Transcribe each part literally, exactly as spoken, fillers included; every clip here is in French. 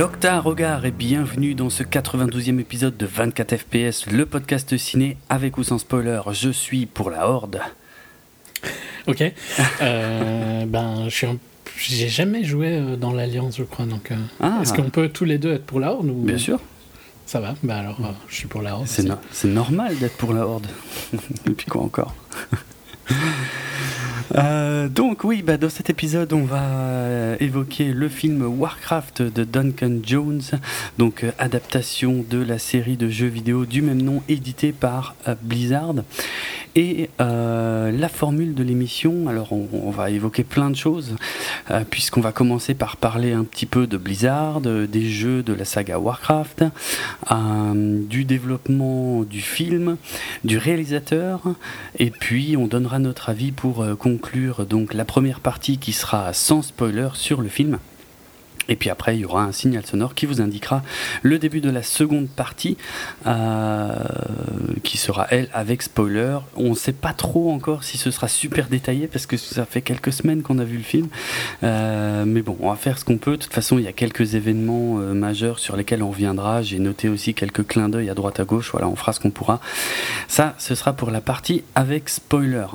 L'Octa Regard et bienvenue dans ce quatre-vingt-douzième épisode de vingt-quatre F P S, le podcast ciné avec ou sans spoiler. Je suis pour la Horde. Ok. euh, ben, je suis un... j'ai jamais joué dans l'Alliance, je crois. Donc, euh... ah. Est-ce qu'on peut tous les deux être pour la Horde ou... Bien sûr. Ça va, bah alors euh, je suis pour la Horde. C'est, no- c'est normal d'être pour la Horde. Et puis quoi encore. euh, Donc oui, bah, dans cet épisode, on va euh, évoquer le film Warcraft de Duncan Jones, donc euh, adaptation de la série de jeux vidéo du même nom, éditée par euh, Blizzard. Et euh, la formule de l'émission, alors on, on va évoquer plein de choses, euh, puisqu'on va commencer par parler un petit peu de Blizzard, euh, des jeux de la saga Warcraft, euh, du développement du film, du réalisateur, et puis on donnera notre avis pour euh, conclure donc la première partie qui sera sans spoiler sur le film. Et puis après, il y aura un signal sonore qui vous indiquera le début de la seconde partie, euh, qui sera, elle, avec spoiler. On ne sait pas trop encore si ce sera super détaillé, parce que ça fait quelques semaines qu'on a vu le film. Euh, mais bon, on va faire ce qu'on peut. De toute façon, il y a quelques événements euh, majeurs sur lesquels on reviendra. J'ai noté aussi quelques clins d'œil à droite à gauche. Voilà, on fera ce qu'on pourra. Ça, ce sera pour la partie avec spoiler.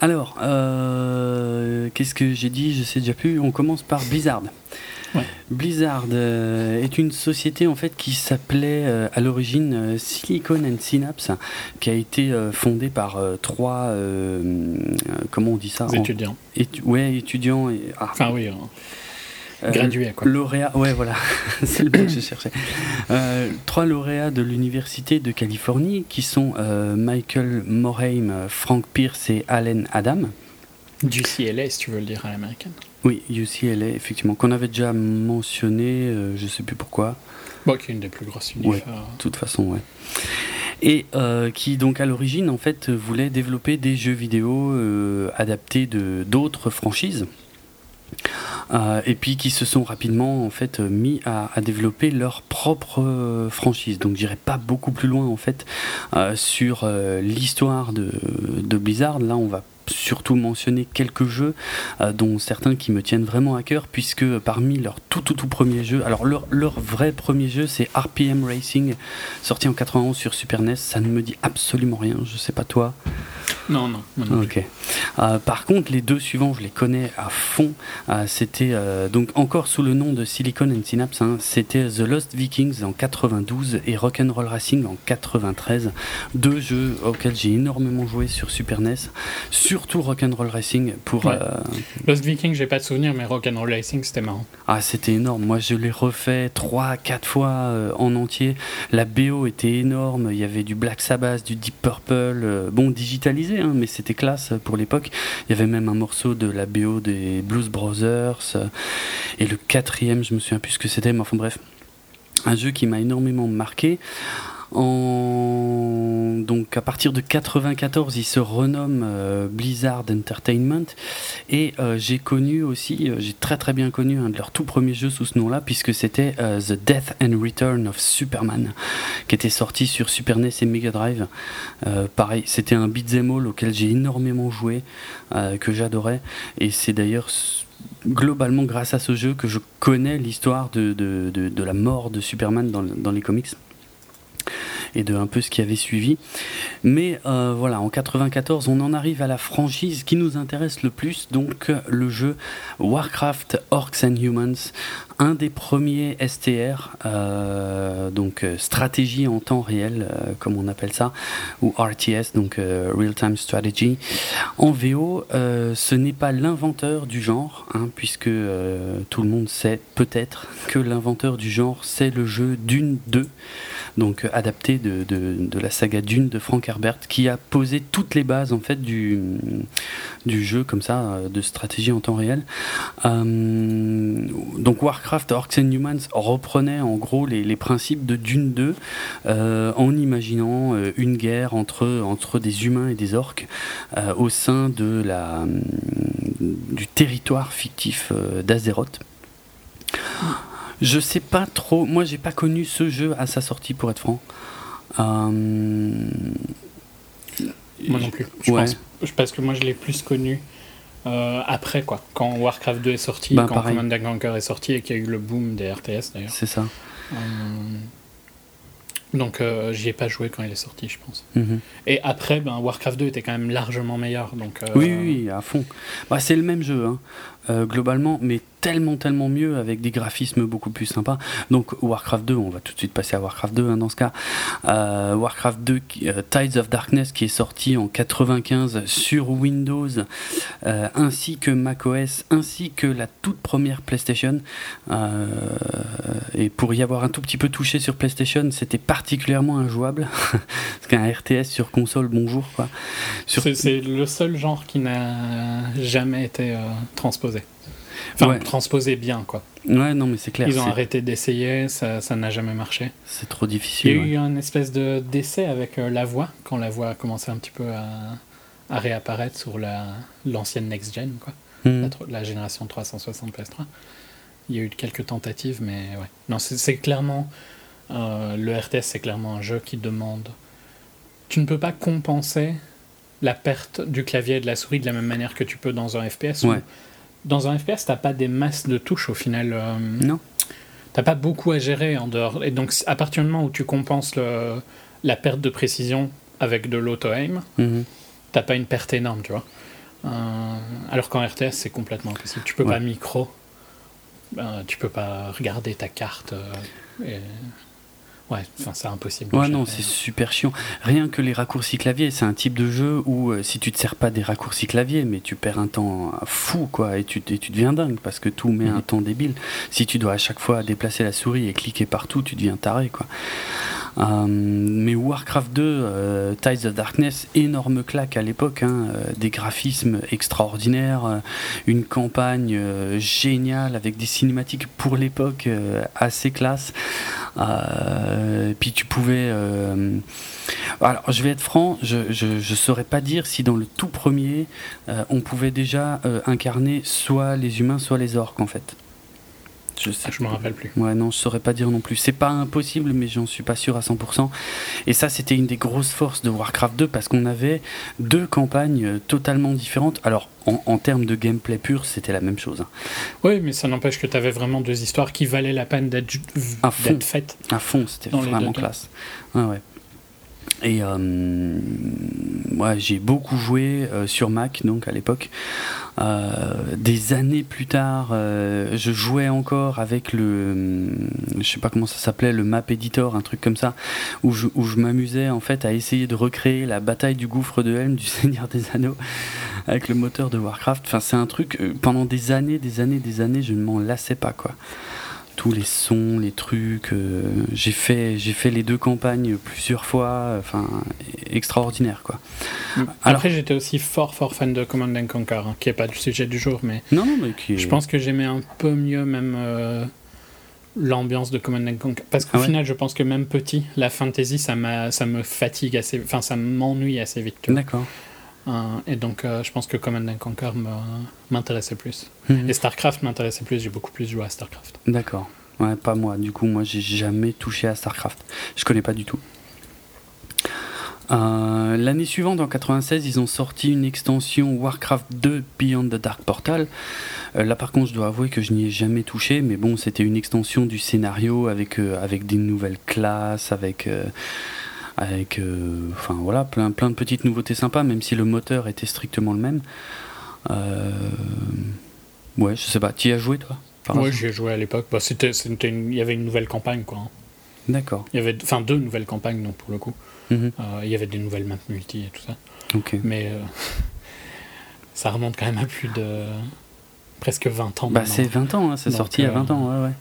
Alors, euh, qu'est-ce que j'ai dit ? Je sais déjà plus. On commence par Blizzard. Ouais. Blizzard euh, est une société en fait qui s'appelait euh, à l'origine euh, Silicon and Synapse, qui a été euh, fondée par euh, trois euh, euh, comment on dit ça ? Étudiants. En... Étu... Ouais, étudiants. Et... Ah. Enfin oui. Hein. Euh, gradué quoi. Lauréat, ouais voilà, c'est le mot que je cherchais. Euh, trois lauréats de l'université de Californie qui sont euh, Michael Morheim, Frank Pierce et Allen Adam. U C L A si tu veux le dire à l'américaine. Oui, U C L A effectivement, qu'on avait déjà mentionné, euh, je sais plus pourquoi. Bon, qui est une des plus grosses universités. Ouais, de toute façon, ouais. Et euh, qui donc à l'origine en fait voulait développer des jeux vidéo euh, adaptés de d'autres franchises. Euh, et puis qui se sont rapidement en fait mis à, à développer leur propre euh, franchise. Donc j'irai pas beaucoup plus loin en fait euh, sur euh, l'histoire de, de Blizzard. Là on va surtout mentionner quelques jeux euh, dont certains qui me tiennent vraiment à cœur, puisque parmi leurs tout tout tout premiers jeux, alors leur, leur vrai premier jeu c'est R P M Racing, sorti en quatre-vingt-onze sur Super N E S. Ça ne me dit absolument rien, je sais pas toi. Non, non, non. Ok. Euh, par contre, les deux suivants, je les connais à fond. Euh, c'était euh, donc encore sous le nom de Silicon and Synapse. Hein, c'était The Lost Vikings en quatre-vingt-douze et Rock'n'Roll Racing en quatre-vingt-treize. Deux jeux auxquels j'ai énormément joué sur Super N E S. Surtout Rock'n'Roll Racing pour. Ouais. Euh... Lost Vikings, j'ai pas de souvenir, mais Rock'n'Roll Racing, c'était marrant. Ah, c'était énorme. Moi, je l'ai refait trois, quatre fois euh, en entier. La B O était énorme. Il y avait du Black Sabbath, du Deep Purple. Euh, bon, digitalisé. Hein, mais c'était classe pour l'époque. Il y avait même un morceau de la B O des Blues Brothers euh, et le quatrième, je me souviens plus ce que c'était, mais enfin bref, un jeu qui m'a énormément marqué. En... Donc à partir de quatre-vingt-quatorze, il se renomme euh, Blizzard Entertainment, et euh, j'ai connu aussi, euh, j'ai très très bien connu un de leurs tout premiers jeux sous ce nom-là, puisque c'était euh, The Death and Return of Superman, qui était sorti sur Super N E S et Mega Drive. Euh, pareil, c'était un beat'em all auquel j'ai énormément joué, euh, que j'adorais, et c'est d'ailleurs globalement grâce à ce jeu que je connais l'histoire de, de, de, de la mort de Superman dans, dans les comics. Et de un peu ce qui avait suivi. Mais euh, voilà, en quatre-vingt-quatorze, on en arrive à la franchise qui nous intéresse le plus, donc le jeu Warcraft Orcs and Humans, un des premiers S T R, euh, donc stratégie en temps réel, euh, comme on appelle ça, ou R T S, donc euh, Real Time Strategy. En V O, euh, ce n'est pas l'inventeur du genre, hein, puisque euh, tout le monde sait peut-être que l'inventeur du genre, c'est le jeu Dune deux, donc euh, adapté de, de, de la saga Dune de Frank Herbert, qui a posé toutes les bases en fait du, du jeu comme ça de stratégie en temps réel. Euh, donc Warcraft Orcs and Humans reprenait en gros les, les principes de Dune deux euh, en imaginant euh, une guerre entre, entre des humains et des orques euh, au sein de la, du territoire fictif euh, d'Azeroth. Je sais pas trop, moi j'ai pas connu ce jeu à sa sortie pour être franc. Euh... Moi non plus, je ouais. pense, parce que moi je l'ai plus connu euh, après, quoi, quand Warcraft deux est sorti, bah, quand Command and Conquer est sorti et qu'il y a eu le boom des R T S, d'ailleurs. C'est ça. Euh, donc, euh, j'y ai pas joué quand il est sorti, je pense. Mm-hmm. Et après, ben, Warcraft deux était quand même largement meilleur. Donc, euh, oui, oui, oui, à fond. Bah, c'est le même jeu, hein, euh, globalement, mais tellement, tellement mieux, avec des graphismes beaucoup plus sympas. Donc, Warcraft deux, on va tout de suite passer à Warcraft deux, hein, dans ce cas. Euh, Warcraft deux, euh, Tides of Darkness, qui est sorti en quatre-vingt-quinze sur Windows, euh, ainsi que macOS, ainsi que la toute première PlayStation. Euh, et pour y avoir un tout petit peu touché sur PlayStation, c'était particulièrement injouable. Parce qu'un R T S sur console, bonjour, quoi. Sur... C'est, c'est le seul genre qui n'a jamais été euh, transposé. Enfin, ouais. transposer bien, quoi. Ouais, non, mais c'est clair. Ils ont c'est... arrêté d'essayer, ça, ça n'a jamais marché. C'est trop difficile. Il y a eu ouais. un espèce de d'essai avec euh, la voix, quand la voix a commencé un petit peu à, à réapparaître sur la, l'ancienne next-gen, quoi. Mmh. La, la génération trois cent soixante P S trois. Il y a eu quelques tentatives, mais ouais. Non, c'est, c'est clairement... Euh, le R T S, c'est clairement un jeu qui demande... Tu ne peux pas compenser la perte du clavier et de la souris de la même manière que tu peux dans un F P S. Ouais. Où dans un F P S, t'as pas des masses de touches au final. Euh, non. T'as pas beaucoup à gérer en dehors. Et donc, à partir du moment où tu compenses le, la perte de précision avec de l'auto-aim, mm-hmm. t'as pas une perte énorme, tu vois. Euh, alors qu'en R T S, c'est complètement impossible. Tu peux ouais. pas micro, euh, tu peux pas regarder ta carte. Euh, et... Ouais, enfin, c'est impossible. Ouais, non, c'est super chiant. Rien que les raccourcis clavier, c'est un type de jeu où euh, si tu te sers pas des raccourcis clavier, mais tu perds un temps fou, quoi, et tu, et tu deviens dingue parce que tout met mmh. un temps débile. Si tu dois à chaque fois déplacer la souris et cliquer partout, tu deviens taré, quoi. Euh, mais Warcraft deux, euh, Tides of Darkness, énorme claque à l'époque, hein, euh, des graphismes extraordinaires, euh, une campagne euh, géniale avec des cinématiques pour l'époque euh, assez classe. Euh, puis tu pouvais. Euh... Alors je vais être franc, je, je, je saurais pas dire si dans le tout premier euh, on pouvait déjà euh, incarner soit les humains, soit les orques en fait. Je sais ah, je me rappelle plus. Ouais, non, je saurais pas dire non plus. C'est pas impossible, mais j'en suis pas sûr à cent pour cent. Et ça, c'était une des grosses forces de Warcraft deux parce qu'on avait deux campagnes totalement différentes. Alors, en, en termes de gameplay pur, c'était la même chose. Oui, mais ça n'empêche que t'avais vraiment deux histoires qui valaient la peine d'être, à fond, d'être faites. À fond, c'était vraiment classe. Ah, ouais. Et euh, ouais, j'ai beaucoup joué euh, sur Mac, donc à l'époque. Euh, des années plus tard, euh, je jouais encore avec le, euh, je sais pas comment ça s'appelait, le Map Editor, un truc comme ça, où je, où je m'amusais en fait à essayer de recréer la bataille du gouffre de Helm du Seigneur des Anneaux avec le moteur de Warcraft. Enfin, c'est un truc euh, pendant des années, des années, des années, je ne m'en lassais pas, quoi. Tous les sons, les trucs, euh, j'ai fait j'ai fait les deux campagnes plusieurs fois, enfin extraordinaire quoi. Alors, après j'étais aussi fort fort fan de Command and Conquer, hein, qui est pas le sujet du jour, mais non mais qui est... je pense que j'aimais un peu mieux même euh, l'ambiance de Command and Conquer, parce qu'au ah ouais. final je pense que même petit, la fantasy ça m'a ça me fatigue assez, enfin ça m'ennuie assez vite. Tu vois. D'accord. Euh, et donc euh, je pense que Command and Conquer m'intéressait plus. Mmh. Et Starcraft m'intéressait plus, j'ai beaucoup plus joué à Starcraft. D'accord, ouais, pas moi, du coup moi j'ai jamais touché à Starcraft, je connais pas du tout. Euh, l'année suivante, en quatre-vingt-seize, ils ont sorti une extension Warcraft deux Beyond the Dark Portal. Euh, là par contre je dois avouer que je n'y ai jamais touché, mais bon c'était une extension du scénario avec, euh, avec des nouvelles classes, avec... Euh, avec euh, enfin voilà plein plein de petites nouveautés sympas, même si le moteur était strictement le même. Euh... Ouais, je sais pas, tu y as joué toi? Ouais, j'y ai joué à l'époque. Bah c'était c'était une... il y avait une nouvelle campagne quoi. D'accord. Il y avait enfin deux nouvelles campagnes donc pour le coup. Mm-hmm. Euh, il y avait des nouvelles maps multi et tout ça. OK. Mais euh... ça remonte quand même à plus de presque vingt ans. Bah maintenant. C'est vingt ans, hein, c'est donc, sorti euh... il y a vingt ans. Ouais, ouais.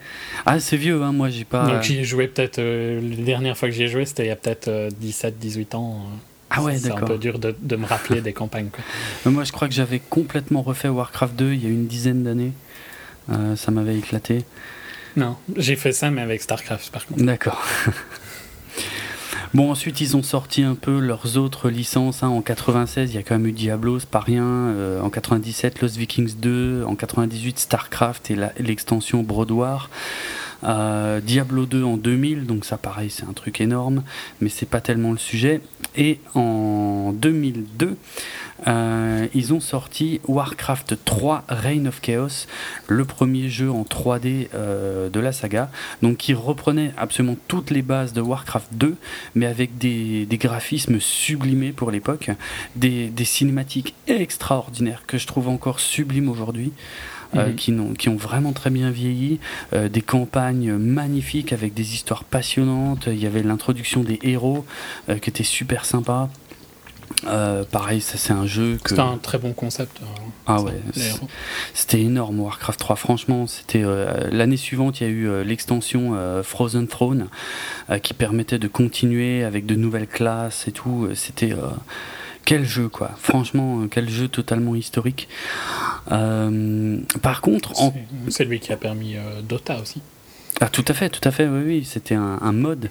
Ah, c'est vieux, hein, moi j'ai pas. Donc j'y ai joué peut-être, euh, la dernière fois que j'y ai joué, c'était il y a peut-être euh, dix-sept dix-huit ans. Euh, ah ouais, c'est, d'accord. C'est un peu dur de, de me rappeler des campagnes. Quoi. Mais moi je crois que j'avais complètement refait Warcraft deux il y a une dizaine d'années. Euh, ça m'avait éclaté. Non, j'ai fait ça, mais avec Starcraft par contre. D'accord. Bon, ensuite, ils ont sorti un peu leurs autres licences. Hein. En quatre-vingt-seize, il y a quand même eu Diablo, c'est pas rien. Euh, en quatre-vingt-dix-sept, Lost Vikings deux. En quatre-vingt-dix-huit, Starcraft et la, l'extension Brood War. euh, Diablo deux en deux mille, donc ça pareil c'est un truc énorme, mais c'est pas tellement le sujet. Et en deux mille deux, euh, ils ont sorti Warcraft trois Reign of Chaos, le premier jeu en trois D euh, de la saga, donc qui reprenait absolument toutes les bases de Warcraft deux, mais avec des, des graphismes sublimés pour l'époque, des, des cinématiques extraordinaires que je trouve encore sublimes aujourd'hui. Mmh. Euh, qui, n'ont, qui ont vraiment très bien vieilli, euh, des campagnes magnifiques avec des histoires passionnantes. Il y avait l'introduction des héros euh, qui était super sympa. Euh, pareil, ça, c'est un jeu que... C'était un très bon concept. Euh, ah ouais, c'était énorme Warcraft trois, franchement. C'était, euh, l'année suivante, il y a eu euh, l'extension euh, Frozen Throne euh, qui permettait de continuer avec de nouvelles classes et tout. C'était... Euh, Quel jeu, quoi. Franchement, quel jeu totalement historique. Euh, par contre... C'est, en... c'est lui qui a permis euh, Dota aussi. Ah, tout à fait, tout à fait, oui, oui. C'était un, un mod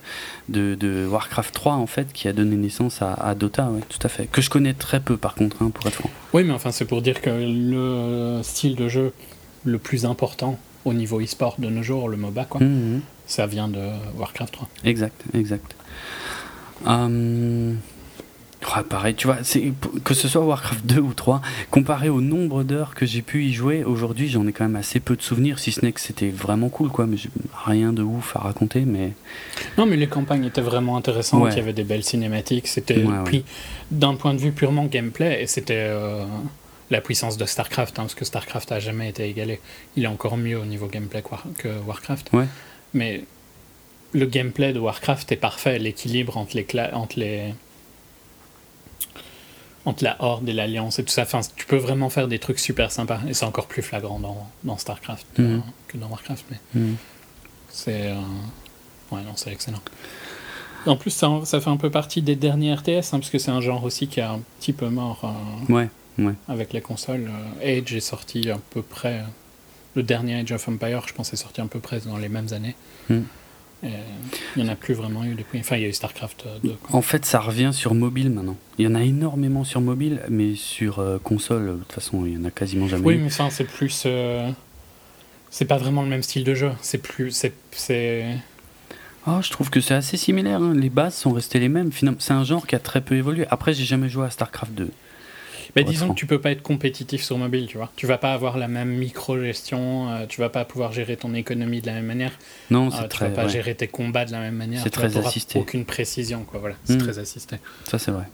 de, de Warcraft trois, en fait, qui a donné naissance à, à Dota, ouais, tout à fait. Que je connais très peu, par contre, hein, pour être franc. Oui, mais enfin, c'est pour dire que le style de jeu le plus important au niveau e-sport de nos jours, le MOBA, quoi, mm-hmm. ça vient de Warcraft trois. Exact, exact. Euh... Ouais, pareil, tu vois, c'est, que ce soit Warcraft deux ou trois, comparé au nombre d'heures que j'ai pu y jouer, aujourd'hui j'en ai quand même assez peu de souvenirs, si ce n'est que c'était vraiment cool, quoi, mais j'ai rien de ouf à raconter, mais... Non, mais les campagnes étaient vraiment intéressantes, ouais. Il y avait des belles cinématiques, c'était ouais, pris ouais. d'un point de vue purement gameplay, et c'était euh, la puissance de Starcraft, hein, parce que Starcraft n'a jamais été égalé, il est encore mieux au niveau gameplay que Warcraft, ouais. mais le gameplay de Warcraft est parfait, l'équilibre entre les... Cla- entre les... entre la Horde et l'Alliance et tout ça, enfin, tu peux vraiment faire des trucs super sympas, et c'est encore plus flagrant dans, dans Starcraft mmh. euh, que dans Warcraft, mais mmh. c'est euh... ouais non c'est excellent. En plus ça, ça fait un peu partie des derniers R T S, hein, parce que c'est un genre aussi qui est un petit peu mort euh, ouais, ouais. avec les consoles. euh, Age est sorti à peu près, euh, le dernier Age of Empire je pense est sorti à peu près dans les mêmes années. mmh. Il n'y en a plus vraiment eu depuis. Enfin, il y a eu Starcraft deux. Quoi. En fait, ça revient sur mobile maintenant. Il y en a énormément sur mobile, mais sur euh, console, de toute façon, il n'y en a quasiment jamais. Oui, eu. mais ça, c'est plus. Euh, c'est pas vraiment le même style de jeu. C'est plus. C'est. c'est... Oh, je trouve que c'est assez similaire. Hein. Les bases sont restées les mêmes. Finalement, c'est un genre qui a très peu évolué. Après, j'ai jamais joué à Starcraft deux. Bah, disons que tu peux pas être compétitif sur mobile, tu vois. Tu vas pas avoir la même micro-gestion, euh, tu vas pas pouvoir gérer ton économie de la même manière. Non, c'est euh, très. Tu vas pas ouais. gérer tes combats de la même manière. C'est très assisté. Aucune précision, quoi. Voilà, c'est mmh. très assisté. Ça, c'est vrai.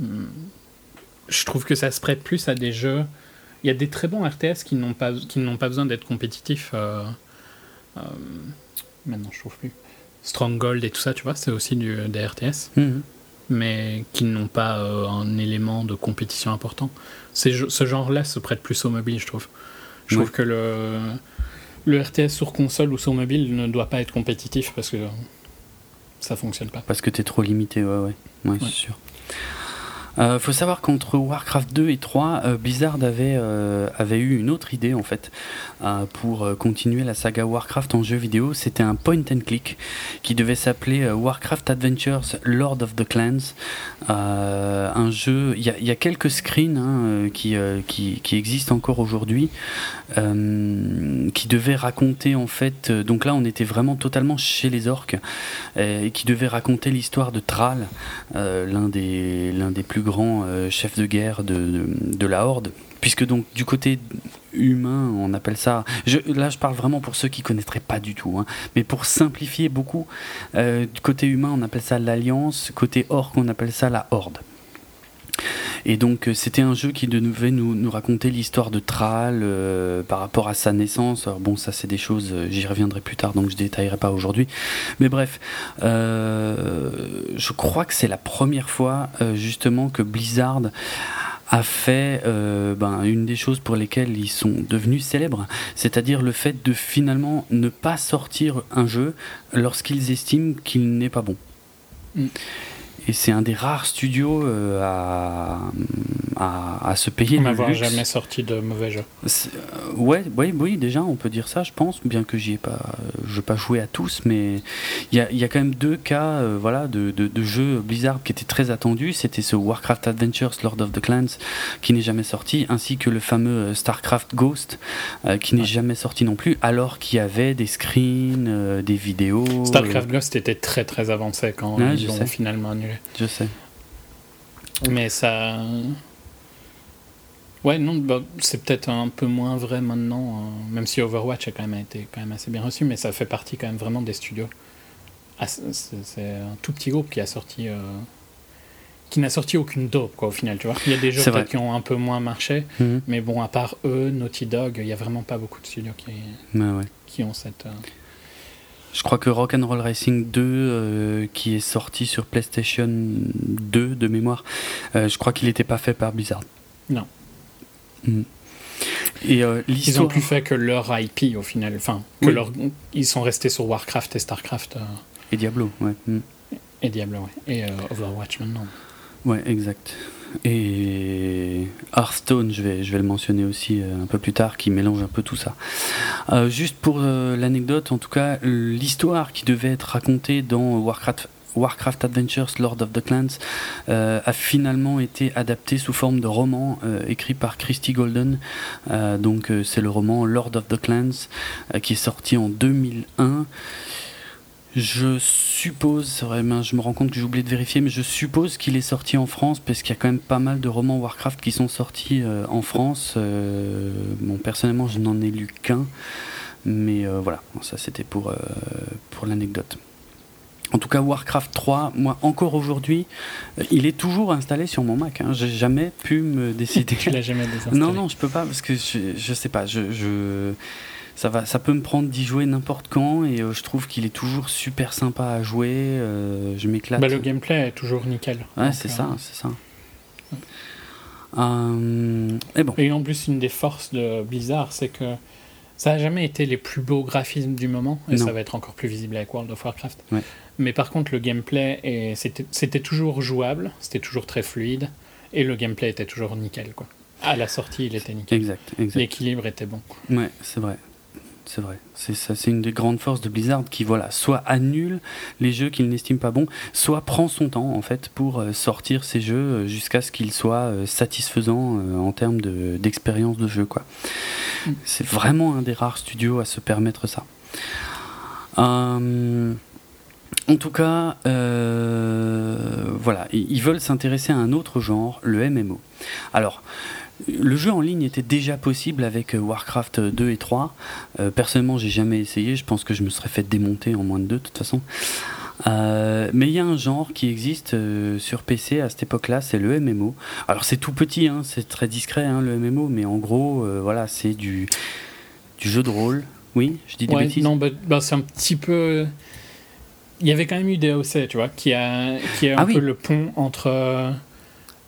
Je trouve que ça se prête plus à des jeux. Il y a des très bons R T S qui n'ont pas qui n'ont pas besoin d'être compétitifs. Euh, euh, maintenant, je trouve plus. Stronghold et tout ça, tu vois, c'est aussi du des R T S. Mmh. Mais qui n'ont pas euh, un élément de compétition important. Ces, ce genre-là se prête plus au mobile, je trouve. Je ouais. trouve que le, le R T S sur console ou sur mobile ne doit pas être compétitif parce que ça fonctionne pas. Parce que t'es trop limité, ouais, ouais. Ouais, ouais. c'est sûr. Euh, faut savoir qu'entre Warcraft deux et trois, euh, Blizzard avait, euh, avait eu une autre idée en fait euh, pour euh, continuer la saga Warcraft en jeu vidéo. C'était un point and click qui devait s'appeler euh, Warcraft Adventures Lord of the Clans. Euh, un jeu, il y, y a quelques screens hein, qui, euh, qui, qui existent encore aujourd'hui, euh, qui devaient raconter en fait. Euh, donc là, on était vraiment totalement chez les orques euh, et qui devait raconter l'histoire de Thrall, euh, l'un des l'un des plus grand euh, chef de guerre de, de, de la Horde, puisque donc du côté humain, on appelle ça... Je, là, je parle vraiment pour ceux qui ne connaîtraient pas du tout, hein, mais pour simplifier beaucoup, euh, du côté humain, on appelle ça l'Alliance, côté orque, on appelle ça la Horde. Et donc c'était un jeu qui devait nous, nous raconter l'histoire de Thrall euh, par rapport à sa naissance. Alors bon, ça c'est des choses, euh, j'y reviendrai plus tard, donc je détaillerai pas aujourd'hui. Mais bref, euh, je crois que c'est la première fois euh, justement que Blizzard a fait euh, ben, une des choses pour lesquelles ils sont devenus célèbres, c'est-à-dire le fait de finalement ne pas sortir un jeu lorsqu'ils estiment qu'il n'est pas bon. Mm. et c'est un des rares studios euh, à, à, à se payer le luxe. M'avoir jamais sorti de mauvais jeux. Euh, ouais, ouais, oui, déjà, on peut dire ça, je pense, bien que j'y ai pas, je n'ai pas joué à tous, mais il y a, y a quand même deux cas euh, voilà, de, de, de jeux Blizzard qui étaient très attendus. C'était ce Warcraft Adventures Lord of the Clans qui n'est jamais sorti, ainsi que le fameux Starcraft Ghost euh, qui n'est ouais. jamais sorti non plus, alors qu'il y avait des screens, euh, des vidéos. Starcraft euh... Ghost était très très avancé quand ouais, ils l'ont sais. finalement annulé. Je sais. Mais ça... Ouais, non, bah, c'est peut-être un peu moins vrai maintenant, euh, même si Overwatch a quand même été quand même assez bien reçu, mais ça fait partie quand même vraiment des studios. Ah, c'est, c'est un tout petit groupe qui a sorti... Euh, qui n'a sorti aucune dope, quoi, au final, tu vois. Il y a des jeux c'est peut-être vrai. qui ont un peu moins marché, mm-hmm. mais bon, à part eux, Naughty Dog, il n'y a vraiment pas beaucoup de studios qui, mais ouais. qui ont cette... Euh, Je crois que Rock'n'Roll Racing deux, euh, qui est sorti sur PlayStation deux de mémoire, euh, je crois qu'il n'était pas fait par Blizzard. Non. Mm. Et euh, ils n'ont plus fait que leur I P au final. Enfin, que oui. leur... ils sont restés sur Warcraft et Starcraft. Euh... Et Diablo, ouais. Mm. Et Diablo, ouais. Et euh, Overwatch maintenant. Ouais, exact. Et Hearthstone, je vais, je vais le mentionner aussi un peu plus tard, qui mélange un peu tout ça. Euh, juste pour euh, l'anecdote, en tout cas, l'histoire qui devait être racontée dans Warcraft, Warcraft Adventures Lord of the Clans euh, a finalement été adaptée sous forme de roman euh, écrit par Christy Golden. Euh, donc euh, c'est le roman Lord of the Clans euh, qui est sorti en deux mille un. Je suppose, c'est vrai, je me rends compte que j'ai oublié de vérifier, mais je suppose qu'il est sorti en France, parce qu'il y a quand même pas mal de romans Warcraft qui sont sortis euh, en France. Euh, bon, personnellement, je n'en ai lu qu'un, mais euh, voilà, ça c'était pour, euh, pour l'anecdote. En tout cas, Warcraft trois, moi, encore aujourd'hui, il est toujours installé sur mon Mac. Hein. J'ai jamais pu me décider. Tu l'as jamais désinstallé ? Non, non, je peux pas, parce que je, je sais pas, je... je... Ça, va, ça peut me prendre d'y jouer n'importe quand et euh, je trouve qu'il est toujours super sympa à jouer, euh, je m'éclate. Bah, le gameplay est toujours nickel. Ouais, c'est, euh... ça, c'est ça. Ouais. Euh, et, bon. Et en plus, une des forces de Blizzard, c'est que ça n'a jamais été les plus beaux graphismes du moment, et non. ça va être encore plus visible avec World of Warcraft. Ouais. Mais par contre, le gameplay, est, c'était, c'était toujours jouable, c'était toujours très fluide, et le gameplay était toujours nickel, quoi. À la sortie, il était nickel. Exact, exact. L'équilibre était bon. Ouais, c'est vrai. C'est vrai, c'est, ça, c'est une des grandes forces de Blizzard qui, voilà, soit annule les jeux qu'il n'estime pas bons, soit prend son temps en fait pour sortir ces jeux jusqu'à ce qu'ils soient satisfaisants en termes de, d'expérience de jeu, quoi. Mm. C'est vraiment un des rares studios à se permettre ça. Euh, en tout cas, euh, voilà, ils veulent s'intéresser à un autre genre, le M M O. Alors. Le jeu en ligne était déjà possible avec Warcraft deux et trois. Euh, personnellement, j'ai jamais essayé. Je pense que je me serais fait démonter en moins de deux, de toute façon. Euh, mais il y a un genre qui existe euh, sur P C à cette époque-là, c'est le M M O. Alors c'est tout petit, hein, c'est très discret, hein, le M M O, mais en gros, euh, voilà, c'est du, du jeu de rôle. Oui, je dis des ouais, bêtises. Non, bah, bah, c'est un petit peu. Il y avait quand même eu D O C, tu vois, qui a, qui a ah un oui. peu le pont entre.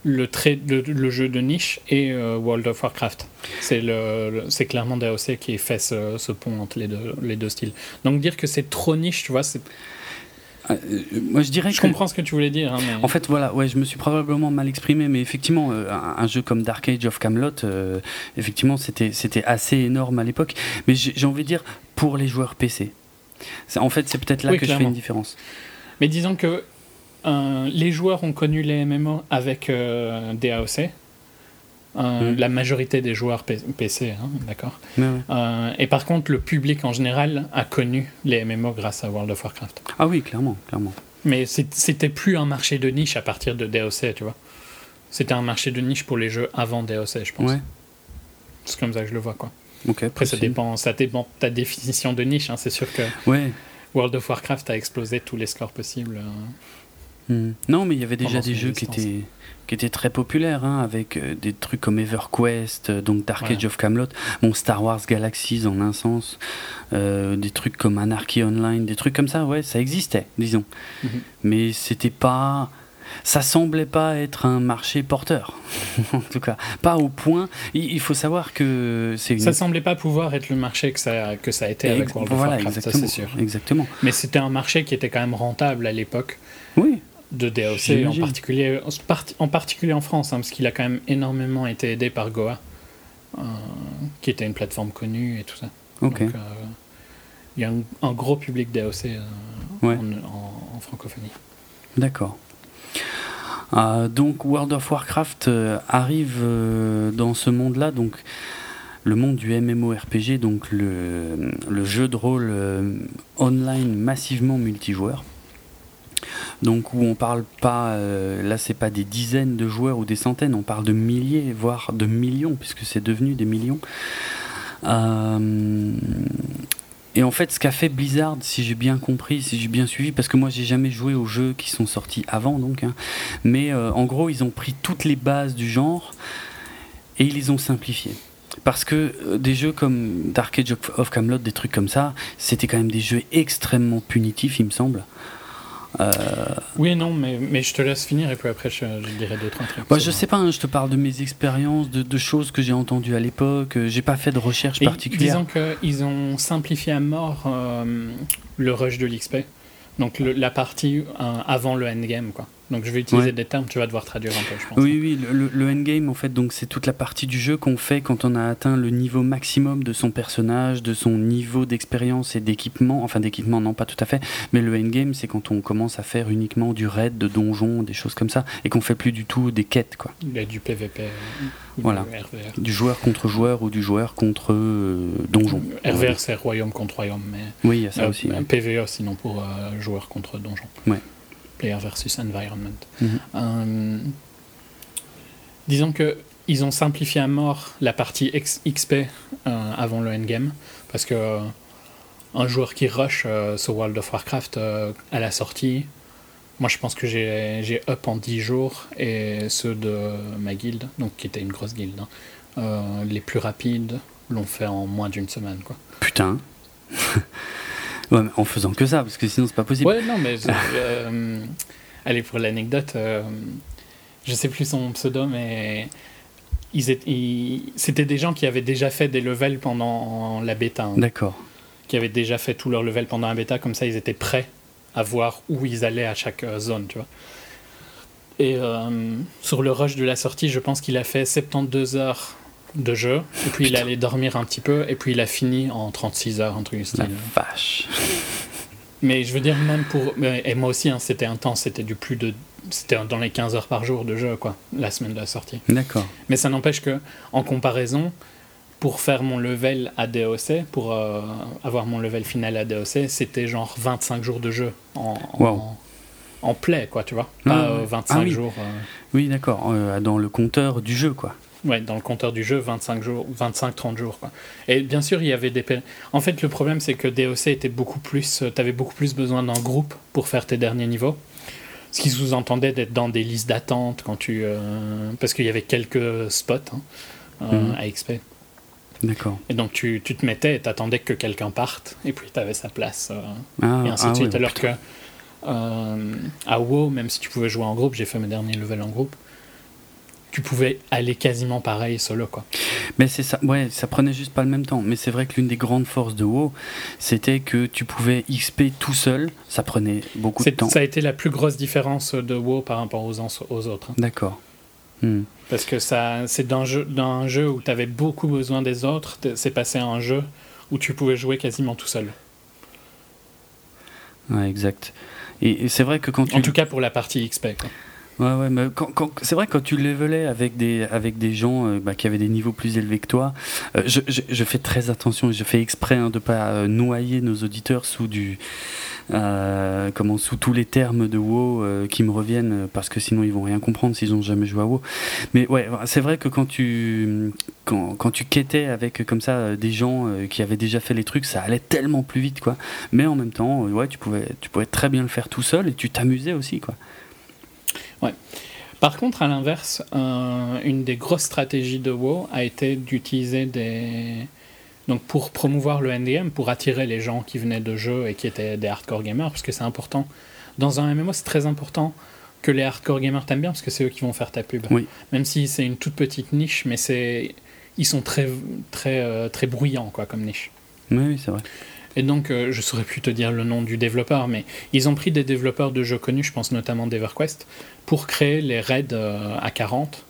Le, trait de, le jeu de niche et euh, World of Warcraft. C'est, le, le, c'est clairement D A O C qui fait ce, ce pont entre les deux, les deux styles. Donc dire que c'est trop niche, tu vois, c'est... Euh, moi, je dirais je que... comprends ce que tu voulais dire. Hein, mais... En fait, voilà, ouais, je me suis probablement mal exprimé, mais effectivement, euh, un, un jeu comme Dark Age of Camelot, euh, effectivement, c'était, c'était assez énorme à l'époque. Mais j'ai, j'ai envie de dire, pour les joueurs P C. C'est, en fait, c'est peut-être là oui, que clairement. je fais une différence. Mais disons que Euh, les joueurs ont connu les M M O avec euh, D A O C, euh, mmh. la majorité des joueurs P- PC, hein, d'accord mmh. euh, et par contre, le public en général a connu les M M O grâce à World of Warcraft. Ah oui, clairement, clairement. Mais c'est, c'était plus un marché de niche à partir de D A O C, tu vois. C'était un marché de niche pour les jeux avant D A O C, je pense. Ouais. C'est comme ça que je le vois, quoi. Okay, Après, ça dépend, ça dépend de ta définition de niche, hein, c'est sûr que ouais. World of Warcraft a explosé tous les scores possibles. Hein. Hmm. Non, mais il y avait déjà des jeux qui étaient, qui étaient très populaires, hein, avec des trucs comme EverQuest, donc Dark ouais. Age of Camelot, bon, Star Wars Galaxies en un sens, euh, des trucs comme Anarchy Online, des trucs comme ça, ouais, ça existait, disons. Mm-hmm. Mais c'était pas. Ça semblait pas être un marché porteur, en tout cas. Pas au point. Il faut savoir que c'est une. Ça semblait pas pouvoir être le marché que ça, que ça a été avec World of Warcraft, ça c'est sûr. Exactement. Mais c'était un marché qui était quand même rentable à l'époque. Oui. de D A O C, en particulier, en particulier en France, hein, parce qu'il a quand même énormément été aidé par Goa, euh, qui était une plateforme connue et tout ça. Okay. Donc, euh, il y a un, un gros public D A O C euh, ouais. en, en, en francophonie. D'accord. Euh, donc World of Warcraft euh, arrive euh, dans ce monde-là, donc le monde du MMORPG, donc le, le jeu de rôle euh, online massivement multijoueur. Donc où on parle pas, euh, là c'est pas des dizaines de joueurs ou des centaines, on parle de milliers, voire de millions, puisque c'est devenu des millions. Euh, et en fait, ce qu'a fait Blizzard, si j'ai bien compris, si j'ai bien suivi, parce que moi j'ai jamais joué aux jeux qui sont sortis avant, donc, hein, mais euh, en gros ils ont pris toutes les bases du genre et ils les ont simplifiées. Parce que euh, des jeux comme Dark Age of Camelot, des trucs comme ça, c'était quand même des jeux extrêmement punitifs, il me semble. Euh... Oui et non, mais, mais je te laisse finir et puis après je, je dirai d'autres trucs. Bah, je sais pas, hein, je te parle de mes expériences, de, de choses que j'ai entendues à l'époque, j'ai pas fait de recherche et particulière. Disons qu'ils ont simplifié à mort euh, le rush de l'X P, donc le, la partie euh, avant le endgame, quoi. Donc je vais utiliser ouais. des termes, tu vas devoir traduire un peu, je pense. Oui, oui, le, le endgame, en fait, donc, c'est toute la partie du jeu qu'on fait quand on a atteint le niveau maximum de son personnage, de son niveau d'expérience et d'équipement. Enfin, d'équipement, non, pas tout à fait. Mais le endgame, c'est quand on commence à faire uniquement du raid, de donjons, des choses comme ça, et qu'on fait plus du tout des quêtes, quoi. Il y a du P V P, ou voilà. du R V R. Du joueur contre joueur ou du joueur contre euh, donjon. R V R, c'est royaume contre royaume, mais... Oui, il y a ça euh, aussi. Un P V E, sinon, pour euh, joueur contre donjon. Ouais. Player versus environment. Mm-hmm. Euh, disons que ils ont simplifié à mort la partie X, X P euh, avant le endgame, parce que euh, un joueur qui rush euh, sur World of Warcraft euh, à la sortie, moi je pense que j'ai, j'ai up en dix jours, et ceux de ma guilde, donc qui était une grosse guilde, hein, euh, les plus rapides l'ont fait en moins d'une semaine, quoi. Putain. Ouais, en faisant que ça, parce que sinon c'est pas possible. Ouais, non, mais. Euh, allez, pour l'anecdote, euh, je sais plus son pseudo, mais. Ils étaient, ils, c'était des gens qui avaient déjà fait des levels pendant la bêta. Hein, d'accord. Qui avaient déjà fait tous leurs levels pendant la bêta, comme ça ils étaient prêts à voir où ils allaient à chaque euh, zone, tu vois. Et euh, sur le rush de la sortie, je pense qu'il a fait soixante-douze heures de jeu, et puis Putain. il allait dormir un petit peu, et puis il a fini en trente-six heures, un truc du style. La vache. Mais je veux dire, même pour... Et moi aussi, hein, c'était intense, c'était du plus de... C'était dans les quinze heures par jour de jeu, quoi, la semaine de la sortie. D'accord. Mais ça n'empêche que, en comparaison, pour faire mon level à D O C, pour euh, avoir mon level final à D O C, c'était genre vingt-cinq jours de jeu en... Wow. en en play, quoi, tu vois. Pas ah, euh, vingt-cinq ah, oui. jours... Euh... Oui, d'accord, euh, dans le compteur du jeu, quoi. Ouais, dans le compteur du jeu, vingt-cinq jours, vingt-cinq à trente jours, quoi. Et bien sûr, il y avait des... En fait, le problème, c'est que D O C était beaucoup plus... T'avais beaucoup plus besoin d'un groupe pour faire tes derniers niveaux. Ce qui sous-entendait d'être dans des listes d'attente quand tu... Euh... Parce qu'il y avait quelques spots, hein, euh, mmh. à X P. D'accord. Et donc, tu, tu te mettais et t'attendais que quelqu'un parte, et puis t'avais sa place. Euh... Ah, et ainsi ah, de suite. Oui, alors putain. que euh, à WoW, même si tu pouvais jouer en groupe, j'ai fait mes derniers levels en groupe, tu pouvais aller quasiment pareil solo, quoi. Mais c'est ça, ouais, ça prenait juste pas le même temps. Mais c'est vrai que l'une des grandes forces de WoW, c'était que tu pouvais X P tout seul, ça prenait beaucoup c'est, de temps. Ça a été la plus grosse différence de WoW par rapport aux, aux autres. Hein. D'accord. Hmm. Parce que ça, c'est d'un jeu, d'un jeu où tu avais beaucoup besoin des autres, c'est passé à un jeu où tu pouvais jouer quasiment tout seul. Ouais, exact. Et, et c'est vrai que quand tu... En tout cas pour la partie X P, quoi. Ouais, ouais, mais quand, quand, c'est vrai, quand tu levelais avec des, avec des gens euh, bah, qui avaient des niveaux plus élevés que toi, euh, je, je, je fais très attention, je fais exprès hein, de ne pas euh, noyer nos auditeurs sous, du, euh, comment, sous tous les termes de WoW euh, qui me reviennent, parce que sinon ils ne vont rien comprendre s'ils n'ont jamais joué à WoW. Mais ouais, c'est vrai que quand tu, quand, quand tu quêtais avec comme ça, des gens euh, qui avaient déjà fait les trucs, ça allait tellement plus vite, quoi. Mais en même temps, ouais, tu, pouvais, tu pouvais très bien le faire tout seul et tu t'amusais aussi, quoi. Ouais. Par contre, à l'inverse, euh, une des grosses stratégies de WoW a été d'utiliser des... Donc pour promouvoir le endgame, pour attirer les gens qui venaient de jeux et qui étaient des hardcore gamers, parce que c'est important. Dans un M M O, c'est très important que les hardcore gamers t'aiment bien, parce que c'est eux qui vont faire ta pub. Oui. Même si c'est une toute petite niche, mais c'est... ils sont très, très, très, euh, très bruyants, quoi, comme niche. Oui, oui, c'est vrai. Et donc, euh, je saurais plus te dire le nom du développeur, mais ils ont pris des développeurs de jeux connus, je pense notamment d'EverQuest, pour créer les raids euh, à quarante,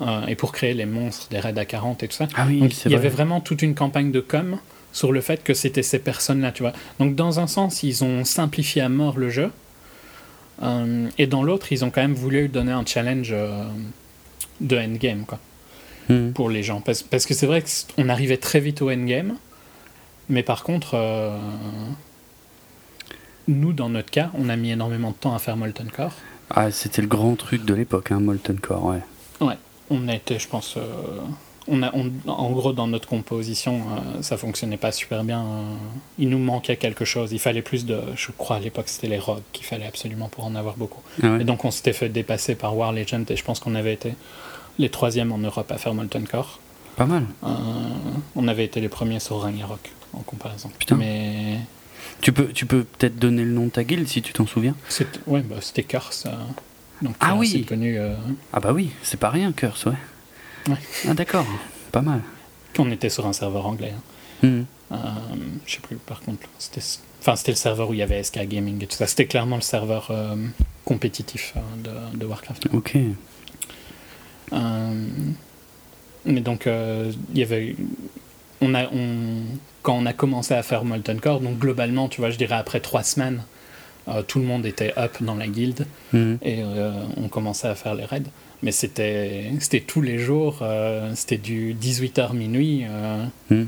euh, et pour créer les monstres des raids à quarante et tout ça. Ah oui, donc, il y avait vraiment toute une campagne de com sur le fait que c'était ces personnes-là, tu vois. Donc, dans un sens, ils ont simplifié à mort le jeu, euh, et dans l'autre, ils ont quand même voulu lui donner un challenge euh, de endgame, quoi, mmh. pour les gens. Parce, parce que c'est vrai qu'on arrivait très vite au endgame, mais par contre, euh, nous, dans notre cas, on a mis énormément de temps à faire Molten Core. Ah, c'était le grand truc de l'époque, hein, Molten Core, ouais. Ouais, on a été, je pense... Euh, on a, on, en gros, dans notre composition, euh, ça fonctionnait pas super bien. Euh, il nous manquait quelque chose. Il fallait plus de... Je crois, à l'époque, c'était les rogues qu'il fallait absolument pour en avoir beaucoup. Ah ouais. Et donc, on s'était fait dépasser par War Legend, et je pense qu'on avait été les troisièmes en Europe à faire Molten Core. Pas mal. Euh, on avait été les premiers sur Ragnarok en comparaison. Putain. Mais... Tu peux, tu peux peut-être donner le nom de ta guilde si tu t'en souviens. C'est, ouais, bah, c'était Curse. Euh, donc, ah oui. C'est connu. Euh... Ah bah oui, c'est pas rien Curse, ouais. ouais. Ah d'accord, pas mal. On était sur un serveur anglais. Hein. Mm. Euh, je sais plus. Par contre, c'était, enfin c'était le serveur où il y avait S K Gaming et tout ça. C'était clairement le serveur euh, compétitif euh, de, de Warcraft. Ok. Euh, mais donc il euh, y avait. On a, on, quand on a commencé à faire Molten Core, donc globalement, tu vois, je dirais après trois semaines, euh, tout le monde était up dans la guilde mmh. et euh, on commençait à faire les raids. Mais c'était, c'était tous les jours, euh, c'était du dix-huit heures minuit. Euh, mmh.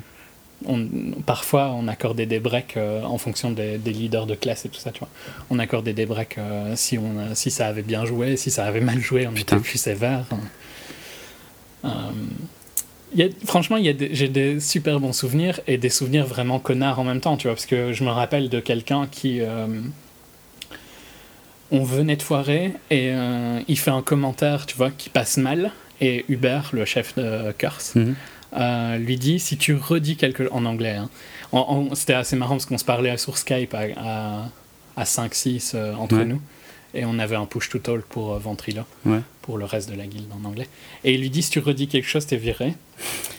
on, parfois, on accordait des breaks euh, en fonction des, des leaders de classe et tout ça, tu vois. On accordait des breaks euh, si, on, si ça avait bien joué, si ça avait mal joué, on Putain. était plus sévère. Euh, Y a, franchement, y a des, j'ai des super bons souvenirs et des souvenirs vraiment connards en même temps, tu vois, parce que je me rappelle de quelqu'un qui... Euh, on venait de foirer et euh, il fait un commentaire, tu vois, qui passe mal, et Hubert, le chef de Curse, mm-hmm. euh, lui dit, si tu redis quelque chose... En anglais, hein, en, en, c'était assez marrant parce qu'on se parlait sur Skype à, à, à cinq six euh, entre ouais. nous. Et on avait un push-to-talk pour euh, Ventrilo, ouais. pour le reste de la guilde en anglais. Et il lui dit, si tu redis quelque chose, t'es viré.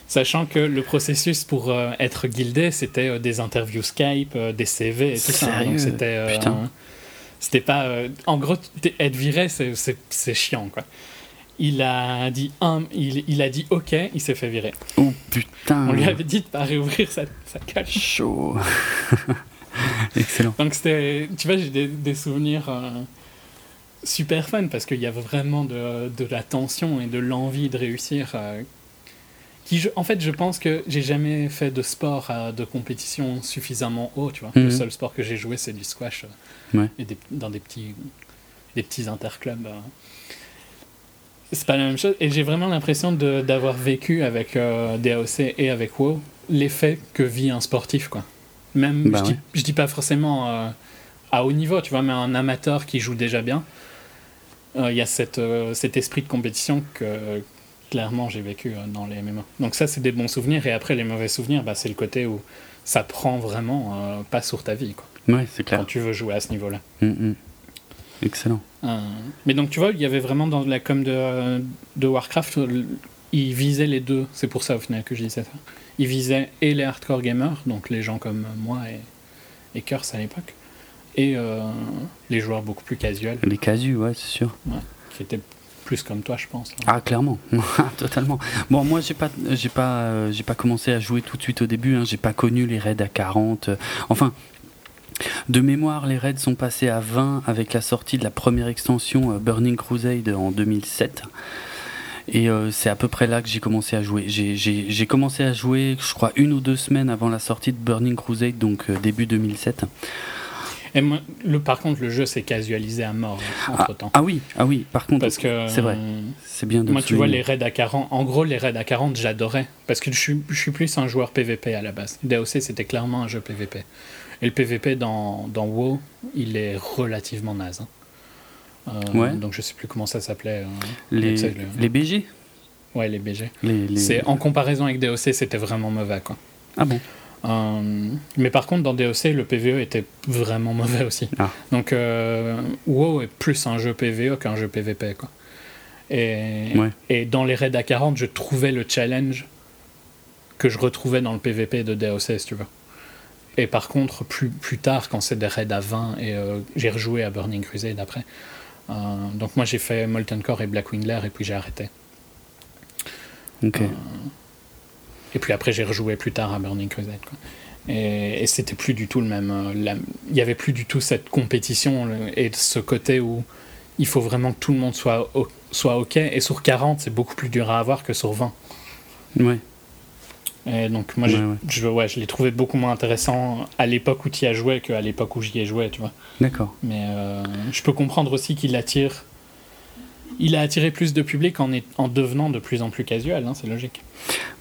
Sachant que le processus pour euh, être guildé, c'était euh, des interviews Skype, euh, des C V et tout Sérieux ça. Donc c'était, euh, euh, c'était pas... Euh, en gros, être viré, c'est, c'est, c'est chiant, quoi. Il a dit un, il, il a dit OK, il s'est fait virer. Oh putain. On lui avait dit de pas réouvrir sa, sa gueule. Chaud. Excellent. Donc c'était... Tu vois, j'ai des, des souvenirs... Euh, super fun parce qu'il y a vraiment de, de la tension et de l'envie de réussir euh, qui je, en fait je pense que j'ai jamais fait de sport euh, de compétition suffisamment haut, tu vois. Mm-hmm. Le seul sport que j'ai joué c'est du squash euh, ouais. et des, dans des petits des petits interclubs euh. C'est pas la même chose et j'ai vraiment l'impression de, d'avoir vécu avec euh, D A O C et avec WoW l'effet que vit un sportif, quoi. Même bah je, ouais. dis, je dis pas forcément euh, à haut niveau, tu vois, mais un amateur qui joue déjà bien. Il euh, y a cette, euh, cet esprit de compétition que euh, clairement j'ai vécu euh, dans les M M O. Donc ça c'est des bons souvenirs et après les mauvais souvenirs, bah, c'est le côté où ça prend vraiment euh, pas sur ta vie, quoi. Ouais, c'est clair. Quand tu veux jouer à ce niveau-là. Mm-hmm. Excellent. Euh, mais donc tu vois, il y avait vraiment dans la com de, de Warcraft, ils visaient les deux. C'est pour ça au final que je disais ça. Ils visaient et les hardcore gamers, donc les gens comme moi et, et Curse à l'époque. Et euh, les joueurs beaucoup plus casuels. Les casus, ouais, c'est sûr. Ouais, qui étaient plus comme toi, je pense. Là. Ah, clairement, totalement. Bon, moi, j'ai pas, j'ai pas, euh, j'ai pas commencé à jouer tout de suite au début. Hein. J'ai pas connu les raids à quarante. Euh, enfin, de mémoire, les raids sont passés à vingt avec la sortie de la première extension euh, Burning Crusade en deux mille sept. Et euh, c'est à peu près là que j'ai commencé à jouer. J'ai, j'ai, j'ai commencé à jouer, je crois, une ou deux semaines avant la sortie de Burning Crusade, donc euh, début deux mille sept. Et moi, le, par contre, le jeu s'est casualisé à mort entre-temps. Ah, ah oui, ah oui, par contre, parce que, c'est vrai. Euh, c'est bien de moi, tu vois, les raids à quarante, en gros, les raids à quarante, j'adorais. Parce que je, je suis plus un joueur P V P à la base. D A O C, c'était clairement un jeu P V P. Et le P V P dans, dans WoW, il est relativement naze. Hein. Euh, ouais. Donc, je sais plus comment ça s'appelait. Euh, les, le, les B G Ouais, les B G. Les, les... C'est, en comparaison avec D A O C, c'était vraiment mauvais, quoi. Ah bon Euh, mais par contre dans D O C le P V E était vraiment mauvais aussi. Ah. Donc euh, WoW est plus un jeu P V E qu'un jeu P V P, quoi. Et, ouais. et dans les raids à quarante je trouvais le challenge que je retrouvais dans le P V P de D O C, si tu veux. Et par contre, plus, plus tard, quand c'est des raids à vingt, et euh, j'ai rejoué à Burning Crusade après. Euh, donc moi, j'ai fait Molten Core et Black Windler, et puis j'ai arrêté. Ok. Euh, et puis après, j'ai rejoué plus tard à Burning Crusade, quoi. Et, et c'était plus du tout le même. Il n'y avait plus du tout cette compétition et ce côté où il faut vraiment que tout le monde soit, au, soit OK. Et sur quarante, c'est beaucoup plus dur à avoir que sur vingt. Ouais. Et donc, moi, ouais, ouais. Je, ouais, je l'ai trouvé beaucoup moins intéressant à l'époque où tu y as joué qu'à l'époque où j'y ai joué, tu vois. D'accord. Mais euh, je peux comprendre aussi qu'il attire. Il a attiré plus de public en, est, en devenant de plus en plus casual, hein, c'est logique.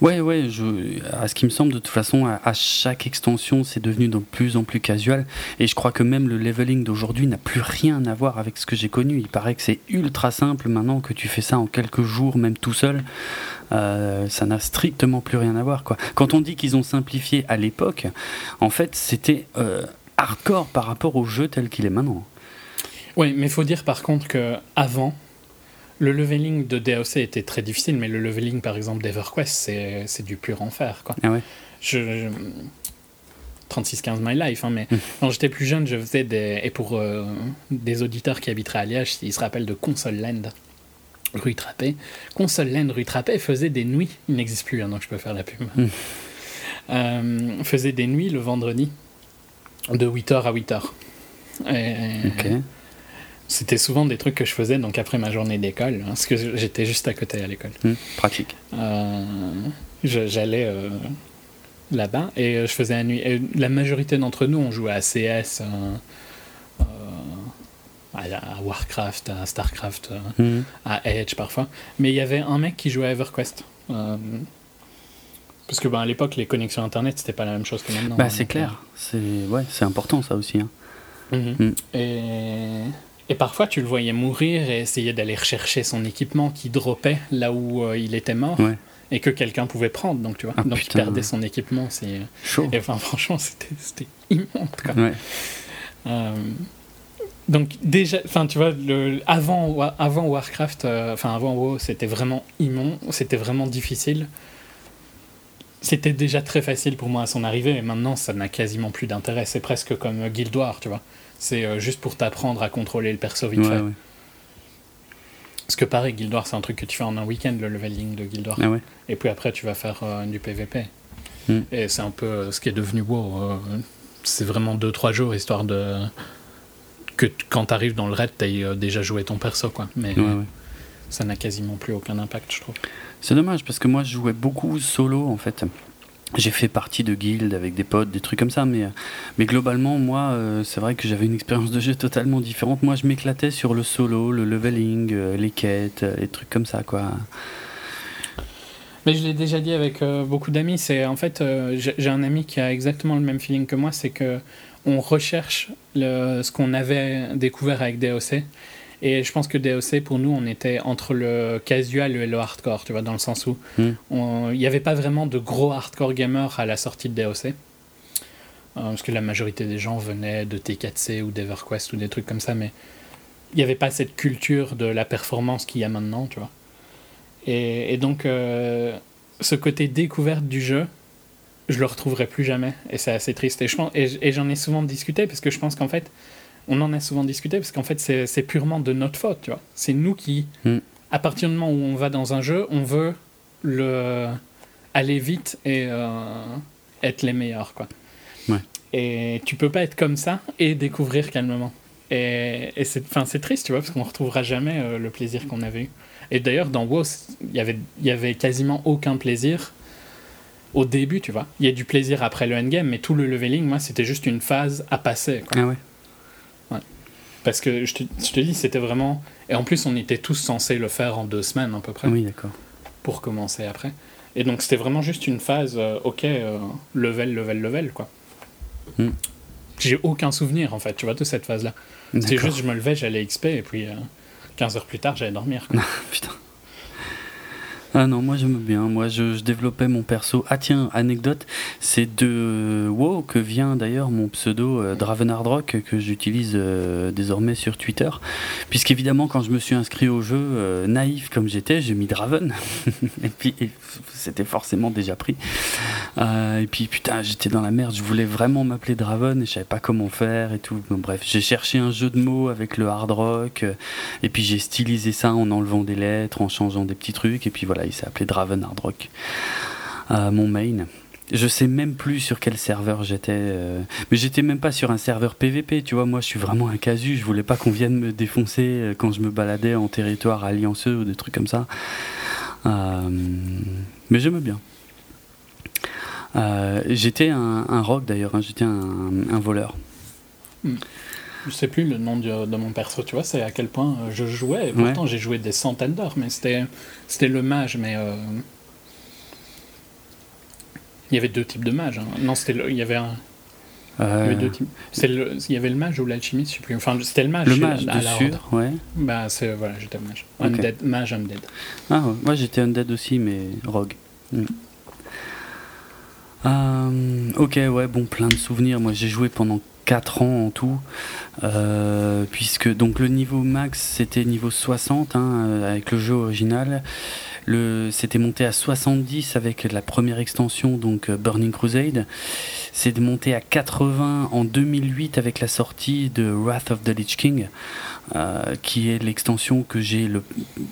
Ouais, ouais, je, à ce qui me semble, de toute façon, à, à chaque extension, c'est devenu de plus en plus casual. Et je crois que même le leveling d'aujourd'hui n'a plus rien à voir avec ce que j'ai connu. Il paraît que c'est ultra simple maintenant, que tu fais ça en quelques jours, même tout seul. Euh, ça n'a strictement plus rien à voir, quoi. Quand on dit qu'ils ont simplifié à l'époque, en fait, c'était euh, hardcore par rapport au jeu tel qu'il est maintenant. Oui, mais il faut dire par contre qu'avant, le leveling de D A O C était très difficile, mais le leveling, par exemple, d'EverQuest, c'est, c'est du pur enfer, quoi. Ah ouais. Je, je... trente-six quinze my life, hein, mais mmh. quand j'étais plus jeune, je faisais des... Et pour euh, des auditeurs qui habiteraient à Liège, ils se rappellent de Console Land, rue Trappé. Console Land, rue Trappé faisait des nuits. Il n'existe plus, hein, donc je peux faire la pub. Mmh. Euh, faisait des nuits le vendredi, de huit heures à huit heures. Et... Ok. C'était souvent des trucs que je faisais donc après ma journée d'école, hein, parce que j'étais juste à côté à l'école. Mmh, pratique. Euh, je, j'allais euh, là-bas et euh, je faisais la nuit. Et la majorité d'entre nous, on jouait à C S, euh, euh, à, à Warcraft, à Starcraft, euh, mmh. à Edge parfois. Mais il y avait un mec qui jouait à EverQuest. Euh, parce que ben, à l'époque, les connexions Internet, c'était pas la même chose que maintenant. Bah, hein, c'est clair. Là. C'est, ouais, c'est important ça aussi. Hein. Mmh. Mmh. Et... Et parfois, tu le voyais mourir et essayer d'aller rechercher son équipement qui dropait là où euh, il était mort, ouais. et que quelqu'un pouvait prendre. Donc, tu vois, ah, donc putain, il perdait ouais. son équipement. C'est... Chaud. Et enfin, franchement, c'était, c'était immonde. Quoi. Ouais. Euh, donc, déjà, enfin, tu vois, le, avant, avant Warcraft, enfin, euh, avant WoW, c'était vraiment immonde, c'était vraiment difficile. C'était déjà très facile pour moi à son arrivée, et maintenant, ça n'a quasiment plus d'intérêt. C'est presque comme Guild Wars, tu vois. C'est juste pour t'apprendre à contrôler le perso vite ouais, fait. Ouais. Parce que pareil, Guild Wars, c'est un truc que tu fais en un week-end, le leveling de Guild Wars. Ah ouais. Et puis après, tu vas faire euh, du P V P. Mm. Et c'est un peu euh, ce qui est devenu WoW. Euh, c'est vraiment deux trois jours, histoire de... que t- quand t'arrives dans le raid, t'aies euh, déjà joué ton perso, quoi. Mais ouais, euh, ouais. ça n'a quasiment plus aucun impact, je trouve. C'est dommage, parce que moi, je jouais beaucoup solo, en fait. J'ai fait partie de guildes avec des potes, des trucs comme ça, mais, mais globalement, moi, euh, c'est vrai que j'avais une expérience de jeu totalement différente. Moi, je m'éclatais sur le solo, le leveling, euh, les quêtes, euh, les trucs comme ça, quoi. Mais je l'ai déjà dit avec euh, beaucoup d'amis, c'est en fait, euh, j'ai, j'ai un ami qui a exactement le même feeling que moi, c'est qu'on recherche le, ce qu'on avait découvert avec D O C. Et je pense que D O C, pour nous, on était entre le casual et le hardcore, tu vois, dans le sens où il mm. n'y avait pas vraiment de gros hardcore gamers à la sortie de D O C. Euh, parce que la majorité des gens venaient de T quatre C ou d'EverQuest ou des trucs comme ça, mais il n'y avait pas cette culture de la performance qu'il y a maintenant, tu vois. Et, et donc, euh, ce côté découverte du jeu, je ne le retrouverai plus jamais. Et c'est assez triste. Et, je pense, et, et j'en ai souvent discuté, parce que je pense qu'en fait, on en a souvent discuté parce qu'en fait c'est, c'est purement de notre faute, tu vois. C'est nous qui, mm. à partir du moment où on va dans un jeu, on veut le aller vite et euh, être les meilleurs, quoi. Ouais. Et tu peux pas être comme ça et découvrir calmement. Et, et c'est, enfin c'est triste, tu vois, parce qu'on retrouvera jamais euh, le plaisir qu'on avait eu. Et d'ailleurs dans WoW, il y avait il y avait quasiment aucun plaisir au début, tu vois. Il y a du plaisir après le endgame, mais tout le leveling, moi, c'était juste une phase à passer, quoi. Ah ouais. Parce que je te, je te dis, c'était vraiment... Et en plus, on était tous censés le faire en deux semaines, à peu près. Oui, d'accord. Pour commencer après. Et donc, c'était vraiment juste une phase, euh, OK, euh, level, level, level, quoi. Mm. J'ai aucun souvenir, en fait, tu vois, de cette phase-là. D'accord. C'est juste, je me levais, j'allais X P, et puis euh, quinze heures plus tard, j'allais dormir, quoi. Putain. Ah non, moi j'aime bien, moi je, je développais mon perso. Ah tiens, anecdote, c'est de WoW que vient d'ailleurs mon pseudo euh, Dravenardrock que j'utilise euh, désormais sur Twitter, puisqu'évidemment quand je me suis inscrit au jeu, euh, naïf comme j'étais, j'ai mis Draven, et puis et, c'était forcément déjà pris, euh, et puis putain j'étais dans la merde, je voulais vraiment m'appeler Draven et je savais pas comment faire et tout, bon, bref, j'ai cherché un jeu de mots avec le hard rock, euh, et puis j'ai stylisé ça en enlevant des lettres, en changeant des petits trucs, et puis voilà. Il s'est appelé Draven Hard Rock, euh, mon main. Je sais même plus sur quel serveur j'étais, euh, mais j'étais même pas sur un serveur P V P, tu vois, moi je suis vraiment un casu, je voulais pas qu'on vienne me défoncer euh, quand je me baladais en territoire allianceux ou des trucs comme ça, euh, mais j'aime bien. Euh, j'étais un, un rogue d'ailleurs, hein, j'étais un, un voleur. Mm. Je sais plus le nom de, de mon perso, tu vois, c'est à quel point je jouais, et pourtant ouais. J'ai joué des centaines d'heures, mais c'était, c'était le mage, mais euh... il y avait deux types de mages, hein. Non, c'était le, il y avait un... Euh... Il y avait deux types. C'est le, il y avait le mage ou l'alchimiste, je sais plus, enfin c'était le mage. Le mage à, à la Horde, ouais. Bah c'est, voilà, j'étais le mage. Okay. Undead, mage undead. Ah ouais, moi j'étais undead aussi, mais rogue. Mm. Euh, ok, ouais, bon, plein de souvenirs, moi j'ai joué pendant quatre ans en tout, euh, puisque donc le niveau max c'était niveau soixante, hein, avec le jeu original, le, c'était monté à soixante-dix avec la première extension, donc Burning Crusade, c'est monté à quatre-vingts en deux mille huit avec la sortie de Wrath of the Lich King, euh, qui est l'extension que j'ai le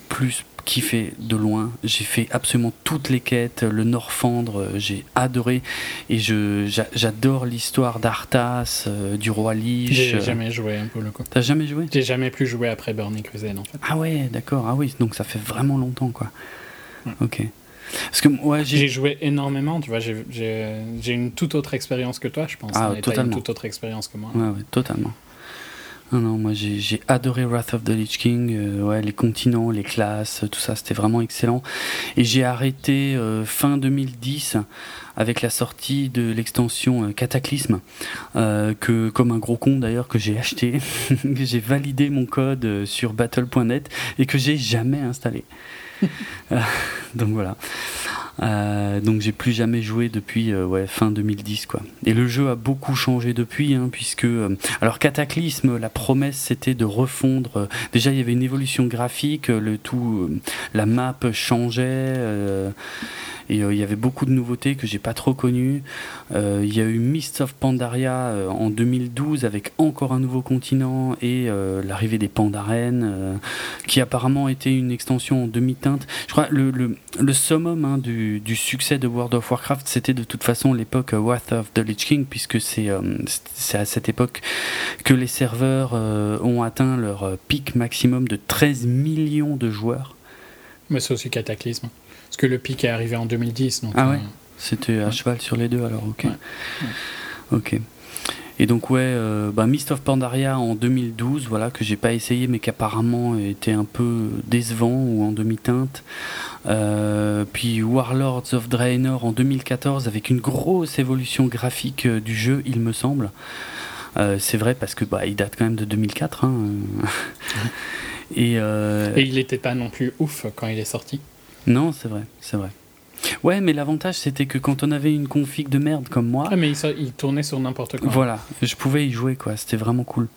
plus kiffé de loin, j'ai fait absolument toutes les quêtes, le Norfandre, j'ai adoré, et je j'a, j'adore l'histoire d'Arthas, euh, du roi Lich. J'ai jamais joué pour le coup. T'as jamais joué ? J'ai jamais plus joué après Burning Crusade en fait. Ah ouais, d'accord, ah oui, donc ça fait vraiment longtemps quoi. Ouais. Ok. Parce que ouais, j'ai... j'ai joué énormément, tu vois, j'ai, j'ai, j'ai une toute autre expérience que toi, je pense. Ah hein, totalement. T'as une toute autre expérience que moi. Ouais, ouais, totalement. Non, non, moi j'ai, j'ai adoré Wrath of the Lich King, euh, ouais, les continents, les classes, tout ça, c'était vraiment excellent. Et j'ai arrêté euh, fin deux mille dix avec la sortie de l'extension Cataclysme, euh, que, comme un gros con d'ailleurs, que j'ai acheté, que j'ai validé mon code sur battle point net et que j'ai jamais installé. euh, donc voilà. Euh, donc j'ai plus jamais joué depuis euh, ouais, fin deux mille dix quoi. Et le jeu a beaucoup changé depuis, hein, puisque euh, alors Cataclysme, la promesse c'était de refondre, euh, déjà il y avait une évolution graphique, euh, le tout, euh, la map changeait, euh, et euh, il y avait beaucoup de nouveautés que j'ai pas trop connues. Euh, il y a eu Mists of Pandaria euh, en deux mille douze avec encore un nouveau continent et euh, l'arrivée des Pandaren, euh, qui apparemment était une extension en demi-teinte. Je crois le, le, le summum, hein, du du succès de World of Warcraft, c'était de toute façon l'époque Wrath of the Lich King, puisque c'est, euh, c'est à cette époque que les serveurs euh, ont atteint leur euh, pic maximum de treize millions de joueurs. Mais c'est aussi Cataclysme, parce que le pic est arrivé en deux mille dix. Donc, ah ouais, euh... c'était à ouais. cheval sur les deux alors, ok. Ouais. Ouais. Ok. Et donc ouais, euh, bah Mist of Pandaria en deux mille douze, voilà, que j'ai pas essayé mais qu'apparemment était un peu décevant ou en demi-teinte. Euh, puis Warlords of Draenor en deux mille quatorze avec une grosse évolution graphique du jeu, il me semble. Euh, c'est vrai parce que bah il date quand même de deux mille quatre. Hein. Et, euh... Et il n'était pas non plus ouf quand il est sorti. Non, c'est vrai, c'est vrai. Ouais, mais l'avantage c'était que quand on avait une config de merde comme moi... Ah mais il, il tournait sur n'importe quoi. Voilà, je pouvais y jouer quoi, c'était vraiment cool.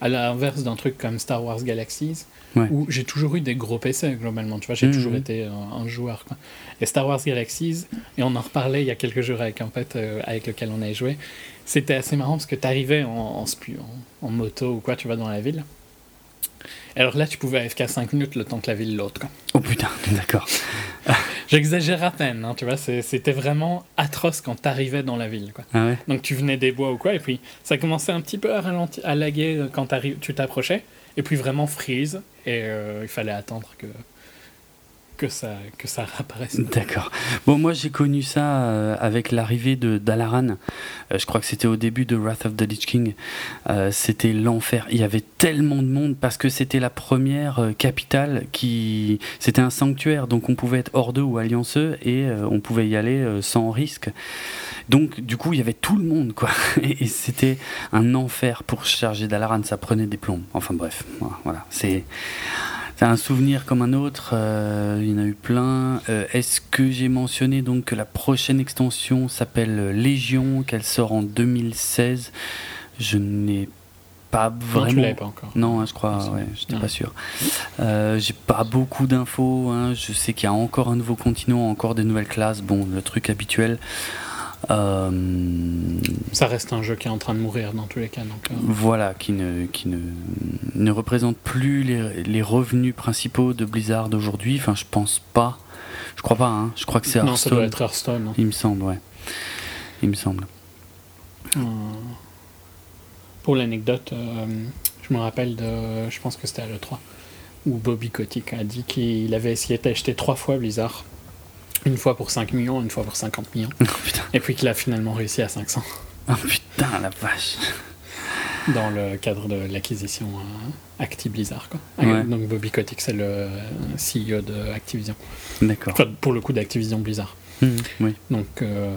À l'inverse d'un truc comme Star Wars Galaxies, ouais. Où j'ai toujours eu des gros P C globalement, tu vois, j'ai mmh, toujours mmh. été un, un joueur quoi. Et Star Wars Galaxies, et on en reparlait il y a quelques jours avec un pote euh, avec lequel on avait joué, c'était assez marrant parce que t'arrivais en, en, en, en moto ou quoi, tu vas dans la ville... Alors là, tu pouvais A F K cinq minutes le temps que la ville l'autre. Quoi. Oh putain, d'accord. J'exagère à peine, hein, tu vois, c'est, c'était vraiment atroce quand t'arrivais dans la ville. Quoi. Ah ouais. Donc tu venais des bois ou quoi, et puis ça commençait un petit peu à, ralenti- à laguer quand tu t'approchais, et puis vraiment freeze, et euh, il fallait attendre que... Que ça, que ça réapparaisse. D'accord. Bon, moi j'ai connu ça euh, avec l'arrivée de Dalaran. Euh, je crois que c'était au début de Wrath of the Lich King. Euh, c'était l'enfer. Il y avait tellement de monde parce que c'était la première euh, capitale qui. C'était un sanctuaire, donc on pouvait être hors d'eux ou allianceux et euh, on pouvait y aller euh, sans risque. Donc, du coup, il y avait tout le monde, quoi. Et, et c'était un enfer pour charger Dalaran. Ça prenait des plombes. Enfin, bref. Voilà. C'est. c'est un souvenir comme un autre, euh, il y en a eu plein. Euh, est-ce que j'ai mentionné donc que la prochaine extension s'appelle Légion, qu'elle sort en deux mille seize? Je n'ai pas vraiment... Non, tu l'avais pas encore. Non, hein, je crois, ouais, je n'étais pas sûr. Euh, j'ai pas beaucoup d'infos, hein. Je sais qu'il y a encore un nouveau continent, encore des nouvelles classes, bon, le truc habituel. Euh... Ça reste un jeu qui est en train de mourir dans tous les cas. Donc, euh... Voilà, qui ne, qui ne, ne représente plus les, les revenus principaux de Blizzard aujourd'hui. Enfin, je pense pas. Je crois pas, hein. Je crois que c'est Hearthstone. Non, ça doit être Hearthstone. Hein. Il me semble, ouais. Il me semble. Euh... Pour l'anecdote, euh, je me rappelle de. Je pense que c'était à l'E trois, où Bobby Kotick a dit qu'il avait essayé d'acheter trois fois Blizzard. Une fois pour cinq millions, une fois pour cinquante millions. Oh, et puis qu'il a finalement réussi à cinq cents. Oh putain, la vache. Dans le cadre de l'acquisition euh, Acti-Blizzard, quoi. Ouais. Donc Bobby Kotick, c'est le C E O de Activision. D'accord. Enfin, pour le coup d'Activision Blizzard. Mmh, oui. Donc, euh,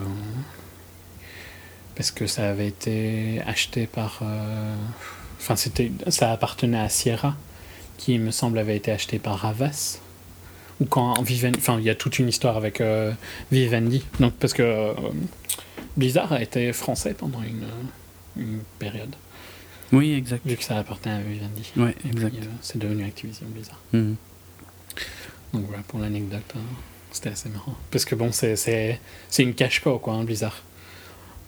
parce que ça avait été acheté par... Euh, enfin, c'était, ça appartenait à Sierra, qui, il me semble, avait été acheté par Havas. Ou quand Vivendi, enfin il y a toute une histoire avec euh, Vivendi, donc parce que euh, Blizzard a été français pendant une, une période. Oui, exact. Vu que ça appartenait à Vivendi. Oui, exact. Puis, euh, c'est devenu Activision Blizzard. Mm-hmm. Donc voilà pour l'anecdote, hein, c'était assez marrant. Parce que bon, c'est c'est c'est une cash cow quoi, hein, Blizzard.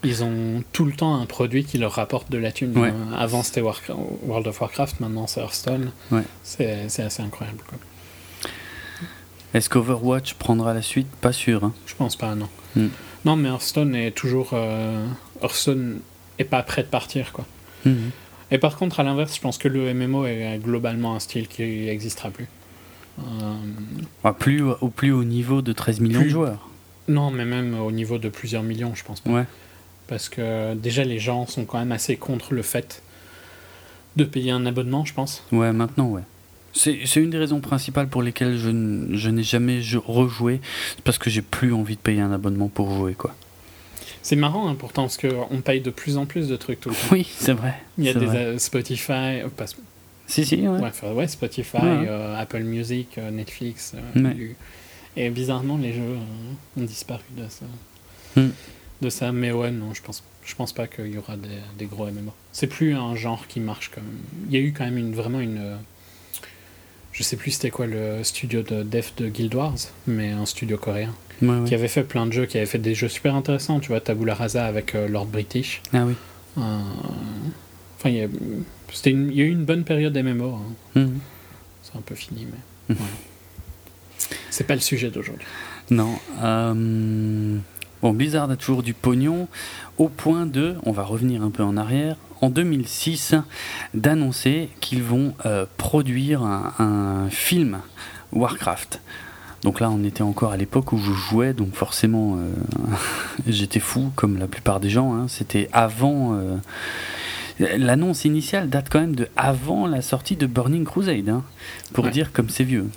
Ils ont tout le temps un produit qui leur rapporte de la thune. Ouais. Euh, avant c'était War- World of Warcraft, maintenant c'est Hearthstone. Ouais. C'est c'est assez incroyable quoi. Est-ce qu'Overwatch prendra la suite? Pas sûr. Hein. Je pense pas, non. Mm. Non, mais Hearthstone est toujours... Euh, Hearthstone est pas prêt de partir, quoi. Mm-hmm. Et par contre, à l'inverse, je pense que le M M O est globalement un style qui n'existera plus. Euh... Ah, plus, au, plus au niveau de treize millions plus... de joueurs. Non, mais même au niveau de plusieurs millions, je pense pas. Ouais. Parce que déjà, les gens sont quand même assez contre le fait de payer un abonnement, je pense. Ouais, maintenant, ouais. C'est, c'est une des raisons principales pour lesquelles je, n- je n'ai jamais je- rejoué, c'est parce que j'ai plus envie de payer un abonnement pour jouer, quoi. C'est marrant, hein, pourtant, parce qu'on paye de plus en plus de trucs tout le temps. Oui, c'est vrai. Il y a des euh, Spotify... Euh, pas, si, si, ouais. Ouais, ouais Spotify, ouais, ouais. Euh, Apple Music, euh, Netflix... Euh, ouais. du, et bizarrement, les jeux euh, ont disparu de ça. Mm. De ça, mais ouais, non, je pense, je pense pas qu'il y aura des, des gros M M O. C'est plus un genre qui marche, quand même. Il y a eu quand même une, vraiment une... Euh, je sais plus c'était quoi le studio de dev de Guild Wars, mais un studio coréen, ouais, ouais. qui avait fait plein de jeux, qui avait fait des jeux super intéressants, tu vois, Tabula Rasa avec euh, Lord British. Ah oui. Euh, enfin, il y a eu une bonne période M M O. Hein. Mm-hmm. C'est un peu fini, mais... Mm-hmm. Ouais. C'est pas le sujet d'aujourd'hui. Non. Euh... Bon, Blizzard a toujours du pognon, au point de, on va revenir un peu en arrière, en deux mille six, d'annoncer qu'ils vont euh, produire un, un film Warcraft. Donc là, on était encore à l'époque où je jouais, donc forcément, euh, j'étais fou, comme la plupart des gens. Hein. C'était avant... Euh, l'annonce initiale date quand même de avant la sortie de Burning Crusade, hein, pour ouais. dire comme c'est vieux.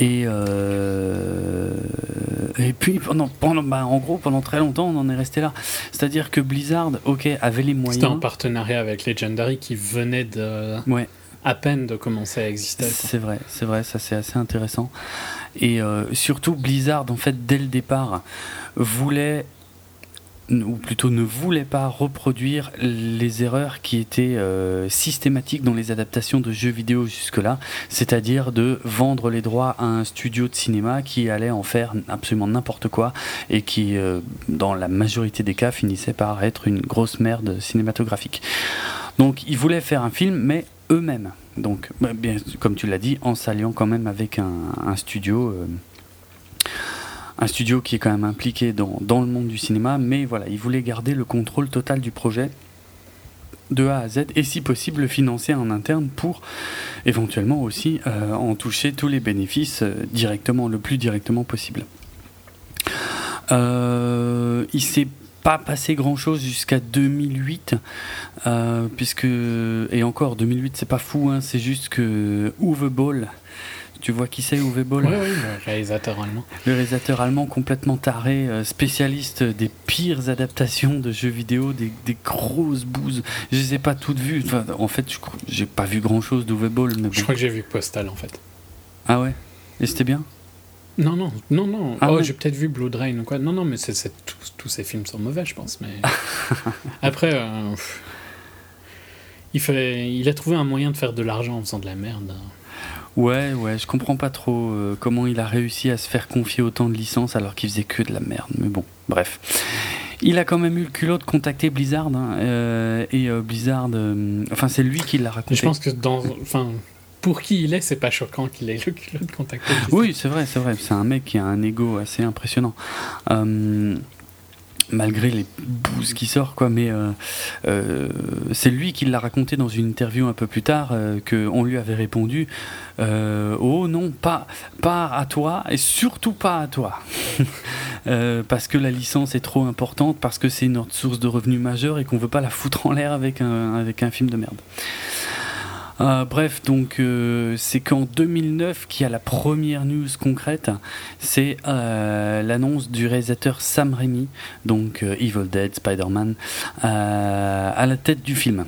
Et, euh, et puis, pendant, pendant, bah en gros, pendant très longtemps, on en est resté là. C'est-à-dire que Blizzard, ok, avait les moyens... C'était en partenariat avec Legendary qui venait de... Ouais. À peine de commencer à exister. C'est vrai, c'est vrai, ça c'est assez intéressant. Et euh, surtout, Blizzard, en fait, dès le départ, voulait... ou plutôt ne voulait pas reproduire les erreurs qui étaient euh, systématiques dans les adaptations de jeux vidéo jusque-là, c'est-à-dire de vendre les droits à un studio de cinéma qui allait en faire absolument n'importe quoi et qui, euh, dans la majorité des cas, finissait par être une grosse merde cinématographique. Donc ils voulaient faire un film, mais eux-mêmes. Donc, bien, comme tu l'as dit, en s'alliant quand même avec un, un studio... Euh, un studio qui est quand même impliqué dans, dans le monde du cinéma, mais voilà, il voulait garder le contrôle total du projet de A à Z, et si possible le financer en interne pour éventuellement aussi euh, en toucher tous les bénéfices euh, directement, le plus directement possible. Euh, il s'est pas passé grand chose jusqu'à deux mille huit, euh, puisque, et encore deux mille huit c'est pas fou, hein, c'est juste que Uwe Boll, Tu vois qui c'est, Uwe Boll? Oui, oui, le réalisateur allemand. Le réalisateur allemand complètement taré, spécialiste des pires adaptations de jeux vidéo, des, des grosses bouses. Je les ai pas toutes vues. Enfin, en fait, je, j'ai pas vu grand-chose d'Uwe Boll. Mais bon. Je crois que j'ai vu Postal, en fait. Ah ouais? Et c'était bien? Non, non, non, non. Ah, oh, ouais. J'ai peut-être vu Blood Rain ou quoi. Non, non, mais c'est, c'est, tous, tous ces films sont mauvais, je pense. Mais après... Euh... Il, fait, il a trouvé un moyen de faire de l'argent en faisant de la merde. Ouais, ouais, je comprends pas trop euh, comment il a réussi à se faire confier autant de licences alors qu'il faisait que de la merde. Mais bon, bref. Il a quand même eu le culot de contacter Blizzard. Hein, euh, et euh, Blizzard... Euh, enfin, c'est lui qui l'a raconté. Je pense que dans... Enfin... Pour qui il est, c'est pas choquant qu'il ait le culot de contacter Blizzard. Oui, c'est vrai, c'est vrai. C'est un mec qui a un ego assez impressionnant. Euh... malgré les bouses qui sortent quoi, mais euh, euh, c'est lui qui l'a raconté dans une interview un peu plus tard euh, qu'on lui avait répondu euh, oh non, pas, pas à toi et surtout pas à toi euh, parce que la licence est trop importante, parce que c'est notre source de revenus majeure et qu'on veut pas la foutre en l'air avec un, avec un film de merde. Euh, bref, donc euh, c'est qu'en deux mille neuf qu'il y a la première news concrète, c'est euh, l'annonce du réalisateur Sam Raimi, donc euh, Evil Dead, Spider-Man, euh, à la tête du film.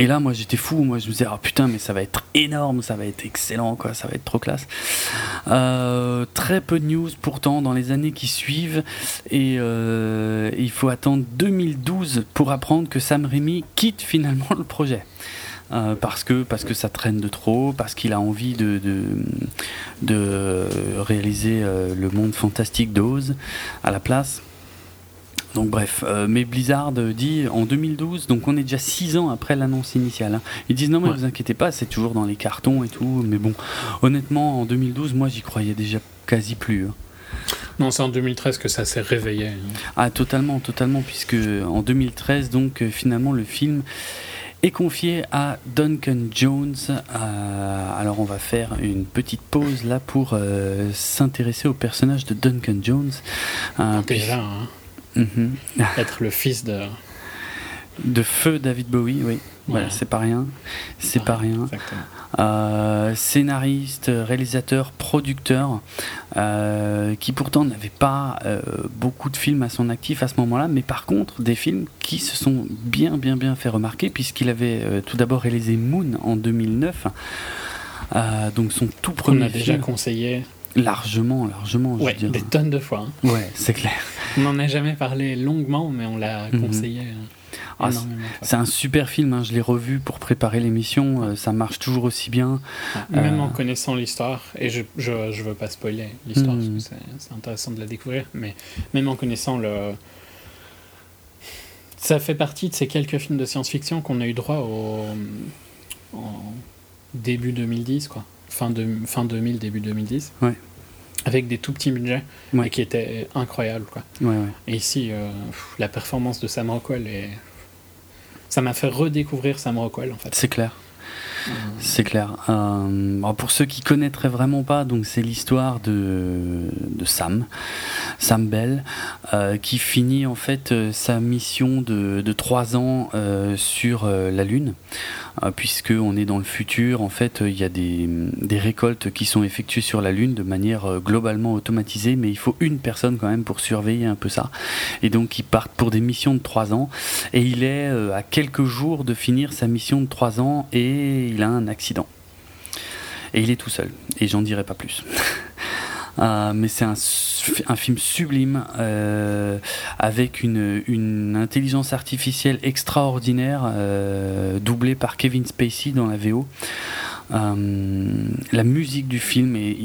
Et là, moi, j'étais fou. Moi, je me disais, ah putain, mais ça va être énorme, ça va être excellent, quoi, ça va être trop classe. Euh, très peu de news pourtant dans les années qui suivent, et euh, il faut attendre deux mille douze pour apprendre que Sam Raimi quitte finalement le projet. Euh, parce que parce que ça traîne de trop, parce qu'il a envie de de, de réaliser euh, le monde fantastique d'Oz à la place. Donc bref, euh, mais Blizzard dit en deux mille douze, donc on est déjà six ans après l'annonce initiale, hein. Ils disent non mais ouais. Vous inquiétez pas, c'est toujours dans les cartons et tout, mais bon, honnêtement en deux mille douze, moi j'y croyais déjà quasi plus. Hein. Non, c'est en deux mille treize que ça s'est réveillé. Hein. Ah totalement, totalement, puisque en deux mille treize donc finalement le film est confié à Duncan Jones. Euh, alors on va faire une petite pause là pour euh, s'intéresser au personnage de Duncan Jones. Euh, puis... là, hein. Mm-hmm. Être le fils de... de feu David Bowie, oui. Voilà, ouais. C'est pas rien. C'est ouais, pas rien. Euh, scénariste, réalisateur, producteur, euh, qui pourtant n'avait pas euh, beaucoup de films à son actif à ce moment-là, mais par contre des films qui se sont bien, bien, bien fait remarquer, puisqu'il avait euh, tout d'abord réalisé Moon en deux mille neuf, euh, donc son tout premier. On a déjà film. conseillé. Largement, largement, je ouais, veux dire. Des tonnes de fois. Hein. Ouais, c'est clair. On n'en a jamais parlé longuement, mais on l'a conseillé. Mm-hmm. Ah, c'est, c'est un super film, hein, je l'ai revu pour préparer l'émission, euh, ça marche toujours aussi bien. Ouais, même euh... en connaissant l'histoire, et je je, je veux pas spoiler l'histoire, mmh. parce que c'est, c'est intéressant de la découvrir, mais même en connaissant le... Ça fait partie de ces quelques films de science-fiction qu'on a eu droit au en début deux mille dix, quoi. Fin, de... fin deux mille, début deux mille dix. Ouais. Avec des tout petits budgets, ouais. Et qui étaient incroyables. Quoi. Ouais, ouais. Et ici, euh, pff, la performance de Sam Rockwell, est... ça m'a fait redécouvrir Sam Rockwell, en fait. C'est clair. Euh... C'est clair. Euh, alors pour ceux qui ne connaîtraient vraiment pas, donc c'est l'histoire de, de Sam, Sam Bell, euh, qui finit en fait euh, sa mission de, de trois ans euh, sur euh, la Lune. Puisqu'on est dans le futur, en fait, il y a des, des récoltes qui sont effectuées sur la Lune de manière globalement automatisée, mais il faut une personne quand même pour surveiller un peu ça. Et donc, ils partent pour des missions de trois ans, et il est à quelques jours de finir sa mission de trois ans, et il a un accident. Et il est tout seul, et j'en dirai pas plus. Euh, mais c'est un, un film sublime euh, avec une, une intelligence artificielle extraordinaire euh, doublée par Kevin Spacey dans la V O. Euh, la musique du film est,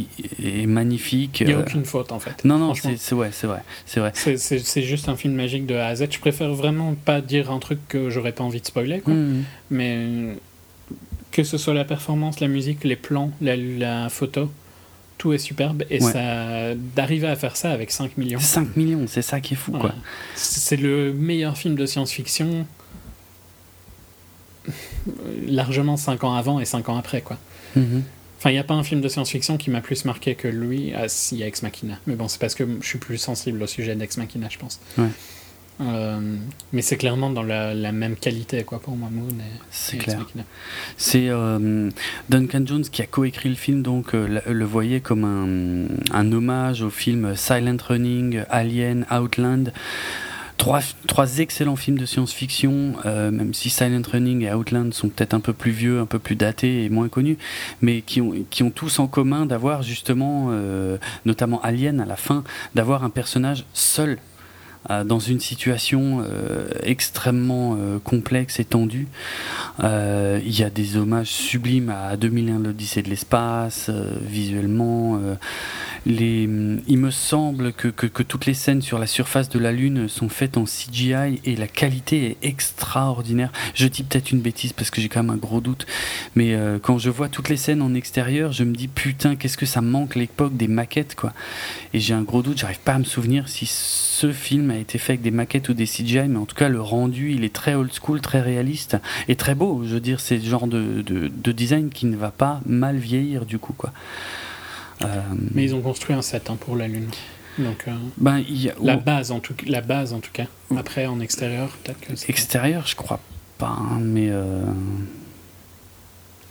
est magnifique. Il n'y a aucune faute en fait. Non, non, c'est, c'est, ouais, c'est vrai. C'est, vrai. C'est, c'est, c'est juste un film magique de A à Z. Je préfère vraiment pas dire un truc que j'aurais pas envie de spoiler, quoi. Mmh. Mais que ce soit la performance, la musique, les plans, la, la photo. Tout est superbe et ouais. ça, d'arriver à faire ça avec cinq millions. cinq millions, c'est ça qui est fou. Ouais. Quoi. C'est le meilleur film de science-fiction largement cinq ans avant et cinq ans après. Quoi. Mm-hmm. Enfin, il n'y a pas un film de science-fiction qui m'a plus marqué que lui. Ah, si, il y a Ex Machina. Mais bon, c'est parce que je suis plus sensible au sujet d'Ex Machina, je pense. Ouais. Euh, mais c'est clairement dans la, la même qualité, quoi, pour moi, Moon et, c'est et clair. Spikina. C'est euh, Duncan Jones qui a coécrit le film, donc euh, le voyait comme un, un hommage au film Silent Running, Alien, Outland. Trois, trois excellents films de science-fiction, euh, même si Silent Running et Outland sont peut-être un peu plus vieux, un peu plus datés et moins connus, mais qui ont, qui ont tous en commun d'avoir justement, euh, notamment Alien à la fin, d'avoir un personnage seul euh, dans une situation euh, extrêmement euh, complexe et tendue. Euh, il y a des hommages sublimes à deux mille un, l'Odyssée de l'espace, euh, visuellement... Euh, Les, il me semble que, que, que toutes les scènes sur la surface de la Lune sont faites en C G I et la qualité est extraordinaire. Je dis peut-être une bêtise parce que j'ai quand même un gros doute, mais euh, quand je vois toutes les scènes en extérieur, je me dis putain, qu'est-ce que ça manque l'époque des maquettes, quoi. Et j'ai un gros doute, j'arrive pas à me souvenir si ce film a été fait avec des maquettes ou des C G I, mais en tout cas le rendu il est très old school, très réaliste et très beau. Je veux dire, c'est le genre de, de, de design qui ne va pas mal vieillir du coup, quoi. Euh... Mais ils ont construit un set hein, pour la Lune. Donc, euh, ben, y a... la, base, en tout... la base en tout cas. Après, en extérieur, peut-être que c'est... Extérieur, je crois pas, hein, mais... Euh...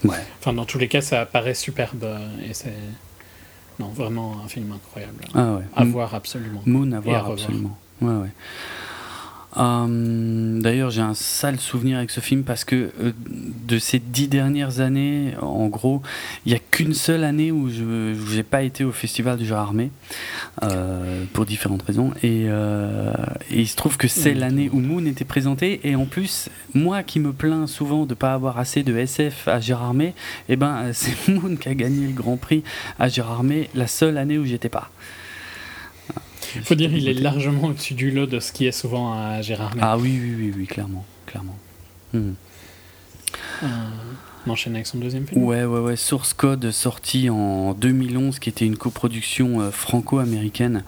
Ouais. Enfin, dans tous les cas, ça paraît superbe. Et c'est... Non, vraiment un film incroyable. Ah ouais. À M- voir absolument. Moon, à voir à absolument. Ouais, ouais. Euh, d'ailleurs, j'ai un sale souvenir avec ce film parce que euh, de ces dix dernières années, en gros, il n'y a qu'une seule année où je n'ai pas été au festival du jeu armé euh, pour différentes raisons. Et, euh, et il se trouve que c'est l'année où Moon était présenté. Et en plus, moi qui me plains souvent de ne pas avoir assez de S F à Gérardmer, eh ben, c'est Moon qui a gagné le Grand Prix à Gérardmer la seule année où j'y étais pas. Il faut dire, il est largement au-dessus du lot de ce qui est souvent à Gérardmer. Ah oui, oui, oui, oui, clairement, clairement. Hmm. Euh, on enchaîne avec son deuxième film. Ouais, ouais, ouais. Source Code, sorti en deux mille onze, qui était une coproduction euh, franco-américaine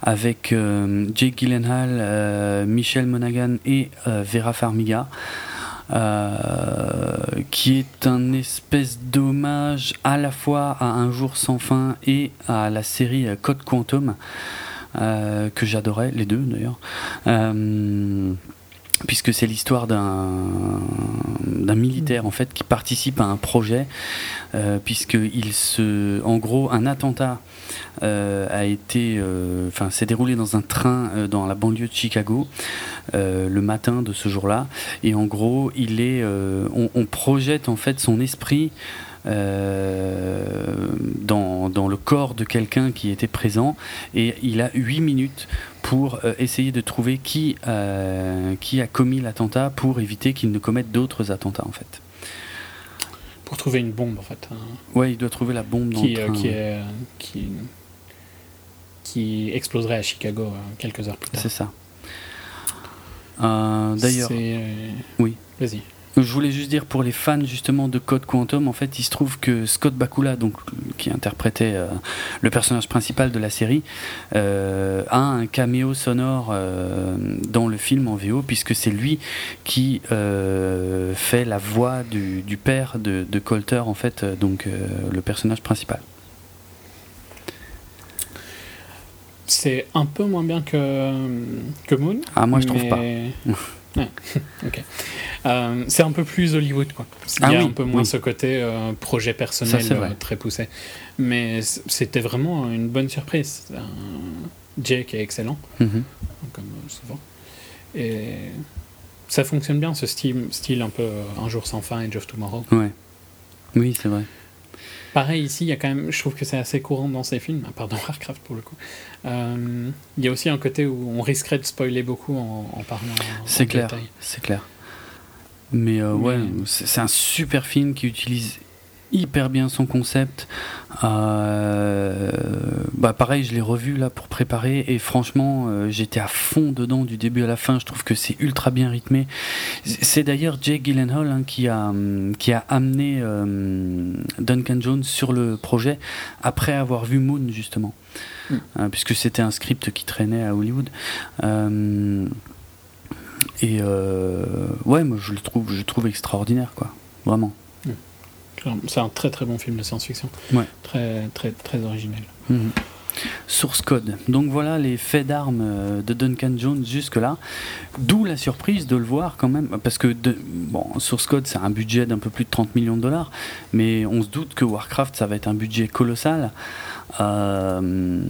avec euh, Jake Gyllenhaal, euh, Michelle Monaghan et euh, Vera Farmiga. Euh, qui est un espèce d'hommage à la fois à Un jour sans fin et à la série Code Quantum, euh, que j'adorais, les deux d'ailleurs, euh, puisque c'est l'histoire d'un, d'un militaire en fait qui participe à un projet, euh, puisqu'il se, en gros, un attentat euh, a été, enfin, euh, s'est déroulé dans un train euh, dans la banlieue de Chicago. Euh, le matin de ce jour-là, et en gros il est euh, on, on projette en fait son esprit euh, dans, dans le corps de quelqu'un qui était présent, et il a huit minutes pour euh, essayer de trouver qui, euh, qui a commis l'attentat, pour éviter qu'il ne commette d'autres attentats en fait, pour trouver une bombe en fait, hein. Ouais, il doit trouver la bombe dans qui, le train, euh, qui, est, euh, qui, qui exploserait à Chicago euh, quelques heures plus tard. C'est ça. Euh, d'ailleurs, c'est... oui. Vas-y. Je voulais juste dire, pour les fans justement de Code Quantum, en fait, il se trouve que Scott Bakula, donc qui interprétait euh, le personnage principal de la série, euh, a un caméo sonore euh, dans le film en V O, puisque c'est lui qui euh, fait la voix du, du père de, de Coulter, en fait, donc euh, le personnage principal. C'est un peu moins bien que, que Moon. Ah, moi, je mais... trouve pas. Ouais, ok. Euh, c'est un peu plus Hollywood, quoi. Il ah y a oui, un peu moins oui. ce côté euh, projet personnel ça, euh, très poussé. Mais c'était vraiment une bonne surprise. Euh, Jake est excellent, mm-hmm. comme souvent. Et ça fonctionne bien, ce style, style un peu Un jour sans fin, Edge of Tomorrow. Ouais. Oui, c'est vrai. Pareil ici, il y a quand même, je trouve que c'est assez courant dans ces films, à part dans Warcraft pour le coup. Euh, il y a aussi un côté où on risquerait de spoiler beaucoup en, en parlant. C'est en clair, détail. C'est clair. Mais, euh, Mais ouais, c'est, c'est un super film qui utilise hyper bien son concept. Euh, bah pareil, je l'ai revu là pour préparer, et franchement euh, j'étais à fond dedans du début à la fin. Je trouve que c'est ultra bien rythmé. C'est d'ailleurs Jake Gyllenhaal hein, qui a qui a amené euh, Duncan Jones sur le projet après avoir vu Moon justement, mm. euh, puisque c'était un script qui traînait à Hollywood. Euh, et euh, ouais, moi je le trouve, je le trouve extraordinaire, quoi, vraiment. Mm. C'est un très très bon film de science-fiction, ouais. Très très très original. Mmh. source code. Donc voilà les faits d'armes de Duncan Jones jusque-là, d'où la surprise de le voir quand même, parce que de, bon, source code c'est un budget d'un peu plus de trente millions de dollars, mais on se doute que Warcraft ça va être un budget colossal. Euh,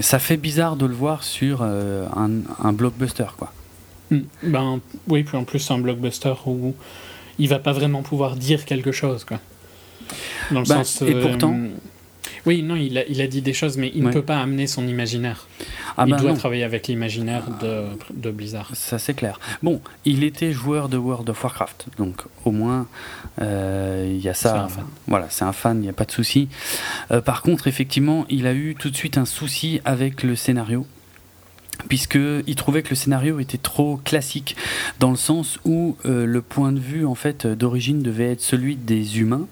ça fait bizarre de le voir sur euh, un, un blockbuster quoi. Ben oui, puis en plus c'est un blockbuster où il va pas vraiment pouvoir dire quelque chose quoi. Dans le ben, sens, et pourtant euh, oui non il a, il a dit des choses mais il ouais. ne peut pas amener son imaginaire. Ah il ben doit non. travailler avec l'imaginaire de, de Blizzard, ça c'est clair. Bon, il était joueur de World of Warcraft donc au moins il euh, y a ça, c'est un fan. Voilà, c'est un fan, il n'y a pas de souci. Euh, par contre effectivement il a eu tout de suite un souci avec le scénario, puisqu'il trouvait que le scénario était trop classique, dans le sens où euh, le point de vue en fait, d'origine devait être celui des humains,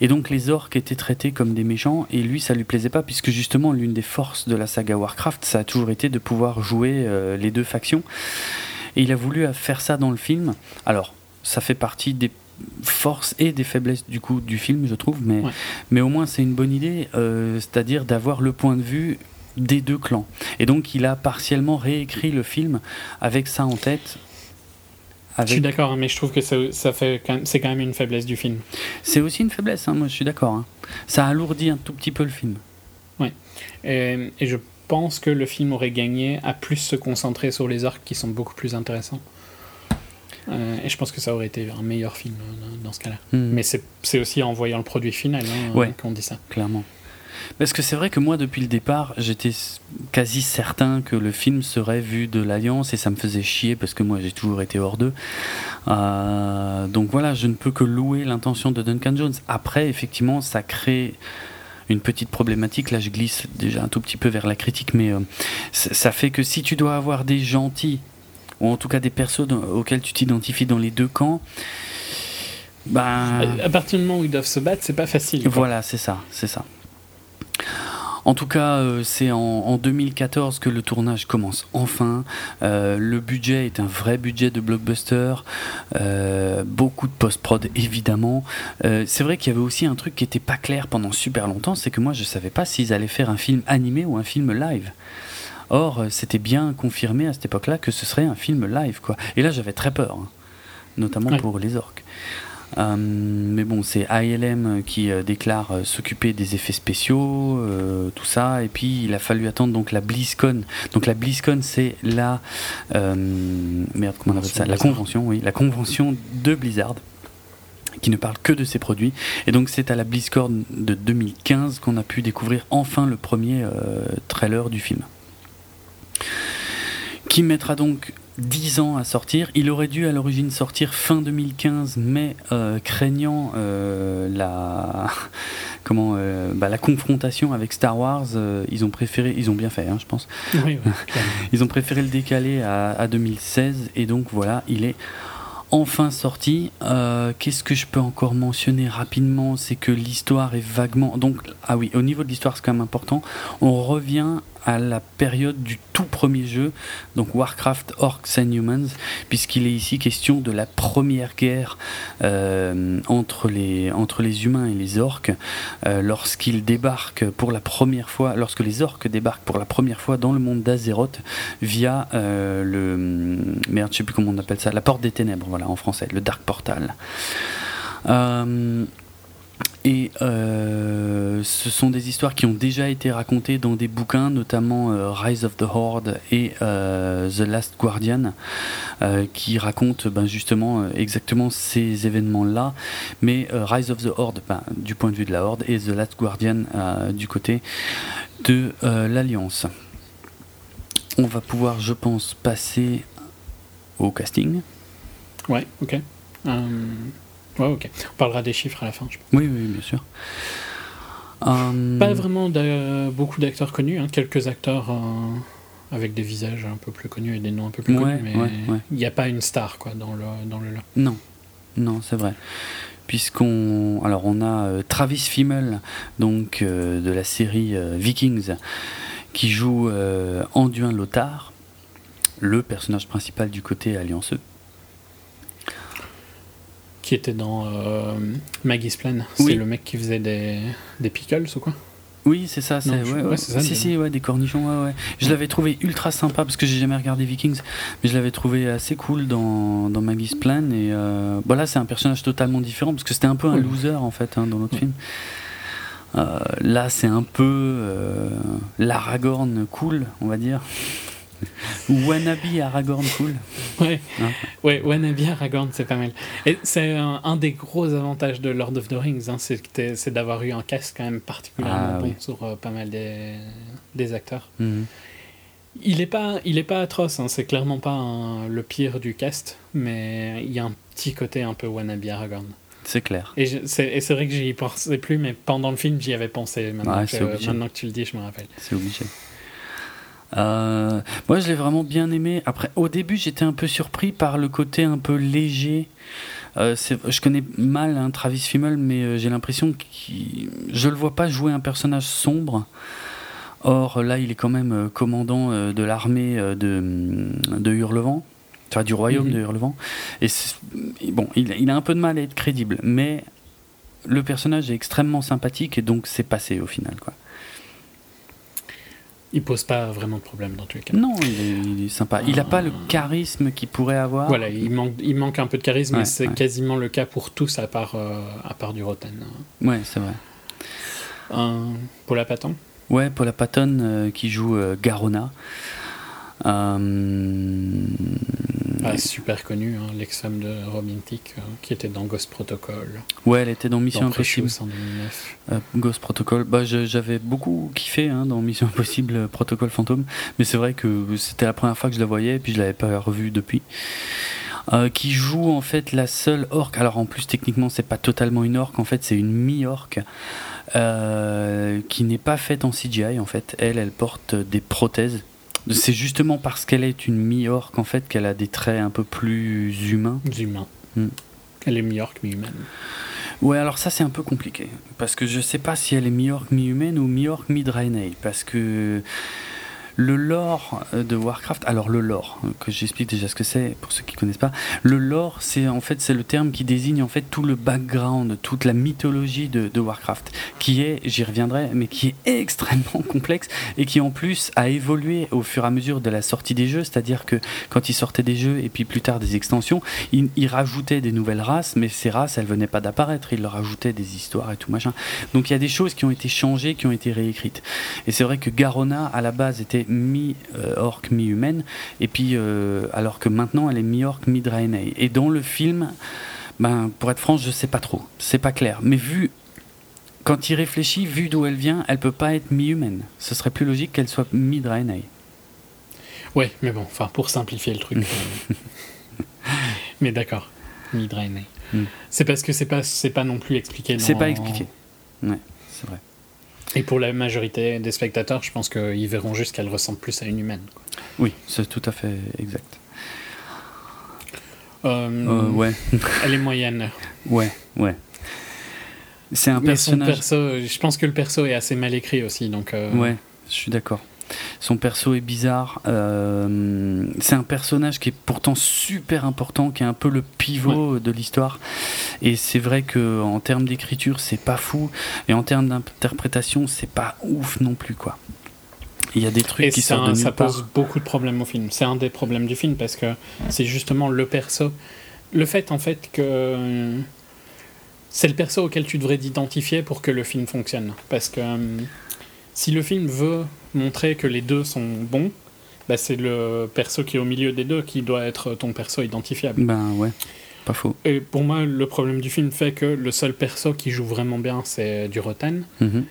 et donc les orques étaient traités comme des méchants, et lui ça lui plaisait pas, puisque justement l'une des forces de la saga Warcraft, ça a toujours été de pouvoir jouer euh, les deux factions, et il a voulu faire ça dans le film. Alors, ça fait partie des force et des faiblesses du coup du film je trouve, mais, ouais. mais au moins c'est une bonne idée, euh, c'est-à-dire d'avoir le point de vue des deux clans, et donc il a partiellement réécrit le film avec ça en tête. Avec... Je suis d'accord, mais je trouve que ça, ça fait quand même, c'est quand même une faiblesse du film. C'est aussi une faiblesse, hein, moi je suis d'accord. Hein. Ça alourdit un tout petit peu le film. Ouais. Et, et je pense que le film aurait gagné à plus se concentrer sur les arcs qui sont beaucoup plus intéressants. Euh, et je pense que ça aurait été un meilleur film dans ce cas-là. Mmh. Mais c'est, c'est aussi en voyant le produit final hein, ouais, qu'on dit ça. Clairement. Parce que c'est vrai que moi depuis le départ j'étais quasi certain que le film serait vu de l'Alliance, et ça me faisait chier parce que moi j'ai toujours été hors d'eux. Euh, donc voilà, je ne peux que louer l'intention de Duncan Jones. Après effectivement ça crée une petite problématique, là je glisse déjà un tout petit peu vers la critique, mais euh, ça fait que si tu dois avoir des gentils, ou en tout cas des persos dans, auxquels tu t'identifies dans les deux camps, ben... à partir du moment où ils doivent se battre c'est pas facile quoi. Voilà, c'est ça, c'est ça. En tout cas, euh, c'est en, en deux mille quatorze que le tournage commence enfin. Euh, le budget est un vrai budget de blockbuster. Euh, beaucoup de post-prod, évidemment. Euh, c'est vrai qu'il y avait aussi un truc qui n'était pas clair pendant super longtemps, c'est que moi, je ne savais pas s'ils allaient faire un film animé ou un film live. Or, c'était bien confirmé à cette époque-là que ce serait un film live, quoi. Et là, j'avais très peur, hein, notamment ouais. pour les orques. Euh, mais bon, c'est A L M qui euh, déclare euh, s'occuper des effets spéciaux, euh, tout ça, et puis il a fallu attendre donc la BlizzCon. Donc la BlizzCon, c'est la euh, merde, comment on appelle ça, la convention, oui, la convention de Blizzard, qui ne parle que de ses produits. Et donc c'est à la BlizzCon de deux mille quinze qu'on a pu découvrir enfin le premier euh, trailer du film, qui mettra donc dix ans à sortir. Il aurait dû à l'origine sortir fin deux mille quinze, mais euh, craignant euh, la comment euh, bah, la confrontation avec Star Wars, euh, ils ont préféré, ils ont bien fait, hein, je pense. Oui, oui. Ils ont préféré le décaler à, à deux mille seize, et donc voilà, il est enfin sorti. Euh, qu'est-ce que je peux encore mentionner rapidement, c'est que l'histoire est vaguement. Donc ah oui, au niveau de l'histoire, c'est quand même important. On revient à la période du tout premier jeu, donc Warcraft Orcs and Humans, puisqu'il est ici question de la première guerre euh, entre les entre les humains et les orques, euh, lorsqu'ils débarquent pour la première fois, lorsque les orques débarquent pour la première fois dans le monde d'Azeroth via euh, le merde, je sais plus comment on appelle ça, la porte des ténèbres, voilà en français, le Dark Portal. Euh, Et euh, ce sont des histoires qui ont déjà été racontées dans des bouquins, notamment euh, Rise of the Horde et euh, The Last Guardian, euh, qui racontent ben, justement euh, exactement ces événements-là. Mais euh, Rise of the Horde, ben, du point de vue de la Horde, et The Last Guardian euh, du côté de euh, l'Alliance. On va pouvoir, je pense, passer au casting. Ouais, ok. Um... Ouais, ok. On parlera des chiffres à la fin, je pense. Oui, oui, bien sûr. Euh... Pas vraiment d'a... beaucoup d'acteurs connus, hein. Quelques acteurs euh, avec des visages un peu plus connus et des noms un peu plus ouais, connus, mais il ouais, ouais. n'y a pas une star quoi, dans le dans le lot. Non, non, c'est vrai. Puisqu'on, alors on a euh, Travis Fimmel, donc euh, de la série euh, Vikings, qui joue euh, Anduin Lothar, le personnage principal du côté allianceux. Qui était dans euh, Maggie's Plan, c'est oui. le mec qui faisait des, des pickles ou quoi ? Oui, c'est ça, c'est, non, ouais, ouais, ouais, c'est ça, si, si, ouais, des cornichons, ouais, ouais. Je l'avais trouvé ultra sympa parce que j'ai jamais regardé Vikings, mais je l'avais trouvé assez cool dans, dans Maggie's Plan. Et euh, bah là, c'est un personnage totalement différent parce que c'était un peu un loser en fait hein, dans l'autre ouais. film. Euh, là, c'est un peu euh, l'Aragorn cool, on va dire. Ou Wannabe Aragorn cool. Ouais. Hein ouais, Wannabe Aragorn, c'est pas mal. Et c'est un, un des gros avantages de Lord of the Rings, hein, c'est, c'est d'avoir eu un cast quand même particulièrement ah, bon oui. sur euh, pas mal des, des acteurs. Mm-hmm. Il est pas, il est pas atroce, hein, c'est clairement pas un, le pire du cast, mais il y a un petit côté un peu Wannabe Aragorn. C'est clair. Et, je, c'est, et c'est vrai que j'y pensais plus, mais pendant le film, j'y avais pensé. Maintenant, ouais, que, euh, maintenant que tu le dis, je me rappelle. C'est obligé. Euh, moi je l'ai vraiment bien aimé. Après, au début j'étais un peu surpris par le côté un peu léger. Euh, c'est, je connais mal hein, Travis Fimmel, mais euh, j'ai l'impression qu'il, je le vois pas jouer un personnage sombre. Or là il est quand même euh, commandant euh, de l'armée euh, de, de Hurlevent, enfin du royaume mmh. de Hurlevent. Et bon, il, il a un peu de mal à être crédible, mais le personnage est extrêmement sympathique et donc c'est passé au final quoi. Il pose pas vraiment de problème dans tous les cas. Non, il est, il est sympa. Il a pas le charisme qu'il pourrait avoir. Voilà, il manque, il manque un peu de charisme, ouais, mais c'est ouais. quasiment le cas pour tous à part, euh, à part du Rotten. Ouais, c'est vrai. Euh, Paula Patton. Ouais, Paula Patton euh, qui joue euh, Garona. Euh... Ah, super connue, hein, l'ex-femme de Robin Thicke, euh, qui était dans Ghost Protocol. Ouais, elle était dans Mission dans Impossible. En deux mille neuf. Euh, Ghost Protocol, bah, je, j'avais beaucoup kiffé hein, dans Mission Impossible, euh, Protocole Fantôme, mais c'est vrai que c'était la première fois que je la voyais, et puis je l'avais pas revue depuis. Euh, qui joue en fait la seule orque. Alors en plus techniquement c'est pas totalement une orque, en fait c'est une mi-orque euh, qui n'est pas faite en C G I en fait. Elle, elle porte des prothèses. C'est justement parce qu'elle est une mi-orque en fait qu'elle a des traits un peu plus humains. Humains. Mm. Elle est mi-orque, mi-humaine. Ouais, alors ça c'est un peu compliqué parce que je sais pas si elle est mi-orque, mi-humaine ou mi-orque, mi-draenei parce que le lore de Warcraft, alors le lore que j'explique déjà ce que c'est pour ceux qui connaissent pas. Le lore, c'est en fait c'est le terme qui désigne en fait tout le background, toute la mythologie de, de Warcraft, qui est, j'y reviendrai, mais qui est extrêmement complexe et qui en plus a évolué au fur et à mesure de la sortie des jeux. C'est-à-dire que quand ils sortaient des jeux et puis plus tard des extensions, ils, ils rajoutaient des nouvelles races, mais ces races elles venaient pas d'apparaître, ils leur rajoutaient des histoires et tout machin. Donc il y a des choses qui ont été changées, qui ont été réécrites. Et c'est vrai que Garona à la base était mi-orc, mi-humaine, et puis euh, alors que maintenant elle est mi-orc, mi-draenei. Et dans le film, ben, pour être franche, je sais pas trop, c'est pas clair. Mais vu, quand il réfléchit, vu d'où elle vient, elle peut pas être mi-humaine. Ce serait plus logique qu'elle soit mi-draenei. Ouais, mais bon, enfin pour simplifier le truc. euh... Mais d'accord, mi-draenei. Mm. C'est parce que c'est pas, c'est pas non plus expliqué. Dans... C'est pas expliqué. Ouais, c'est vrai. Et pour la majorité des spectateurs, je pense qu'ils verront juste qu'elle ressemble plus à une humaine. Quoi. Oui, c'est tout à fait exact. Euh, euh, ouais. Elle est moyenne. Ouais, ouais. C'est un personnage. Mais son perso, je pense que le perso est assez mal écrit aussi, donc. Euh... Ouais, je suis d'accord. Son perso est bizarre. Euh, c'est un personnage qui est pourtant super important, qui est un peu le pivot ouais. de l'histoire. Et c'est vrai que en termes d'écriture, c'est pas fou, et en termes d'interprétation, c'est pas ouf non plus, quoi. Il y a des trucs et qui sortent de nulle part. Ça pose beaucoup de problèmes au film. C'est un des problèmes du film parce que c'est justement le perso, le fait en fait que c'est le perso auquel tu devrais t'identifier pour que le film fonctionne, parce que. Si le film veut montrer que les deux sont bons, bah c'est le perso qui est au milieu des deux qui doit être ton perso identifiable. Ben ouais, pas faux. Et pour moi, le problème du film fait que le seul perso qui joue vraiment bien, c'est du Rotten. Mm-hmm.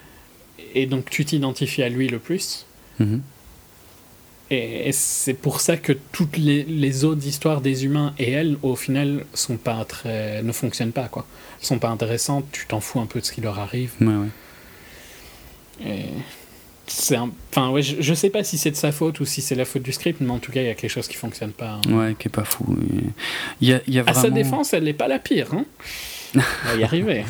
Et donc tu t'identifies à lui le plus. Mm-hmm. Et, et c'est pour ça que toutes les, les autres histoires des humains et elles, au final, sont pas très, ne fonctionnent pas, quoi. Elles sont pas intéressantes, tu t'en fous un peu de ce qui leur arrive. Ouais, ouais. Et c'est un... enfin, ouais, je, je sais pas si c'est de sa faute ou si c'est la faute du script, mais en tout cas il y a quelque chose qui fonctionne pas hein. Ouais, qui est pas fou. Il y a, il y a vraiment... À sa défense, elle n'est pas la pire hein. On va y arriver.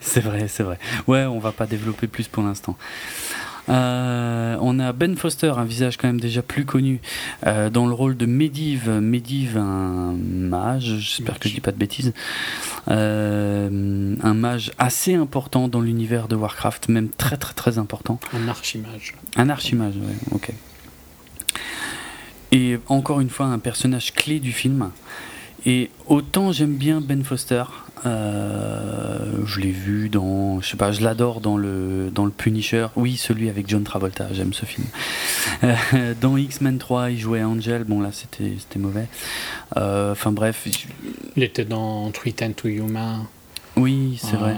C'est vrai, c'est vrai. Ouais, on va pas développer plus pour l'instant. Euh, on a Ben Foster, un visage quand même déjà plus connu, euh, dans le rôle de Medivh. Medivh, un mage, j'espère que je dis pas de bêtises, euh, un mage assez important dans l'univers de Warcraft, même très très très important. Un archimage. Un archimage, oui, ok. Et encore une fois, un personnage clé du film. Et autant j'aime bien Ben Foster, euh, je l'ai vu dans, je sais pas, je l'adore dans le dans le Punisher, oui, celui avec John Travolta, j'aime ce film. Euh, dans X-Men trois, il jouait Angel, bon là c'était c'était mauvais. Enfin euh, bref, il était dans Tweet and to Human. Oui, c'est euh, vrai.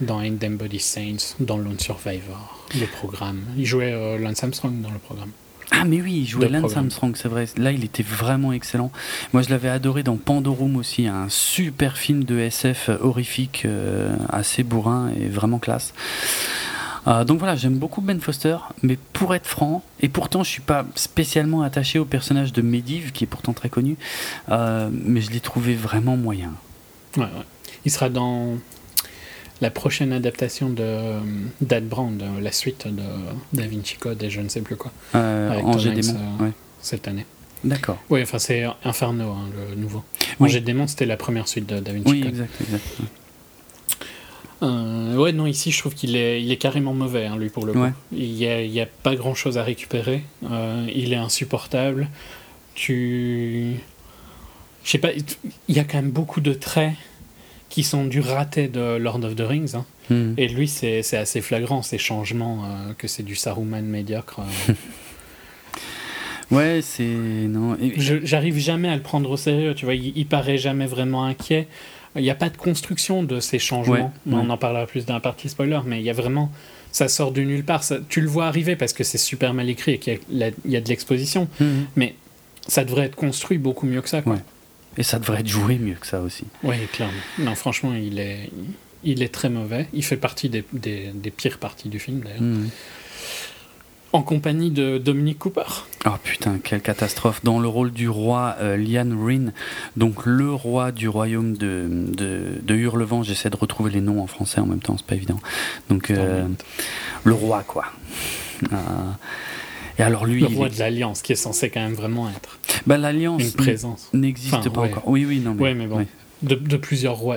Dans In Them Body Saints, dans Lone Survivor, le programme. Il jouait euh, Lance Armstrong dans le programme. Ah mais oui, il jouait Lance Armstrong, c'est vrai. Là, il était vraiment excellent. Moi, je l'avais adoré dans Pandorum aussi, un super film de S F horrifique, euh, assez bourrin et vraiment classe. Euh, donc voilà, j'aime beaucoup Ben Foster, mais pour être franc, et pourtant je suis pas spécialement attaché au personnage de Medivh, qui est pourtant très connu, euh, mais je l'ai trouvé vraiment moyen. Ouais, ouais. Il sera dans la prochaine adaptation de d'Ad Brand, la suite de Da Vinci Code et je ne sais plus quoi. Euh, Angers Démon, euh, ouais. Cette année. D'accord. Oui, enfin c'est Inferno, hein, le nouveau. Oui. Angers Démon, c'était la première suite de Da Vinci oui, Code. Oui, exact, exact. Euh, ouais, non, ici je trouve qu'il est, il est carrément mauvais, hein, lui, pour le coup. Ouais. Il n'y a, il y a pas grand chose à récupérer. Euh, il est insupportable. Tu. Je sais pas, il y a quand même beaucoup de traits qui sont du raté de Lord of the Rings. Hein. Mm. Et lui, c'est, c'est assez flagrant, ces changements, euh, que c'est du Saruman médiocre. Euh. ouais, c'est... non. Et... Je, j'arrive jamais à le prendre au sérieux, tu vois. Il, il paraît jamais vraiment inquiet. Il n'y a pas de construction de ces changements. Ouais, ouais. On en parlera plus dans la partie spoiler, mais il y a vraiment... Ça sort de nulle part. Ça, tu le vois arriver parce que c'est super mal écrit et qu'il y a, la, il y a de l'exposition. Mm. Mais ça devrait être construit beaucoup mieux que ça, quoi. Ouais. Et ça devrait être joué mieux que ça aussi. Oui, clairement. Non, franchement, il est, il est très mauvais. Il fait partie des, des, des pires parties du film, d'ailleurs. Mmh. En compagnie de Dominic Cooper. Oh putain, quelle catastrophe. Dans le rôle du roi, euh, Lian Rin, donc le roi du royaume de, de, de Hurlevent. J'essaie de retrouver les noms en français en même temps, c'est pas évident. Donc, euh, le roi, quoi. Euh... Et alors lui, le roi il... de l'Alliance, qui est censé quand même vraiment être. Bah, l'Alliance une présence. n'existe enfin, pas ouais. encore. Oui, oui, non. Mais, ouais, mais bon, ouais. de, de plusieurs rois,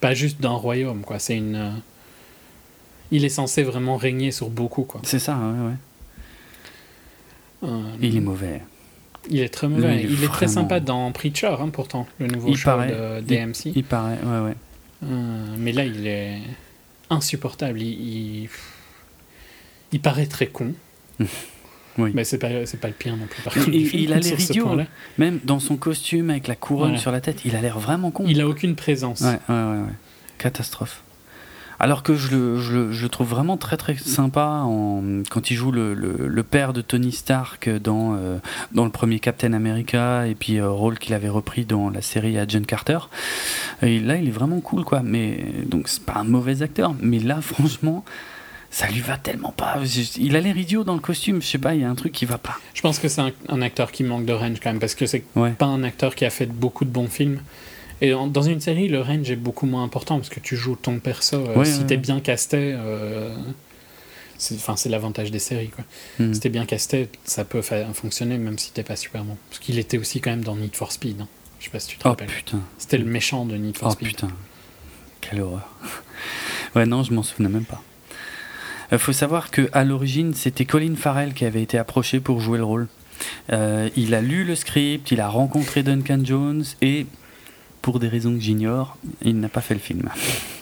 pas juste d'un royaume, quoi. C'est une. Euh... Il est censé vraiment régner sur beaucoup, quoi. C'est ça, ouais, ouais. Euh, il est mauvais. Il est très mauvais. Lui, il est, il vraiment... est très sympa dans Preacher, hein, pourtant, le nouveau il show paraît, de D M C. Il, il paraît, ouais, ouais. Euh, mais là, il est insupportable. Il, il... il paraît très con. Oui. Mais c'est pas, c'est pas le pire non plus. Par contre, il, il a l'air idiot, même dans son costume avec la couronne voilà. sur la tête, il a l'air vraiment con. Il a aucune présence. Ouais, ouais, ouais, ouais. Catastrophe. Alors que je le, je, le, je le trouve vraiment très très sympa en, quand il joue le, le, le père de Tony Stark dans, euh, dans le premier Captain America et puis euh, rôle qu'il avait repris dans la série Agent Carter. Et là, il est vraiment cool, quoi. Mais donc c'est pas un mauvais acteur, mais là, franchement. Ça lui va tellement pas. Il a l'air idiot dans le costume. Je sais pas, il y a un truc qui va pas. Je pense que c'est un, un acteur qui manque de range quand même, parce que c'est ouais. pas un acteur qui a fait beaucoup de bons films. Et en, dans une série, le range est beaucoup moins important parce que tu joues ton perso. Euh, ouais, si ouais, t'es ouais. bien casté, euh, c'est, c'est l'avantage des séries, quoi. Mm. Si t'es bien casté, ça peut fa- fonctionner même si t'es pas super bon. Parce qu'il était aussi quand même dans Need for Speed. Hein. Je sais pas si tu te oh, rappelles. Putain. C'était le méchant de Need for oh, Speed. Oh putain, quelle horreur. ouais, non, je m'en souvenais même pas. Il faut savoir qu'à l'origine, c'était Colin Farrell qui avait été approché pour jouer le rôle. Euh, il a lu le script, il a rencontré Duncan Jones et, pour des raisons que j'ignore, il n'a pas fait le film.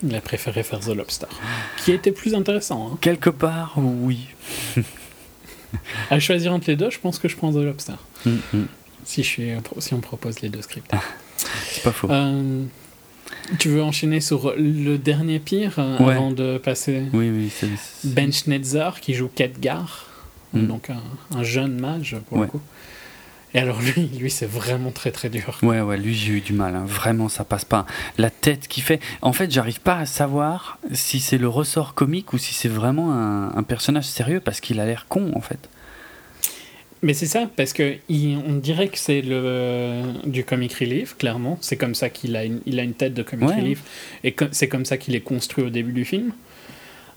Il a préféré faire The Lobster, qui était plus intéressant. Hein. Quelque part, oui. À choisir entre les deux, je pense que je prends The Lobster. Mm-hmm. Si, je suis, si on propose les deux scripts. Ah, c'est pas faux. Euh... Tu veux enchaîner sur le dernier pire euh, ouais. avant de passer oui, oui, c'est, c'est... Ben Schnetzer qui joue Khadgar, mm. donc un, un jeune mage pour ouais. le coup. Et alors lui, lui c'est vraiment très très dur. Ouais ouais, lui j'ai eu du mal, hein. Vraiment ça passe pas. La tête qu'il fait, en fait j'arrive pas à savoir si c'est le ressort comique ou si c'est vraiment un, un personnage sérieux parce qu'il a l'air con en fait. Mais c'est ça, parce qu'on dirait que c'est le, euh, du comic relief, clairement. C'est comme ça qu'il a une, il a une tête de comic ouais. relief. Et com- c'est comme ça qu'il est construit au début du film.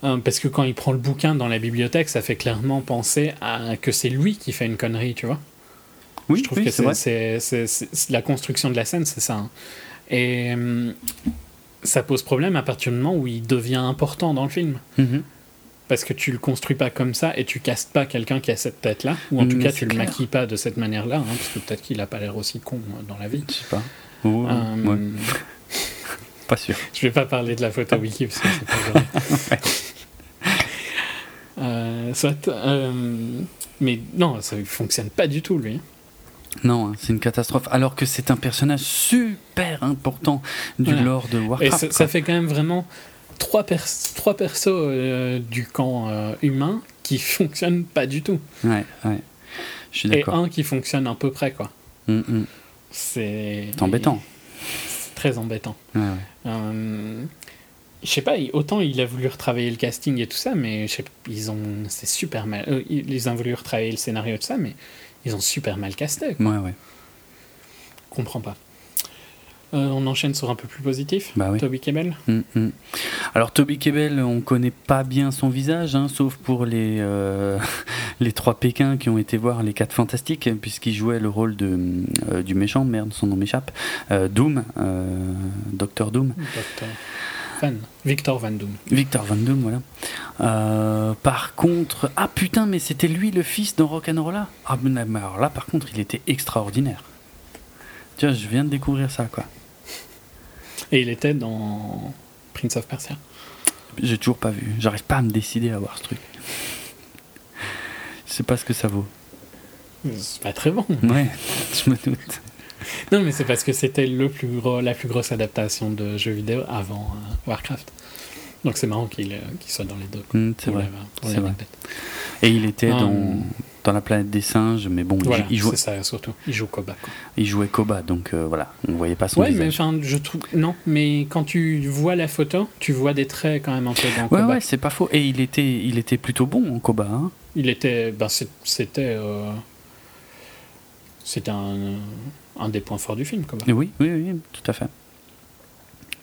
euh, parce que quand il prend le bouquin dans la bibliothèque, ça fait clairement penser à que c'est lui qui fait une connerie, tu vois. Oui, je trouve oui, que c'est, c'est, c'est, c'est, c'est la construction de la scène, c'est ça. Hein. Et hum, ça pose problème à partir du moment où il devient important dans le film. Mm-hmm. Parce que tu le construis pas comme ça et tu castes pas quelqu'un qui a cette tête-là, ou en tout Mais cas tu clair. le maquilles pas de cette manière-là, hein, parce que peut-être qu'il a pas l'air aussi con dans la vie. Je sais pas. Oh, euh, ouais. Pas sûr. Je vais pas parler de la photo wiki parce que c'est pas vrai. euh, soit. Euh, mais non, ça fonctionne pas du tout lui. Non, c'est une catastrophe. Alors que c'est un personnage super important du voilà. lore de Warcraft. Et ça, ça fait quand même vraiment. Trois, pers- trois persos euh, du camp euh, humain qui fonctionnent pas du tout. Ouais, ouais. Je suis d'accord. Et un qui fonctionne à peu près, quoi. Mm-mm. C'est... c'est embêtant. C'est très embêtant. Ouais, ouais. Euh, je sais pas, autant il a voulu retravailler le casting et tout ça, mais je sais, ils ont... c'est super mal... Euh, ils ont voulu retravailler le scénario et tout ça, mais ils ont super mal casté, quoi. Ouais, ouais. Je comprends pas. Euh, on enchaîne sur un peu plus positif, bah oui. Toby Kebbell. Mm-hmm. Alors Toby Kebbell, on connaît pas bien son visage, hein, sauf pour les euh, les trois Pékins qui ont été voir les Quatre Fantastiques, puisqu'il jouait le rôle de euh, du méchant, merde, son nom m'échappe, euh, Doom, euh, Docteur Doom. Docteur. Van. Victor Van Doom. Victor Van Doom, voilà. Euh, par contre, ah putain, mais c'était lui le fils dans Rock'n'Roll là. Ah mais alors là, par contre, il était extraordinaire. Tiens, je viens de découvrir ça, quoi. Et il était dans Prince of Persia. J'ai toujours pas vu. J'arrive pas à me décider à voir ce truc. Je sais pas ce que ça vaut. C'est pas très bon. Ouais, je me doute. Non, mais c'est parce que c'était le plus gros, la plus grosse adaptation de jeux vidéo avant euh, Warcraft. Donc c'est marrant qu'il, euh, qu'il soit dans les deux. Mmh, c'est vrai. La, c'est vrai. Et il était euh, dans, dans la planète des singes, mais bon, voilà, il jouait. C'est ça surtout. Il joue Koba. Quoi. Il jouait Koba, donc euh, voilà, on voyait pas son ouais, visage. Ouais, mais enfin, je trouve non, mais quand tu vois la photo, tu vois des traits quand même un peu dans Koba. Ouais, ouais, c'est pas faux. Et il était, il était plutôt bon en Koba. Hein. Il était, ben c'était, euh, c'était un, un des points forts du film, Koba. Oui, oui, oui, tout à fait,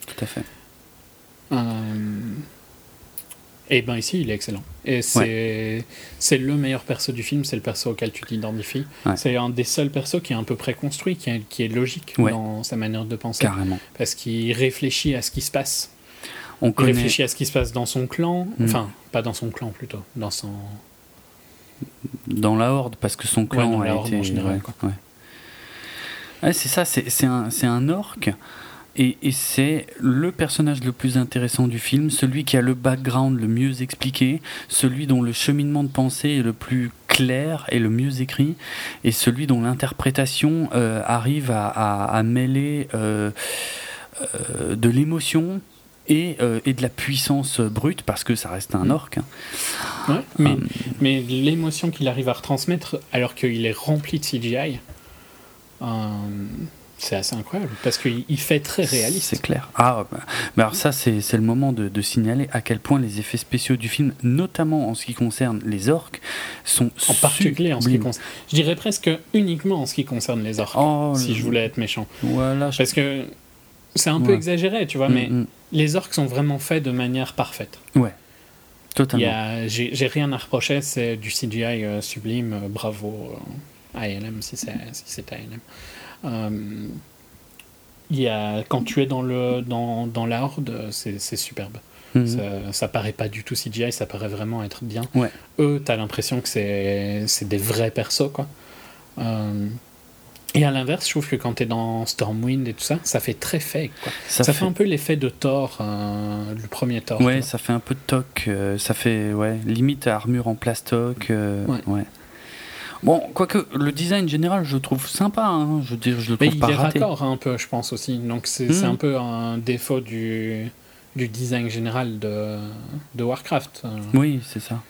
tout à fait. Euh... Et ben ici il est excellent et c'est, ouais. c'est le meilleur perso du film, c'est le perso auquel tu t'identifies, ouais. c'est un des seuls persos qui est un peu préconstruit, qui est, qui est logique ouais. dans sa manière de penser. Carrément. Parce qu'il réfléchit à ce qui se passe. On il connaît... réfléchit à ce qui se passe dans son clan, mmh. enfin pas dans son clan plutôt, dans son dans la horde parce que son clan ouais, dans a la horde, été en général, ouais. Quoi. Ouais. Ouais, c'est ça, c'est, c'est, un, c'est un orc. Et, et c'est le personnage le plus intéressant du film, celui qui a le background le mieux expliqué, celui dont le cheminement de pensée est le plus clair et le mieux écrit, et celui dont l'interprétation euh, arrive à, à, à mêler euh, euh, de l'émotion et, euh, et de la puissance brute, parce que ça reste un orc. Ouais, mais, hum. mais l'émotion qu'il arrive à retransmettre alors qu'il est rempli de C G I... Euh... C'est assez incroyable, parce qu'il fait très réaliste. C'est clair. Ah, bah, bah alors ça, c'est, c'est le moment de, de signaler à quel point les effets spéciaux du film, notamment en ce qui concerne les orques, sont en particulier en ce qui concerne... Je dirais presque uniquement en ce qui concerne les orques, oh, si le... je voulais être méchant. Voilà, je... Parce que c'est un ouais. peu exagéré, tu vois, mmh, mais mmh. les orques sont vraiment faits de manière parfaite. Ouais, totalement. Il y a, j'ai, j'ai rien à reprocher, c'est du C G I euh, sublime, euh, bravo euh, A L M, si c'est, si c'est A L M. Euh, y a, quand tu es dans, le, dans, dans la horde, c'est, c'est superbe. Mmh. Ça, ça paraît pas du tout C G I, ça paraît vraiment être bien. Ouais. Eux, t'as l'impression que c'est, c'est des vrais persos, quoi. Euh, et à l'inverse, je trouve que quand t'es dans Stormwind et tout ça, ça fait très fake, quoi. Ça, ça fait... fait un peu l'effet de Thor, euh, du premier Thor. Ouais, ça fait un peu de toc. Euh, ça fait, ouais, limite à armure en plastoc. Euh, ouais. ouais. Bon, quoique le design général, je trouve sympa. Hein. Je veux dire, je le trouve mais pas raté. Il est raccord un peu, je pense aussi. Donc c'est, mmh. c'est un peu un défaut du du design général de de Warcraft. Oui, c'est ça.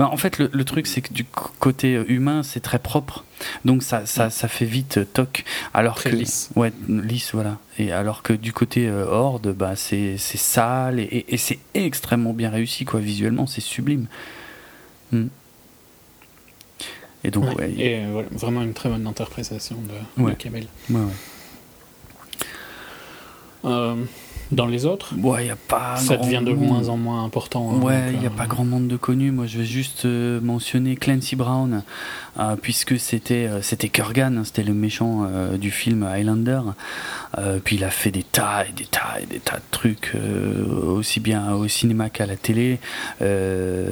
Bah, en fait, le, le truc, c'est que du côté humain, c'est très propre. Donc ça, ça, ça fait vite toc. Alors très que lisse. Ouais, lisse, voilà. Et alors que du côté euh, horde, bah c'est c'est sale et, et, et c'est extrêmement bien réussi, quoi. Visuellement, c'est sublime. Mmh. Et donc, ouais, ouais, et euh, voilà, vraiment une très bonne interprétation de, ouais, de Kebbell. Ouais, ouais. Euh, Dans les autres, ouais, y a pas ça devient de monde. moins en moins important. Hein, ouais, il n'y a euh... pas grand monde de connus. Moi, je vais juste euh, mentionner Clancy Brown, euh, puisque c'était, euh, c'était Kurgan, c'était le méchant euh, du film Highlander. Euh, puis il a fait des tas et des tas et des tas de trucs, euh, aussi bien au cinéma qu'à la télé. Euh,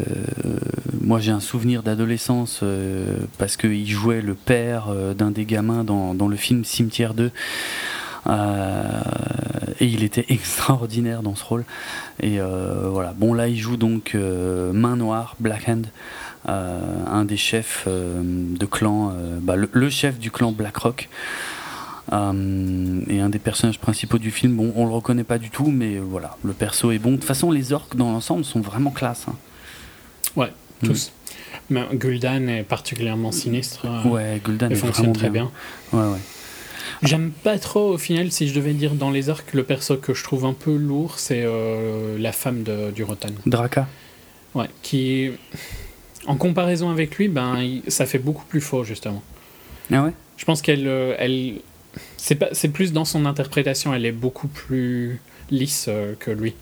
moi, j'ai un souvenir d'adolescence euh, parce qu'il jouait le père euh, d'un des gamins dans, dans le film Cimetière deux. Euh, et il était extraordinaire dans ce rôle et euh, voilà. Bon, là il joue donc euh, Main Noire, Black Hand, euh, un des chefs euh, de clan, euh, bah, le, le chef du clan Blackrock, euh, et un des personnages principaux du film. Bon, on le reconnaît pas du tout, mais euh, voilà, le perso est bon. De toute façon, les orques dans l'ensemble sont vraiment classe, hein. Ouais, tous. Mmh. Mais Gul'dan est particulièrement sinistre. Euh, ouais, Gul'dan fonctionne très bien. bien. Ouais, ouais. J'aime pas trop, au final, si je devais dire dans les orques, le perso que je trouve un peu lourd, c'est euh, la femme de, du Rotan. Draka. Ouais, qui, en comparaison avec lui, ben, il, ça fait beaucoup plus faux, justement. Ah ouais ? Je pense qu'elle... elle, c'est, pas, c'est plus dans son interprétation, elle est beaucoup plus lisse euh, que lui.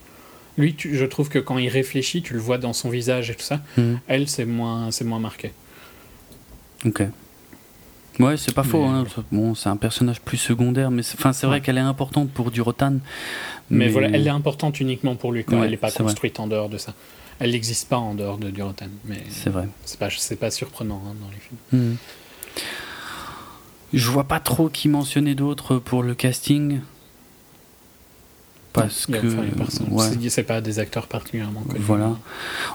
Lui, tu, je trouve que quand il réfléchit, tu le vois dans son visage et tout ça. Mmh. Elle, c'est moins, c'est moins marqué. Ok. Ouais, c'est pas mais... faux, hein. Bon, c'est un personnage plus secondaire, mais c'est, c'est vrai ouais. qu'elle est importante pour du Rotan. Mais... mais voilà, elle est importante uniquement pour lui, quoi. Ouais, elle n'est pas construite vrai. en dehors de ça. Elle n'existe pas en dehors de du Rotan. Mais c'est vrai. C'est pas, c'est pas surprenant, hein, dans les films. Mmh. Je vois pas trop qui mentionnait d'autre pour le casting. Parce que ouais. c'est, c'est pas des acteurs particulièrement connus. Voilà.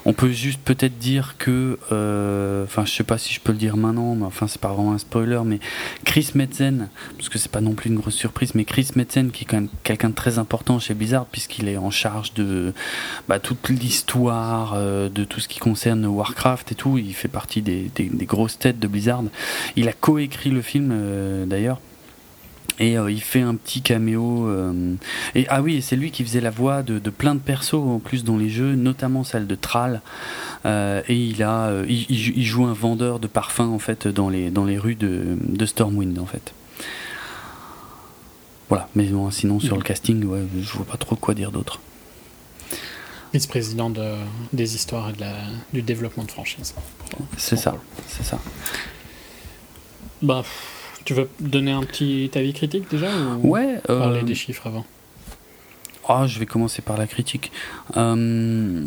On peut juste peut-être dire que, enfin, euh, je sais pas si je peux le dire maintenant, mais enfin, c'est pas vraiment un spoiler, mais Chris Metzen, parce que c'est pas non plus une grosse surprise, mais Chris Metzen qui est quand même quelqu'un de très important chez Blizzard, puisqu'il est en charge de bah, toute l'histoire, euh, de tout ce qui concerne Warcraft et tout. Il fait partie des, des, des grosses têtes de Blizzard. Il a coécrit le film euh, d'ailleurs. Et euh, il fait un petit caméo. Euh, et, ah oui, c'est lui qui faisait la voix de, de plein de persos en plus dans les jeux, notamment celle de Thrall. Euh, et il, a, euh, il, il joue un vendeur de parfums en fait, dans, les, dans les rues de, de Stormwind. En fait. Voilà, mais bon, sinon sur le casting, ouais, je vois pas trop quoi dire d'autre. Vice-président de, des histoires et de la, du développement de franchise. Pour, c'est, pour ça, c'est ça. Bah. Tu veux donner un petit avis critique déjà ou ouais, euh... parler des chiffres avant ? Oh, je vais commencer par la critique. Euh...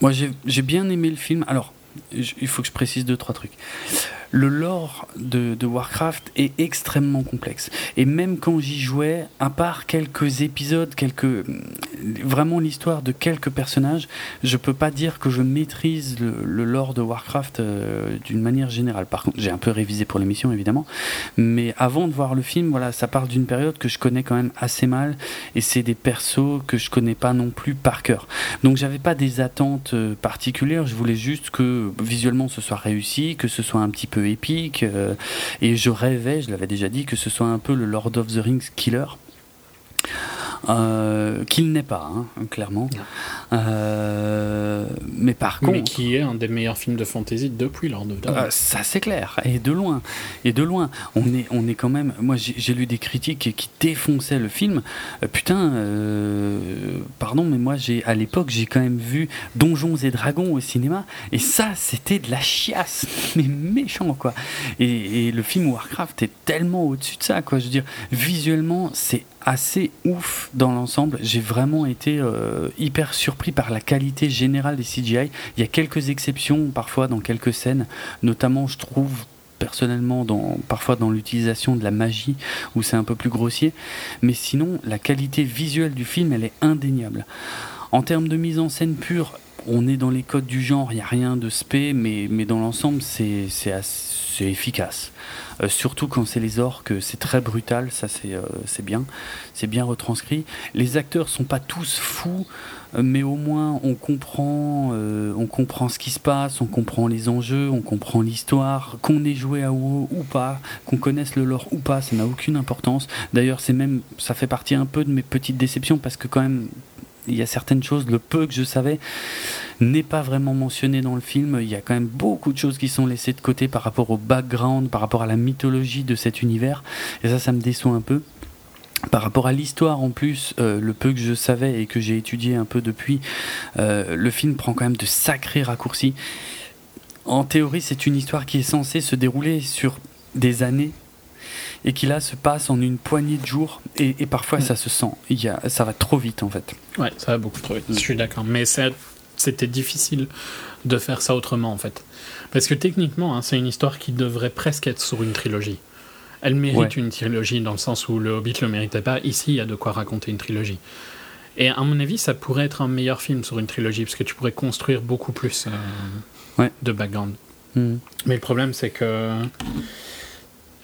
Moi, j'ai, j'ai bien aimé le film. Alors, j- il faut que je précise deux, trois trucs. Le lore de, de Warcraft est extrêmement complexe. Et même quand j'y jouais, à part quelques épisodes, quelques... vraiment l'histoire de quelques personnages, je peux pas dire que je maîtrise le, le lore de Warcraft euh, d'une manière générale. Par contre, j'ai un peu révisé pour l'émission évidemment, mais avant de voir le film, voilà, ça part d'une période que je connais quand même assez mal, et c'est des persos que je connais pas non plus par cœur. Donc j'avais pas des attentes euh, particulières, je voulais juste que visuellement ce soit réussi, que ce soit un petit peu épique, euh, et je rêvais, je l'avais déjà dit, que ce soit un peu le Lord of the Rings killer. Euh, qu'il n'est pas, hein, clairement. Euh, mais par contre, mais qui est un des meilleurs films de fantasy depuis Lord of the Rings. Euh, ça c'est clair, et de loin, et de loin. On est, on est quand même. Moi, j'ai, j'ai lu des critiques qui défonçaient le film. Euh, putain, euh, pardon, mais moi, j'ai à l'époque, j'ai quand même vu Donjons et Dragons au cinéma, et ça, c'était de la chiasse, mais méchant quoi. Et, et le film Warcraft est tellement au-dessus de ça, quoi. Je veux dire, visuellement, c'est assez ouf dans l'ensemble. J'ai vraiment été euh, hyper surpris par la qualité générale des C G I. Il y a quelques exceptions parfois dans quelques scènes, notamment je trouve personnellement dans, parfois dans l'utilisation de la magie où c'est un peu plus grossier, mais sinon la qualité visuelle du film elle est indéniable. En termes de mise en scène pure, on est dans les codes du genre, il n'y a rien de spé, mais, mais dans l'ensemble, c'est, c'est assez efficace. Euh, surtout quand c'est les orques, c'est très brutal, ça c'est, euh, c'est bien, c'est bien retranscrit. Les acteurs ne sont pas tous fous, mais au moins on comprend, euh, on comprend ce qui se passe, on comprend les enjeux, on comprend l'histoire, qu'on ait joué à WoW ou pas, qu'on connaisse le lore ou pas, ça n'a aucune importance. D'ailleurs, c'est même, ça fait partie un peu de mes petites déceptions, parce que quand même... il y a certaines choses, le peu que je savais n'est pas vraiment mentionné dans le film. Il y a quand même beaucoup de choses qui sont laissées de côté par rapport au background, par rapport à la mythologie de cet univers, et ça, ça me déçoit un peu. Par rapport à l'histoire, en plus, euh, le peu que je savais et que j'ai étudié un peu depuis, euh, le film prend quand même de sacrés raccourcis. En théorie, c'est une histoire qui est censée se dérouler sur des années et qui là se passe en une poignée de jours, et, et parfois ouais. ça se sent, il y a, ça va trop vite en fait. Ouais, ça va beaucoup trop vite, je suis d'accord, mais ça, c'était difficile de faire ça autrement en fait. Parce que techniquement, hein, c'est une histoire qui devrait presque être sur une trilogie. Elle mérite ouais. une trilogie dans le sens où le Hobbit ne le méritait pas. Ici, il y a de quoi raconter une trilogie. Et à mon avis, ça pourrait être un meilleur film sur une trilogie, parce que tu pourrais construire beaucoup plus euh, ouais. de background. Mmh. Mais le problème, c'est que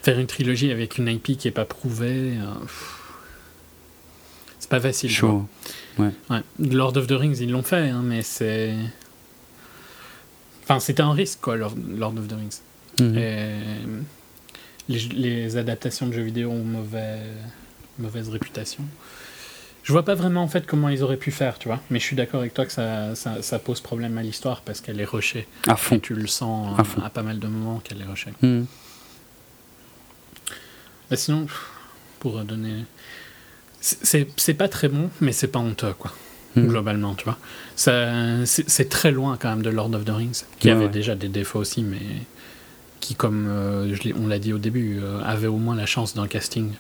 faire une trilogie avec une I P qui n'est pas prouvée, euh, c'est pas facile. Chaud. Ouais. Ouais. Lord of the Rings, ils l'ont fait, hein, mais c'est... Enfin, c'était un risque, quoi, Lord, Lord of the Rings. Mmh. Et... Les, les adaptations de jeux vidéo ont mauvais, mauvaise réputation. Je vois pas vraiment en fait comment ils auraient pu faire, tu vois. Mais je suis d'accord avec toi que ça, ça, ça pose problème à l'histoire parce qu'elle est rushée. À fond. Et tu le sens à, à pas mal de moments qu'elle est rushée. Mmh. Bah sinon, pour donner, c'est, c'est, c'est pas très bon, mais c'est pas honteux quoi. Mmh. Globalement, tu vois. Ça, c'est, c'est très loin quand même de Lord of the Rings, qui ouais, avait ouais. déjà des défauts aussi, mais. Qui, comme euh, je l'ai, on l'a dit au début, euh, avait au moins la chance d'un casting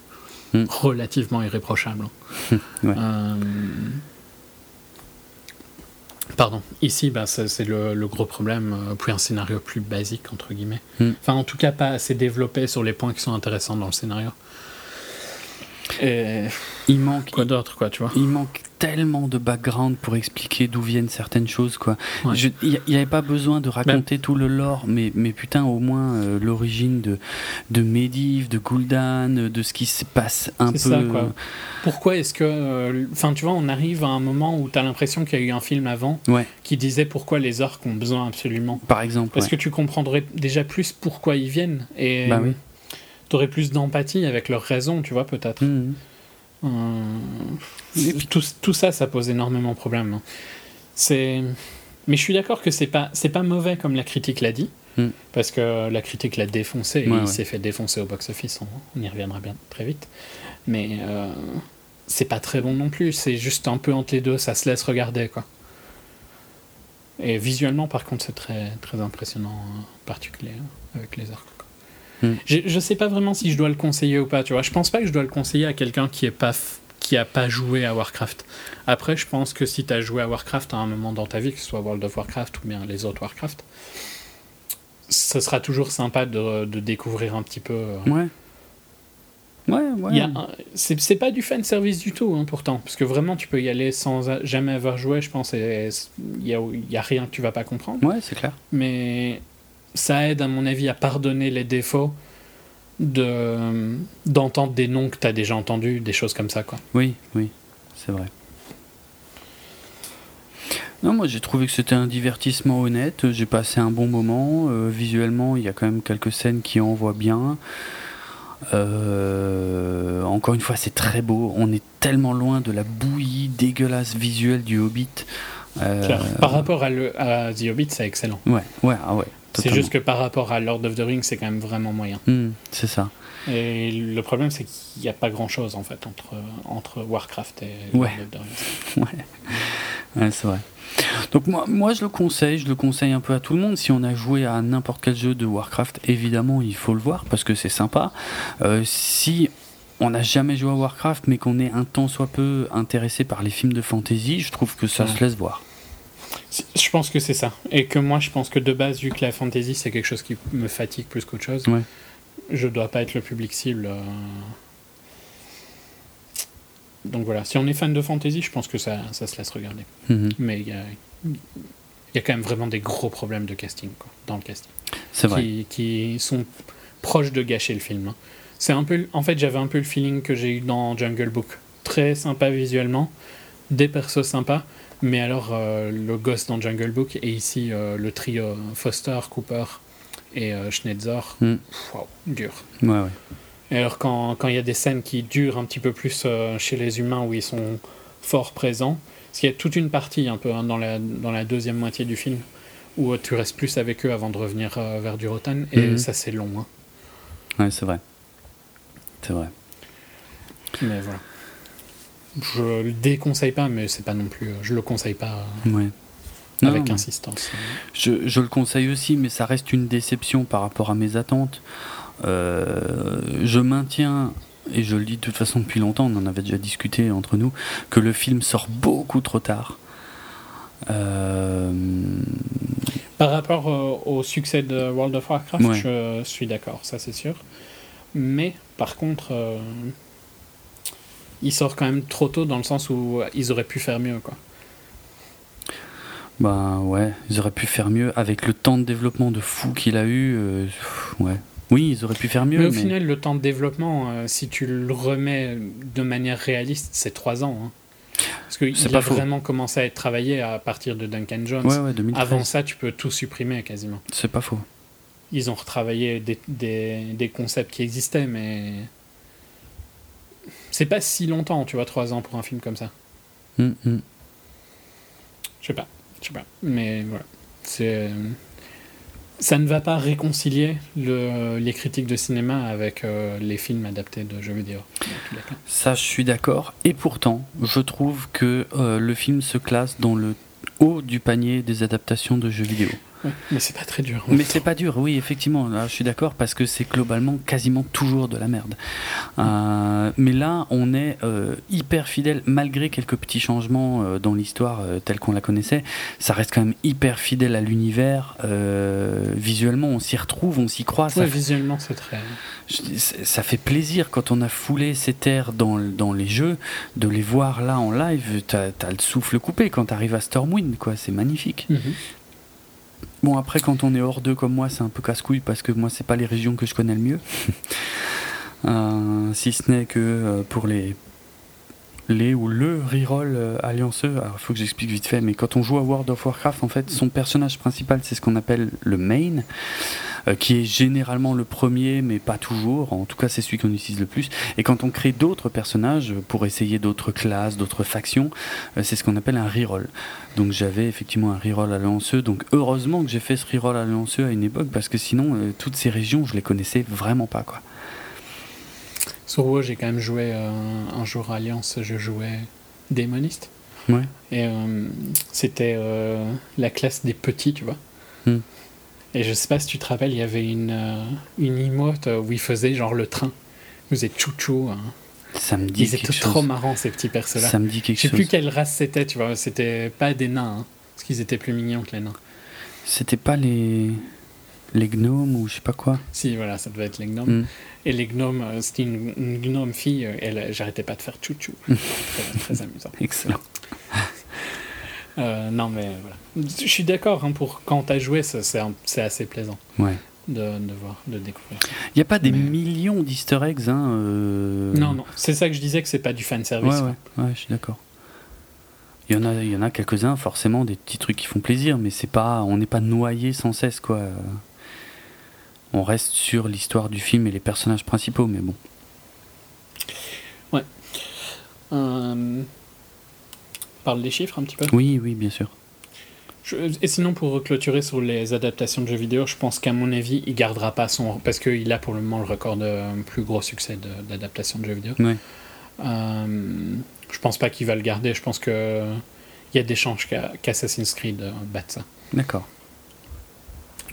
mm. relativement irréprochable. ouais. euh, pardon. Ici, bah, ça, c'est le, le gros problème. Euh, puis un scénario plus basique, entre guillemets. Mm. Enfin, en tout cas, pas assez développé sur les points qui sont intéressants dans le scénario. Et il manque quoi d'autre, quoi, tu vois. Il manque tellement de background pour expliquer d'où viennent certaines choses, quoi. Il ouais. n'y avait pas besoin de raconter ben. tout le lore, mais, mais putain, au moins euh, l'origine de, de Medivh, de Gul'dan, de ce qui se passe un c'est peu. Ça, quoi. Pourquoi est-ce que, enfin, euh, tu vois, on arrive à un moment où t'as l'impression qu'il y a eu un film avant ouais. qui disait pourquoi les orques ont besoin absolument. Par exemple. Parce ouais. que tu comprendrais déjà plus pourquoi ils viennent et. Bah oui. T'aurais plus d'empathie avec leurs raisons, tu vois, peut-être. Mmh. Euh, tout, tout ça, ça pose énormément de problèmes. C'est... Mais je suis d'accord que c'est pas, c'est pas mauvais comme la critique l'a dit, mmh. parce que la critique l'a défoncé, et ouais, il ouais. s'est fait défoncer au box-office, on, on y reviendra bien très vite. Mais euh, c'est pas très bon non plus, c'est juste un peu entre les deux, ça se laisse regarder, quoi. Et visuellement, par contre, c'est très, très impressionnant, en particulier, hein, avec les orques. Hmm. Je, je sais pas vraiment si je dois le conseiller ou pas, tu vois. Je pense pas que je dois le conseiller à quelqu'un qui est pas f... qui a pas joué à Warcraft. Après, je pense que si t'as joué à Warcraft à un moment dans ta vie, que ce soit World of Warcraft ou bien les autres Warcraft, ce sera toujours sympa de, de découvrir un petit peu. Euh... Ouais. Ouais, ouais. Y a un... c'est, c'est pas du fan service du tout, hein, pourtant, parce que vraiment tu peux y aller sans a... jamais avoir joué, je pense. Il y a, y a rien que tu vas pas comprendre. Ouais, c'est clair. Mais ça aide, à mon avis, à pardonner les défauts de, d'entendre des noms que t'as déjà entendus, des choses comme ça, quoi. Oui, oui, c'est vrai. Non, moi, j'ai trouvé que c'était un divertissement honnête. J'ai passé un bon moment. Euh, visuellement, il y a quand même quelques scènes qui envoient bien. Euh, encore une fois, c'est très beau. On est tellement loin de la bouillie dégueulasse visuelle du Hobbit. Euh, Par rapport à, le, à The Hobbit, c'est excellent. Ouais, ouais, ah ouais. Totalement. C'est juste que par rapport à Lord of the Rings, c'est quand même vraiment moyen. Mmh, c'est ça. Et le problème, c'est qu'il n'y a pas grand-chose, en fait, entre, entre Warcraft et ouais. Lord of the Rings. Ouais. ouais, c'est vrai. Donc moi, moi, je le conseille, je le conseille un peu à tout le monde. Si on a joué à n'importe quel jeu de Warcraft, évidemment, il faut le voir, parce que c'est sympa. Euh, si... on n'a jamais joué à Warcraft, mais qu'on est un tant soit peu intéressé par les films de fantasy, je trouve que ça ouais. se laisse voir. Je pense que c'est ça. Et que moi, je pense que de base, vu que la fantasy, c'est quelque chose qui me fatigue plus qu'autre chose, ouais. je dois pas être le public cible. Euh... Donc voilà. Si on est fan de fantasy, je pense que ça, ça se laisse regarder. Mm-hmm. Mais il y a, y a quand même vraiment des gros problèmes de casting, quoi, dans le casting. C'est vrai. Qui, qui sont proches de gâcher le film, hein. C'est un peu, en fait, j'avais un peu le feeling que j'ai eu dans Jungle Book. Très sympa visuellement, des persos sympas, mais alors euh, le gosse dans Jungle Book et ici euh, le trio Foster, Cooper et euh, Schneider, mm. wow, dur. Ouais, ouais. Et alors quand quand il y a des scènes qui durent un petit peu plus euh, chez les humains où ils sont fort présents, parce qu'il y a toute une partie un peu hein, dans la dans la deuxième moitié du film où euh, tu restes plus avec eux avant de revenir euh, vers du Rotan et mm-hmm. ça c'est long. Hein. Ouais, c'est vrai. C'est vrai. mais voilà. Je le déconseille pas, mais c'est pas non plus. Je le conseille pas ouais. avec non, insistance. Je, je le conseille aussi, mais ça reste une déception par rapport à mes attentes. Euh, je maintiens, et je le dis de toute façon depuis longtemps, on en avait déjà discuté entre nous, que le film sort beaucoup trop tard. Euh... Par rapport au, au succès de World of Warcraft, ouais. je suis d'accord, ça c'est sûr. Mais par contre, euh, il sort quand même trop tôt dans le sens où ils auraient pu faire mieux, quoi. Ben ouais, ils auraient pu faire mieux avec le temps de développement de fou qu'il a eu. Euh, ouais. Oui, ils auraient pu faire mieux. Mais au mais... final, le temps de développement, euh, si tu le remets de manière réaliste, c'est trois ans. Hein. Parce qu'il a faux. vraiment commencé à être travaillé à partir de Duncan Jones. Ouais, ouais, avant ça, tu peux tout supprimer quasiment. C'est pas faux. Ils ont retravaillé des, des, des concepts qui existaient, mais c'est pas si longtemps, tu vois, trois ans pour un film comme ça. Mm-hmm. Je sais pas, je sais pas. Mais voilà, c'est... ça ne va pas réconcilier le, les critiques de cinéma avec euh, les films adaptés de jeux vidéo. Ça, je suis d'accord. Et pourtant, je trouve que euh, le film se classe dans le haut du panier des adaptations de jeux vidéo. Ouais, mais c'est pas très dur. Mais c'est pas dur, oui, effectivement. Là, je suis d'accord parce que c'est globalement quasiment toujours de la merde. Euh, mais là, on est euh, hyper fidèle, malgré quelques petits changements euh, dans l'histoire euh, telle qu'on la connaissait. Ça reste quand même hyper fidèle à l'univers. Euh, visuellement, on s'y retrouve, on s'y croit. Ça ouais, fait... visuellement, c'est très. Ça fait plaisir quand on a foulé ces terres dans, dans les jeux, de les voir là en live. T'as, t'as le souffle coupé quand t'arrives à Stormwind, quoi. C'est magnifique. Mm-hmm. Bon, après, quand on est hors d'eux comme moi, c'est un peu casse-couille parce que moi, c'est pas les régions que je connais le mieux. euh, si ce n'est que euh, pour les les ou le reroll euh, allianceux, alors il faut que j'explique vite fait, mais quand on joue à World of Warcraft, en fait, son personnage principal, c'est ce qu'on appelle le main, euh, qui est généralement le premier, mais pas toujours. En tout cas, c'est celui qu'on utilise le plus. Et quand on crée d'autres personnages pour essayer d'autres classes, d'autres factions, euh, c'est ce qu'on appelle un reroll. Donc j'avais effectivement un reroll allianceux, donc heureusement que j'ai fait ce reroll allianceux à une époque, parce que sinon euh, toutes ces régions je les connaissais vraiment pas, quoi. Sur WoW, j'ai quand même joué euh, un jour à Alliance, je jouais démoniste. Ouais. Et euh, c'était euh, la classe des petits, tu vois. Mm. Et je sais pas si tu te rappelles, il y avait une, euh, une emote où ils faisaient genre le train. Ils faisaient chouchou. Hein. Ça me dit ils étaient chose. trop marrants, ces petits persos-là. Ça me dit quelque chose. Je sais plus chose. quelle race c'était, tu vois. C'était pas des nains, hein, parce qu'ils étaient plus mignons que les nains. C'était pas les. les gnomes ou je sais pas quoi. Si, voilà, ça devait être les gnomes. Mm. Et les gnomes, c'était une, une gnome fille, elle, j'arrêtais pas de faire chouchou. C'était très amusant. Excellent. euh, non, mais voilà. Je suis d'accord, hein, pour quand t'as joué, c'est, c'est, un, c'est assez plaisant. Ouais. De, de voir, de découvrir. Il n'y a pas des mais... millions d'easter eggs, hein. Euh... Non, non, c'est ça que je disais, que c'est pas du fanservice. Ouais, ouais, ouais, ouais, je suis d'accord. Il y en a, il y en a quelques-uns, forcément, des petits trucs qui font plaisir, mais c'est pas, on n'est pas noyé sans cesse, quoi. On reste sur l'histoire du film et les personnages principaux, mais bon. Ouais. Euh, on parle des chiffres un petit peu ? Oui, oui, bien sûr. Je, et sinon, pour clôturer sur les adaptations de jeux vidéo, je pense qu'à mon avis, il gardera pas son... Parce qu'il a pour le moment le record de plus gros succès de, d'adaptation de jeux vidéo. Ouais. Euh, je pense pas qu'il va le garder. Je pense que il y a des chances qu'à, qu'Assassin's Creed batte ça. D'accord.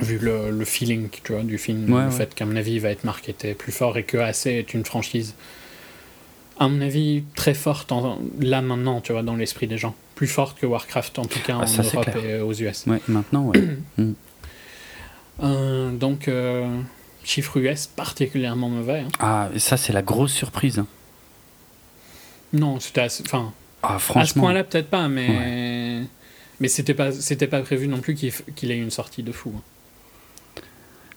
Vu le, le feeling, tu vois, du film, ouais, le ouais. fait qu'à mon avis il va être marketé plus fort et que A C est une franchise à mon avis très forte en, là maintenant, tu vois, dans l'esprit des gens, plus forte que Warcraft en tout cas, ah, en Europe et aux U S. Ouais, maintenant, ouais. mm. euh, donc euh, chiffre U S particulièrement mauvais. Hein. Ah, ça c'est la grosse surprise. Hein. Non, c'était assez, enfin, ah, franchement, à ce point-là peut-être pas, mais ouais. mais c'était pas c'était pas prévu non plus qu'il, qu'il ait une sortie de fou. Hein.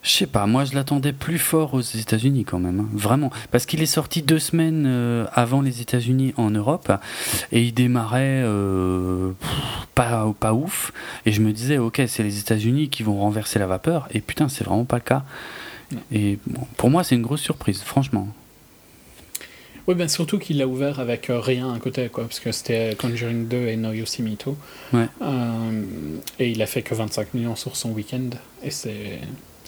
Je sais pas, moi je l'attendais plus fort aux États-Unis quand même, hein. Vraiment, parce qu'il est sorti deux semaines euh, avant les États-Unis en Europe et il démarrait euh, pff, pas pas ouf et je me disais ok c'est les États-Unis qui vont renverser la vapeur et putain c'est vraiment pas le cas. Non. Et bon, pour moi c'est une grosse surprise franchement. Oui, ben surtout qu'il l'a ouvert avec euh, rien à côté, quoi, parce que c'était Conjuring deux et No You See Me Too. Ouais. Euh, et il a fait que vingt-cinq millions sur son week-end et c'est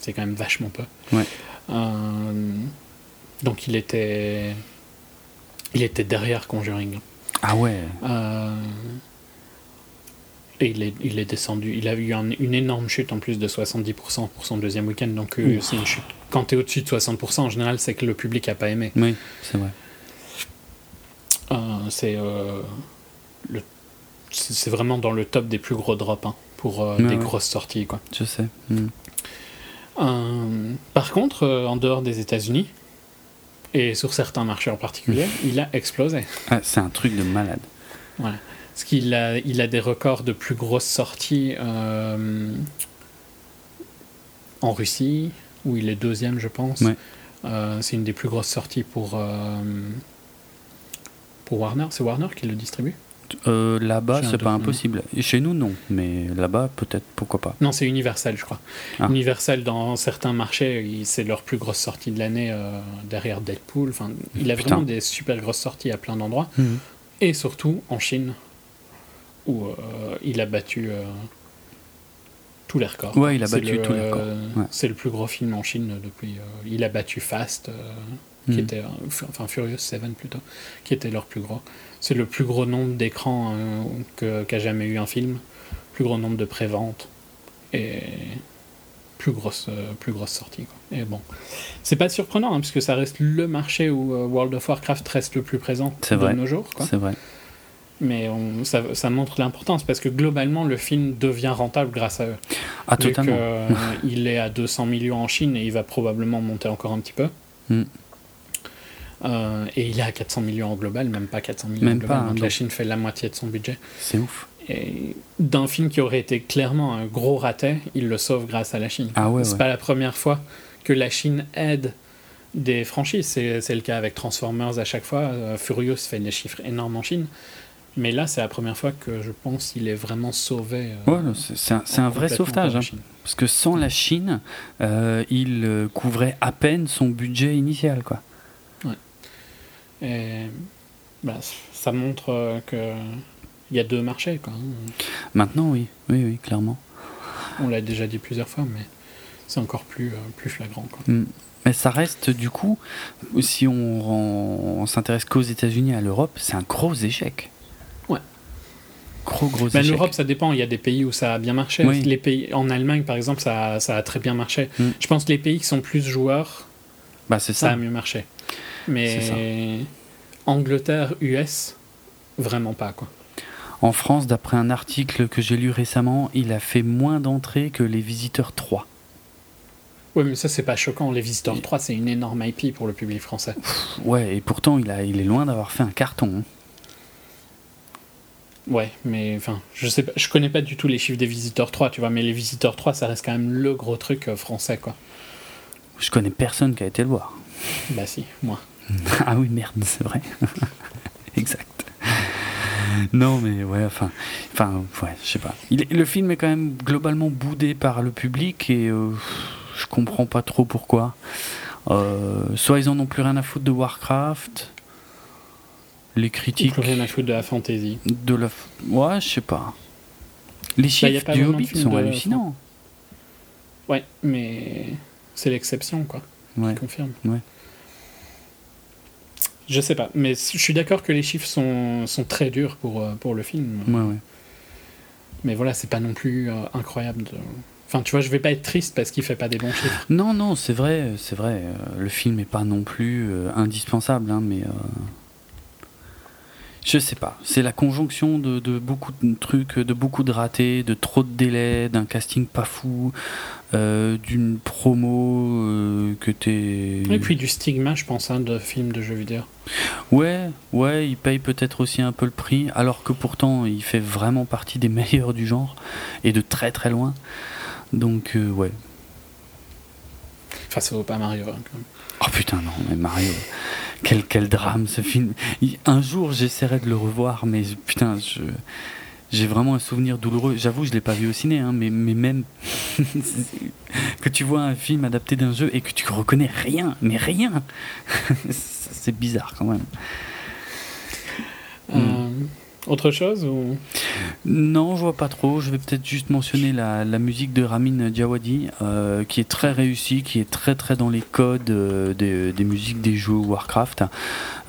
c'est quand même vachement peu. Ouais. Euh, donc il était Il était derrière Conjuring. Ah ouais. Euh, et il est, il est descendu. Il a eu un, une énorme chute en plus de soixante-dix pour cent pour son deuxième week-end. Donc euh, c'est une chute. Quand t'es au-dessus de soixante pour cent, en général, c'est que le public n'a pas aimé. Oui, c'est vrai. Euh, c'est, euh, le, c'est vraiment dans le top des plus gros drops hein, pour euh, ah, des ouais. grosses sorties. Quoi. Je sais. Mmh. Euh, par contre, euh, en dehors des États-Unis, et sur certains marchés en particulier, il a explosé. Ah, c'est un truc de malade. Voilà. Parce qu'il a, il a des records de plus grosses sorties euh, en Russie, où il est deuxième, je pense. Ouais. Euh, c'est une des plus grosses sorties pour, euh, pour Warner. C'est Warner qui le distribue ? Euh, là-bas, c'est pas impossible. Chez nous, non. Mais là-bas, peut-être, pourquoi pas. Non, c'est Universal, je crois. Ah. Universal, dans certains marchés, c'est leur plus grosse sortie de l'année euh, derrière Deadpool. Enfin, il a Putain. vraiment des super grosses sorties à plein d'endroits. Mm-hmm. Et surtout en Chine, où euh, il a battu euh, tous les records. Ouais, il a c'est battu le, tous les records. Ouais. C'est le plus gros film en Chine depuis. Euh, il a battu Fast, euh, mm-hmm. qui était. Enfin, Furious sept plutôt, qui était leur plus gros. C'est le plus gros nombre d'écrans euh, que, qu'a jamais eu un film, plus gros nombre de préventes et plus grosse, euh, plus grosse sortie. Quoi. Et bon, c'est pas surprenant hein, parce que ça reste le marché où euh, World of Warcraft reste le plus présent c'est de vrai. nos jours. Quoi. C'est vrai. Mais on, ça, ça montre l'importance parce que globalement le film devient rentable grâce à eux. Ah totalement. Euh, il est à deux cents millions en Chine et il va probablement monter encore un petit peu. Mm. Euh, et il est à quatre cents millions au global, même pas quatre cents millions même au global. Pas, donc la Chine fait la moitié de son budget. C'est ouf. Et d'un film qui aurait été clairement un gros raté, il le sauve grâce à la Chine. Ah ouais, c'est ouais. pas la première fois que la Chine aide des franchises. C'est, c'est le cas avec Transformers à chaque fois. Euh, Furious fait des chiffres énormes en Chine. Mais là, c'est la première fois que je pense qu'il est vraiment sauvé. Euh, ouais, c'est, c'est un, c'est un vrai sauvetage. Hein, parce que sans la Chine, euh, il couvrait à peine son budget initial, quoi. Et bah, ça montre euh, qu'il y a deux marchés. Quoi. Maintenant, oui. Oui, oui, clairement. On l'a déjà dit plusieurs fois, mais c'est encore plus, euh, plus flagrant. Quoi. Mm. Mais ça reste, du coup, si on, rend, on s'intéresse qu'aux États-Unis et à l'Europe, c'est un gros échec. Ouais. Gros, gros ben, échec. L'Europe, ça dépend. Il y a des pays où ça a bien marché. Oui. Les pays, en Allemagne, par exemple, ça, ça a très bien marché. Mm. Je pense que les pays qui sont plus joueurs, bah, c'est ça. ça a mieux marché. Mais Angleterre, U S, vraiment pas quoi. En France, d'après un article que j'ai lu récemment, il a fait moins d'entrées que les Visiteurs trois. Oui, mais ça c'est pas choquant. Les Visiteurs il... trois, c'est une énorme I P pour le public français. Pff, ouais, et pourtant il a, il est loin d'avoir fait un carton. Hein. Ouais, mais enfin, je sais pas, je connais pas du tout les chiffres des Visiteurs trois, tu vois, mais les Visiteurs trois, ça reste quand même le gros truc euh, français quoi. Je connais personne qui a été le voir. Bah si, moi. Ah oui, merde, c'est vrai. Exact. Non, mais ouais, enfin, enfin, ouais, je sais pas. Il, le film est quand même globalement boudé par le public et euh, je comprends pas trop pourquoi. Euh, soit ils en ont plus rien à foutre de Warcraft, les critiques. Plus rien à foutre de la fantasy. De la, ouais, je sais pas. Les chiffres bah, du Hobbit sont de... hallucinants. Ouais, mais c'est l'exception, quoi. Ouais. Qui confirme. Ouais. Je sais pas, mais je suis d'accord que les chiffres sont, sont très durs pour, pour le film. Ouais, ouais. Mais voilà, c'est pas non plus euh, incroyable. De... Enfin, tu vois, je vais pas être triste parce qu'il fait pas des bons chiffres. Non, non, c'est vrai, c'est vrai. Le film est pas non plus euh, indispensable, hein, mais euh... je sais pas. C'est la conjonction de, de beaucoup de trucs, de beaucoup de ratés, de trop de délais, d'un casting pas fou. Euh, d'une promo euh, que t'es... Et puis du stigma, je pense, hein, de films de jeux vidéo. Ouais, ouais, il paye peut-être aussi un peu le prix, alors que pourtant, il fait vraiment partie des meilleurs du genre, et de très très loin. Donc, euh, ouais. Enfin, ça vaut pas Mario, hein, quand même. Oh putain, non, mais Mario... Quel, quel drame, ce film. Un jour, j'essaierai de le revoir, mais putain, je... J'ai vraiment un souvenir douloureux. J'avoue, je l'ai pas vu au ciné, hein, mais, mais même que tu vois un film adapté d'un jeu et que tu reconnais rien, mais rien. C'est bizarre quand même. Euh, mm. Autre chose ou... Non, je vois pas trop. Je vais peut-être juste mentionner la, la musique de Ramin Djawadi, euh, qui est très réussie, qui est très très dans les codes euh, des, des musiques des jeux Warcraft.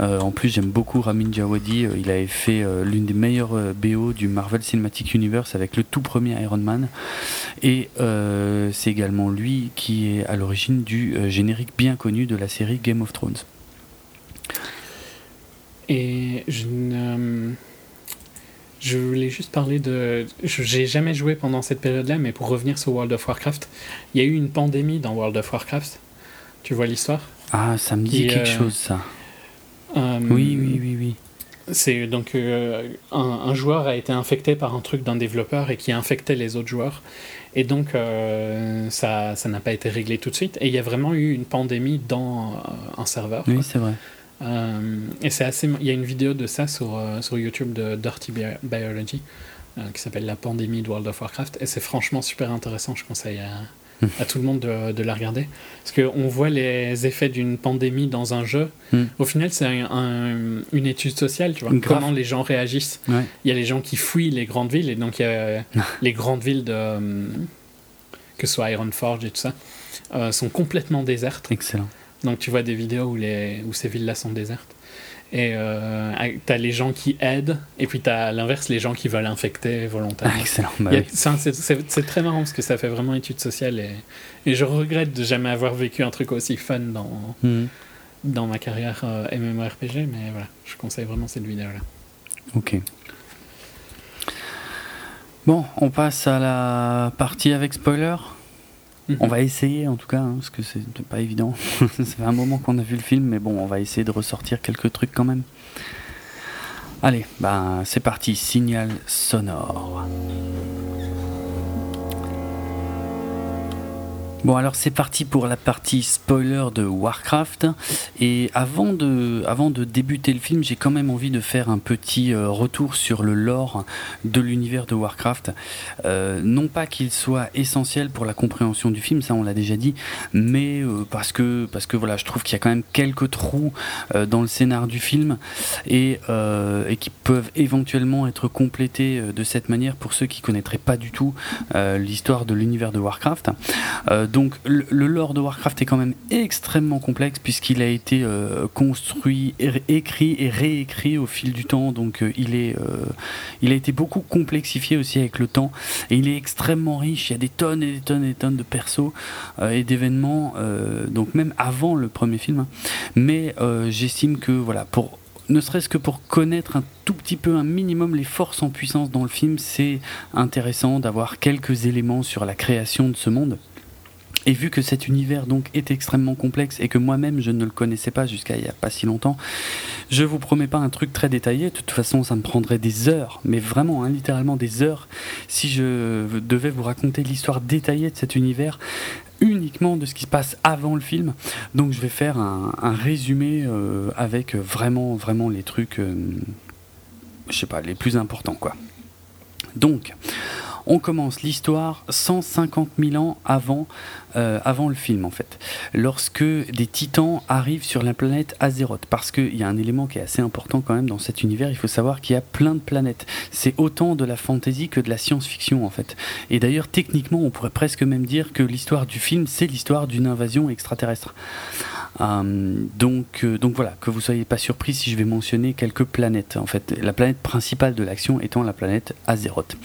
Euh, en plus, j'aime beaucoup Ramin Djawadi. Il avait fait euh, l'une des meilleures euh, B O du Marvel Cinematic Universe avec le tout premier Iron Man. Et euh, c'est également lui qui est à l'origine du euh, générique bien connu de la série Game of Thrones. Et je ne... Je voulais juste parler de... Je, j'ai jamais joué pendant cette période-là, mais pour revenir sur World of Warcraft, il y a eu une pandémie dans World of Warcraft. Tu vois l'histoire ? Ah, ça me dit Et, quelque euh... chose, ça. Euh, oui, oui, oui, oui. C'est donc euh, un, un joueur a été infecté par un truc d'un développeur et qui a infecté les autres joueurs. Et donc euh, ça, ça n'a pas été réglé tout de suite. Et il y a vraiment eu une pandémie dans euh, un serveur. Oui, quoi. C'est vrai. Euh, et c'est assez. Il y a une vidéo de ça sur euh, sur YouTube de Dirty Bi- Biology euh, qui s'appelle La pandémie de World of Warcraft. Et c'est franchement super intéressant. Je conseille à, à tout le monde de, de la regarder parce que on voit les effets d'une pandémie dans un jeu. Mm. Au final, c'est un, un, une étude sociale. Tu vois Graf. Comment les gens réagissent. Ouais. Il y a les gens qui fuient les grandes villes et donc il y a les grandes villes de euh, que ce soit Ironforge et tout ça euh, sont complètement désertes. Excellent. Donc tu vois des vidéos où, les, où ces villes-là sont désertes. Et euh, t'as les gens qui aident, et puis t'as à l'inverse les gens qui veulent infecter volontairement. Ah, excellent. Bah, a, oui. c'est, c'est, c'est, c'est très marrant parce que ça fait vraiment étude sociale. Et, et je regrette de jamais avoir vécu un truc aussi fun dans, mmh. dans ma carrière euh, MMORPG, mais voilà, je conseille vraiment cette vidéo-là. Ok. Bon, on passe à la partie avec spoiler. On va essayer en tout cas, hein, parce que c'est pas évident. Ça fait un moment qu'on a vu le film, mais bon, on va essayer de ressortir quelques trucs quand même. Allez, ben, c'est parti, signal sonore. Bon, alors c'est parti pour la partie spoiler de Warcraft. Et avant de, avant de débuter le film, j'ai quand même envie de faire un petit euh, retour sur le lore de l'univers de Warcraft. Euh, non pas qu'il soit essentiel pour la compréhension du film, ça on l'a déjà dit, mais euh, parce que, parce que voilà, je trouve qu'il y a quand même quelques trous euh, dans le scénar du film et, euh, et qui peuvent éventuellement être complétés euh, de cette manière pour ceux qui ne connaîtraient pas du tout euh, l'histoire de l'univers de Warcraft. Euh, Donc le lore de Warcraft est quand même extrêmement complexe puisqu'il a été euh, construit, é- écrit et réécrit au fil du temps. Donc euh, il est, euh, il a été beaucoup complexifié aussi avec le temps. Et il est extrêmement riche. Il y a des tonnes et des tonnes et des tonnes de persos euh, et d'événements. Euh, donc même avant le premier film. Hein. Mais euh, j'estime que voilà, pour ne serait-ce que pour connaître un tout petit peu, un minimum, les forces en puissance dans le film, c'est intéressant d'avoir quelques éléments sur la création de ce monde. Et vu que cet univers donc est extrêmement complexe et que moi-même je ne le connaissais pas jusqu'à il n'y a pas si longtemps, je vous promets pas un truc très détaillé, de toute façon ça me prendrait des heures, mais vraiment hein, littéralement des heures, si je devais vous raconter l'histoire détaillée de cet univers, uniquement de ce qui se passe avant le film. Donc je vais faire un, un résumé euh, avec vraiment, vraiment les trucs, euh, je sais pas, les plus importants quoi. Donc... on commence l'histoire cent cinquante mille ans avant, euh, avant le film en fait, lorsque des titans arrivent sur la planète Azeroth, parce qu'il y a un élément qui est assez important quand même dans cet univers, il faut savoir qu'il y a plein de planètes, c'est autant de la fantasy que de la science-fiction en fait, et d'ailleurs techniquement on pourrait presque même dire que l'histoire du film c'est l'histoire d'une invasion extraterrestre. Euh, donc, euh, donc voilà, que vous soyez pas surpris si je vais mentionner quelques planètes en fait, la planète principale de l'action étant la planète Azeroth.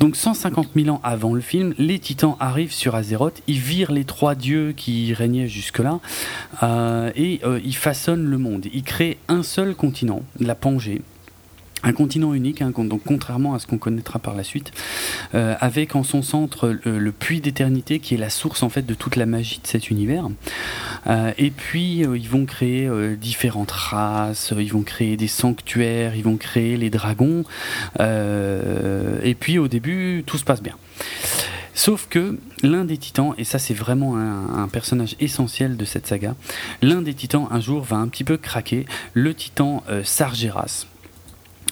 Donc cent cinquante mille ans avant le film, les titans arrivent sur Azeroth, ils virent les trois dieux qui régnaient jusque-là euh, et euh, ils façonnent le monde, ils créent un seul continent, la Pangée. Un continent unique, hein, donc contrairement à ce qu'on connaîtra par la suite, euh, avec en son centre le, le puits d'éternité qui est la source en fait de toute la magie de cet univers. Euh, et puis euh, ils vont créer euh, différentes races, euh, ils vont créer des sanctuaires, ils vont créer les dragons. Euh, et puis au début, tout se passe bien. Sauf que l'un des titans, et ça c'est vraiment un, un personnage essentiel de cette saga, l'un des titans un jour va un petit peu craquer, le titan euh, Sargeras.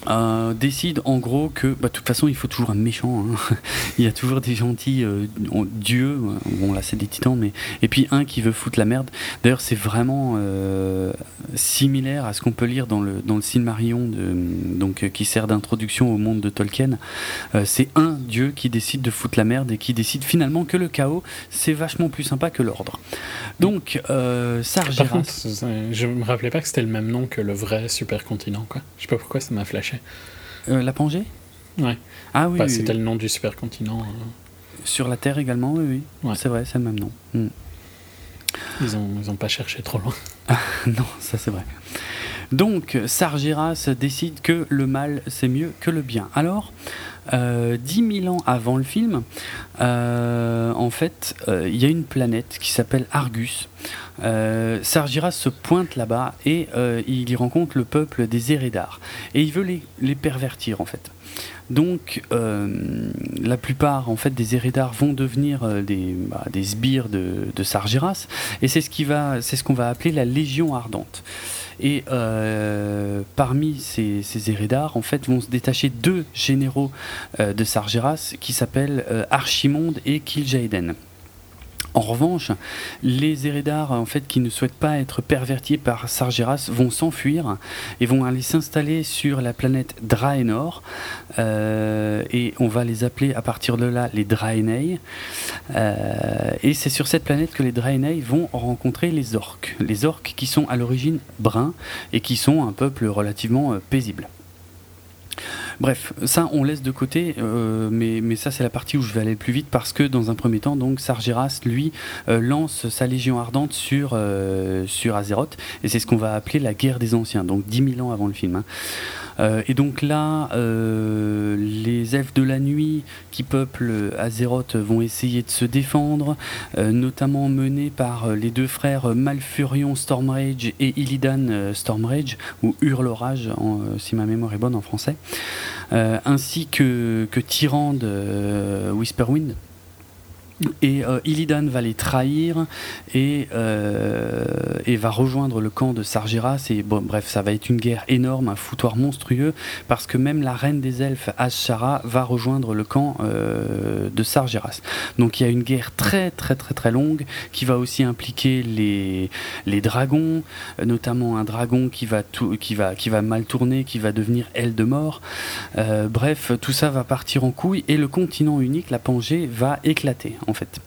Euh, décide en gros que de bah, toute façon il faut toujours un méchant hein. Il y a toujours des gentils euh, dieux, bon là c'est des titans, mais et puis un qui veut foutre la merde. D'ailleurs c'est vraiment euh, similaire à ce qu'on peut lire dans le, dans le Silmarillion de, donc, euh, qui sert d'introduction au monde de Tolkien. Euh, c'est un dieu qui décide de foutre la merde et qui décide finalement que le chaos c'est vachement plus sympa que l'ordre. Donc euh, Sargeras, par contre, je me rappelais pas que c'était le même nom que le vrai supercontinent quoi. Je sais pas pourquoi ça m'a flashé. Euh, la Pangée ? Ouais. Ah oui. Bah, oui c'était oui. Le nom du supercontinent. Euh... Sur la Terre également, oui, oui. Ouais. C'est vrai, c'est le même nom. Mm. Ils ont, ils ont pas cherché trop loin. Ah, non, ça c'est vrai. Donc, Sargeras décide que le mal c'est mieux que le bien. Alors, euh, dix mille ans avant le film, euh, en fait, il euh, y a une planète qui s'appelle Argus. Euh, Sargeras se pointe là-bas et euh, il y rencontre le peuple des Eredar et il veut les, les pervertir en fait. Donc euh, la plupart en fait des Eredar vont devenir euh, des, bah, des sbires de, de Sargeras et c'est ce, qui va, c'est ce qu'on va appeler la Légion Ardente. Et euh, parmi ces, ces Eredar en fait vont se détacher deux généraux euh, de Sargeras qui s'appellent euh, Archimonde et Kil'jaeden. En revanche, les Eredar en fait, qui ne souhaitent pas être pervertis par Sargeras vont s'enfuir et vont aller s'installer sur la planète Draenor. Euh, et on va les appeler à partir de là les Draenei. Euh, et c'est sur cette planète que les Draenei vont rencontrer les orques. Les orques qui sont à l'origine bruns et qui sont un peuple relativement euh, paisible. Bref, ça on laisse de côté, euh, mais, mais ça c'est la partie où je vais aller le plus vite parce que dans un premier temps, donc Sargeras lui euh, lance sa Légion Ardente sur, euh, sur Azeroth et c'est ce qu'on va appeler la guerre des anciens, donc dix mille ans avant le film. Hein. Euh, et donc là, euh, les elfes de la nuit qui peuplent Azeroth vont essayer de se défendre, euh, notamment menés par les deux frères Malfurion Stormrage et Illidan Stormrage, ou Hurle Orage en, si ma mémoire est bonne en français. Euh, ainsi que, que Tyrande euh, Whisperwind. Et euh, Illidan va les trahir et, euh, et va rejoindre le camp de Sargeras. Et bon, bref, ça va être une guerre énorme, un foutoir monstrueux, parce que même la reine des elfes, Ashara, va rejoindre le camp euh, de Sargeras. Donc il y a une guerre très très très très longue qui va aussi impliquer les, les dragons, notamment un dragon qui va, tout, qui, va, qui va mal tourner, qui va devenir aile de mort. Euh, bref, tout ça va partir en couille et le continent unique, la Pangée, va éclater. En fait,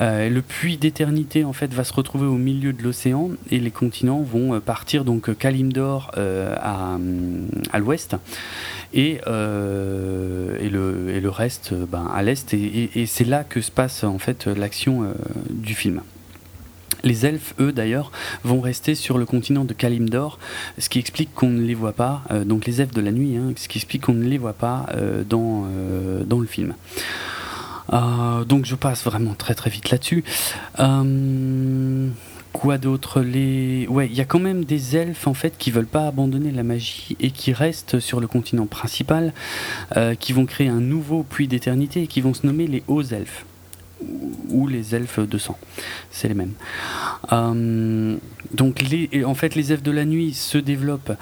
euh, le puits d'éternité en fait va se retrouver au milieu de l'océan et les continents vont partir donc Kalimdor euh, à, à l'ouest et, euh, et, le, et le reste ben, à l'est et, et, et c'est là que se passe en fait l'action euh, du film. Les elfes, eux d'ailleurs, vont rester sur le continent de Kalimdor, ce qui explique qu'on ne les voit pas, euh, donc les elfes de la nuit, hein, ce qui explique qu'on ne les voit pas euh, dans, euh, dans le film. Euh, donc je passe vraiment très très vite là-dessus. Euh, quoi d'autre les... Ouais, il y a quand même des elfes en fait qui veulent pas abandonner la magie et qui restent sur le continent principal, euh, qui vont créer un nouveau puits d'éternité et qui vont se nommer les hauts elfes ou les elfes de sang, c'est les mêmes. Euh, donc les, en fait les elfes de la nuit se développent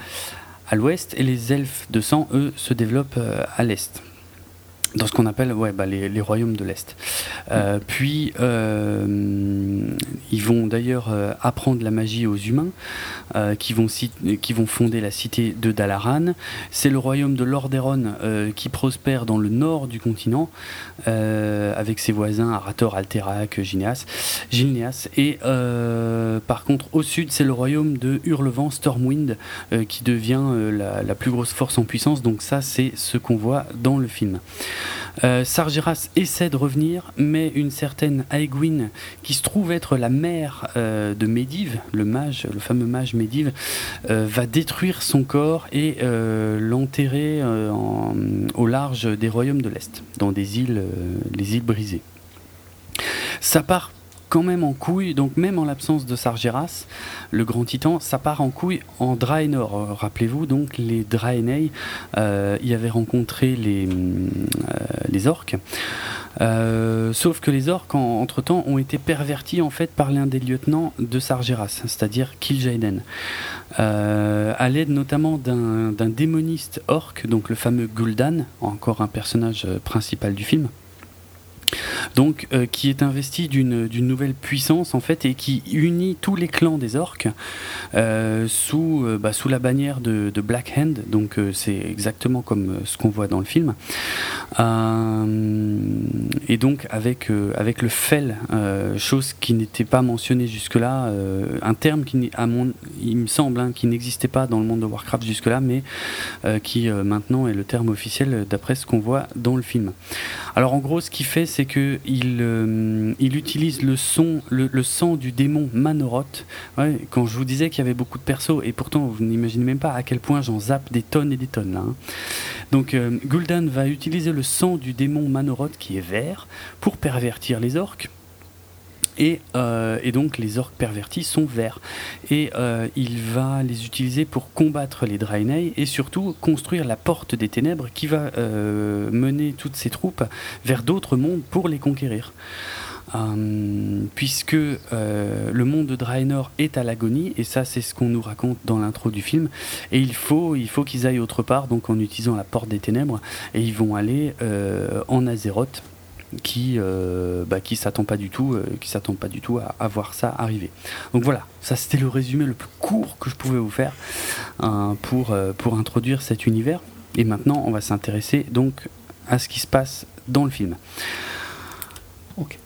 à l'ouest et les elfes de sang eux se développent à l'est. Dans ce qu'on appelle ouais, bah, les, les royaumes de l'Est. Euh, puis, euh, ils vont d'ailleurs euh, apprendre la magie aux humains, euh, qui, vont cit- qui vont fonder la cité de Dalaran. C'est le royaume de Lordaeron euh, qui prospère dans le nord du continent, euh, avec ses voisins Arator, Alterac, Gilneas. Gilneas. Et euh, par contre, au sud, c'est le royaume de Hurlevent, Stormwind, euh, qui devient euh, la, la plus grosse force en puissance. Donc ça, c'est ce qu'on voit dans le film. Euh, Sargeras essaie de revenir, mais une certaine Aegwynne, qui se trouve être la mère euh, de Medivh, le mage, le fameux mage Medivh, euh, va détruire son corps et euh, l'enterrer euh, en, au large des royaumes de l'Est, dans des îles, euh, les îles brisées. Ça part quand même en couille, donc même en l'absence de Sargeras, le grand titan, ça part en couille en Draenor. Rappelez-vous, donc les Draenei euh, y avaient rencontré les, euh, les orques. Euh, sauf que les orques en, entre temps ont été pervertis en fait par l'un des lieutenants de Sargeras, c'est-à-dire Kil'jaeden, euh, à l'aide notamment d'un, d'un démoniste orque, donc le fameux Gul'dan, encore un personnage principal du film, donc euh, qui est investi d'une, d'une nouvelle puissance en fait, et qui unit tous les clans des orques euh, sous, euh, bah, sous la bannière de, de Black Hand, donc euh, c'est exactement comme ce qu'on voit dans le film, euh, et donc avec, euh, avec le fel, euh, chose qui n'était pas mentionnée jusque-là, euh, un terme qui à mon, il me semble hein, qui n'existait pas dans le monde de Warcraft jusque-là, mais euh, qui euh, maintenant est le terme officiel d'après ce qu'on voit dans le film. Alors en gros, ce qui fait, c'est que il, euh, il utilise le, son, le, le sang du démon Manoroth. Ouais, quand je vous disais qu'il y avait beaucoup de persos, et pourtant vous n'imaginez même pas à quel point j'en zappe des tonnes et des tonnes là, hein. Donc euh, Gul'dan va utiliser le sang du démon Manoroth, qui est vert, pour pervertir les orques. Et, euh, et donc les orques pervertis sont verts, et euh, il va les utiliser pour combattre les Draenei et surtout construire la porte des ténèbres qui va euh, mener toutes ses troupes vers d'autres mondes pour les conquérir. Euh, puisque euh, le monde de Draenor est à l'agonie, et ça c'est ce qu'on nous raconte dans l'intro du film, et il faut, il faut qu'ils aillent autre part, donc en utilisant la porte des ténèbres, et ils vont aller euh, en Azeroth, qui euh, bah, qui s'attend pas du tout, euh, qui s'attend pas du tout à, à voir ça arriver. Donc voilà, ça c'était le résumé le plus court que je pouvais vous faire euh, pour euh, pour introduire cet univers. Et maintenant, on va s'intéresser donc à ce qui se passe dans le film. Ok.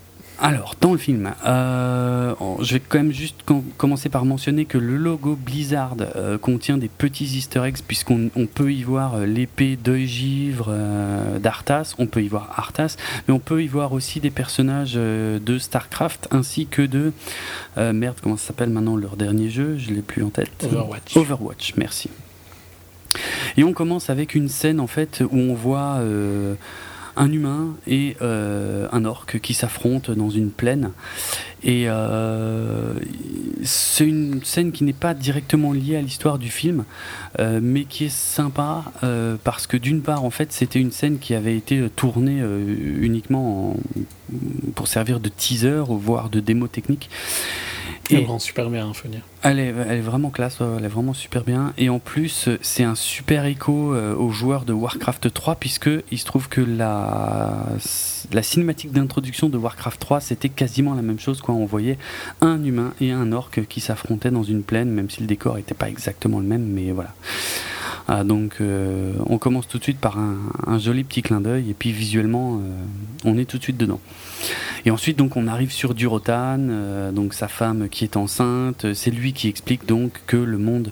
Alors, dans le film, euh, je vais quand même juste com- commencer par mentionner que le logo Blizzard euh, contient des petits easter eggs, puisqu'on on peut y voir l'épée d'Oeugivre euh, d'Arthas, on peut y voir Arthas, mais on peut y voir aussi des personnages euh, de Starcraft, ainsi que de... Euh, merde, comment ça s'appelle maintenant leur dernier jeu ? Je ne l'ai plus en tête. Overwatch. Overwatch, merci. Et on commence avec une scène, en fait, où on voit... Euh, un humain et euh, un orc qui s'affrontent dans une plaine, et euh, c'est une scène qui n'est pas directement liée à l'histoire du film, euh, mais qui est sympa euh, parce que d'une part en fait c'était une scène qui avait été tournée euh, uniquement en, pour servir de teaser voire de démo technique. Elle rend super bien, hein, faut dire. Elle est, elle est vraiment classe, elle est vraiment super bien. Et en plus, c'est un super écho euh, aux joueurs de Warcraft trois, puisque il se trouve que la, la cinématique d'introduction de Warcraft trois, c'était quasiment la même chose, quoi. On voyait un humain et un orc qui s'affrontaient dans une plaine, même si le décor n'était pas exactement le même, mais voilà. Ah, donc euh, on commence tout de suite par un, un joli petit clin d'œil, et puis visuellement euh, on est tout de suite dedans. Et ensuite donc on arrive sur Durotan, euh, donc sa femme qui est enceinte, c'est lui qui explique donc que le monde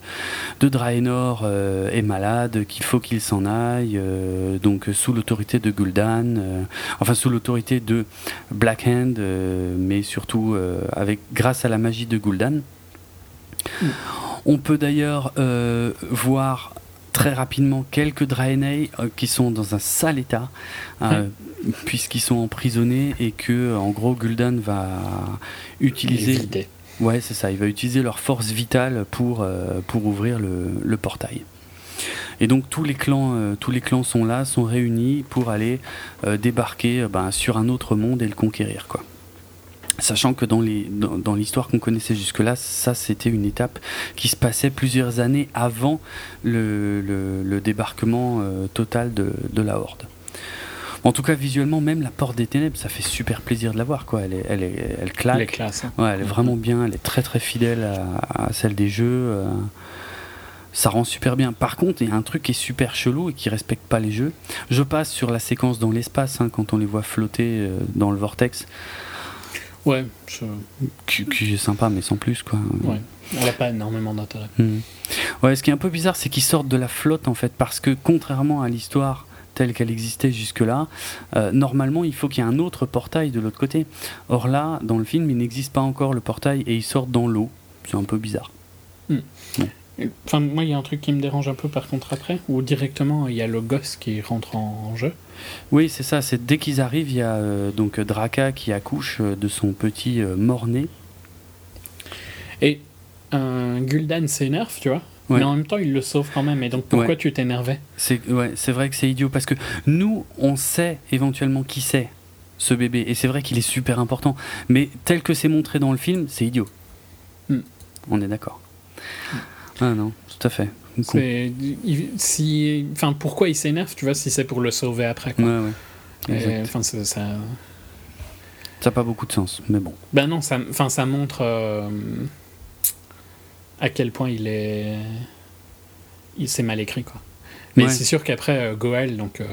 de Draenor euh, est malade, qu'il faut qu'il s'en aille, euh, donc sous l'autorité de Gul'dan, euh, enfin sous l'autorité de Black Hand, euh, mais surtout euh, avec, grâce à la magie de Gul'dan. Mmh. On peut d'ailleurs euh, voir très rapidement quelques Draenei euh, qui sont dans un sale état, euh, mmh. puisqu'ils sont emprisonnés, et que en gros Gul'dan va utiliser, ouais c'est ça, il va utiliser leur force vitale pour euh, pour ouvrir le, le portail. Et donc tous les clans, euh, tous les clans sont là, sont réunis pour aller euh, débarquer euh, ben, sur un autre monde et le conquérir, quoi. Sachant que dans, les, dans, dans l'histoire qu'on connaissait jusque-là, ça c'était une étape qui se passait plusieurs années avant le, le, le débarquement euh, total de, de la Horde. En tout cas, visuellement, même la porte des ténèbres, ça fait super plaisir de la voir, quoi. Elle, est, elle, est, elle claque. Elle est classe, hein. Ouais, elle est vraiment bien, elle est très très fidèle à, à celle des jeux. Euh, ça rend super bien. Par contre, il y a un truc qui est super chelou et qui respecte pas les jeux. Je passe sur la séquence dans l'espace, hein, quand on les voit flotter euh, dans le vortex. Ouais, je... qui, qui est sympa, mais sans plus, quoi. Ouais, on n'a pas énormément d'intérêt. Mmh. Ouais, ce qui est un peu bizarre, c'est qu'ils sortent de la flotte, en fait, parce que contrairement à l'histoire telle qu'elle existait jusque-là, euh, normalement, il faut qu'il y ait un autre portail de l'autre côté. Or là, dans le film, il n'existe pas encore le portail et ils sortent dans l'eau. C'est un peu bizarre. Mmh. Ouais. Enfin, moi, il y a un truc qui me dérange un peu, par contre, après, où directement, il y a le gosse qui rentre en, en jeu. Oui, c'est ça. C'est, dès qu'ils arrivent, il y a euh, donc Draka qui accouche de son petit euh, mort-né. Et euh, Gul'dan s'énerve, tu vois. Ouais. Mais en même temps, il le sauve quand même. Et donc, pourquoi ouais. tu t'énervais ? C'est, ouais, c'est vrai que c'est idiot. Parce que nous, on sait éventuellement qui c'est, ce bébé. Et c'est vrai qu'il est super important. Mais tel que c'est montré dans le film, c'est idiot. Mm. On est d'accord. Mm. Ah non, tout à fait. C'est, il, si, enfin, pourquoi il s'énerve, tu vois, si c'est pour le sauver après, quoi. Ouais, ouais. Et, enfin, ça, ça n'a pas beaucoup de sens, mais bon. Ben non, ça, enfin, ça montre euh, à quel point il est, il s'est mal écrit, quoi. Mais ouais. c'est sûr qu'après euh, Goel, donc, euh,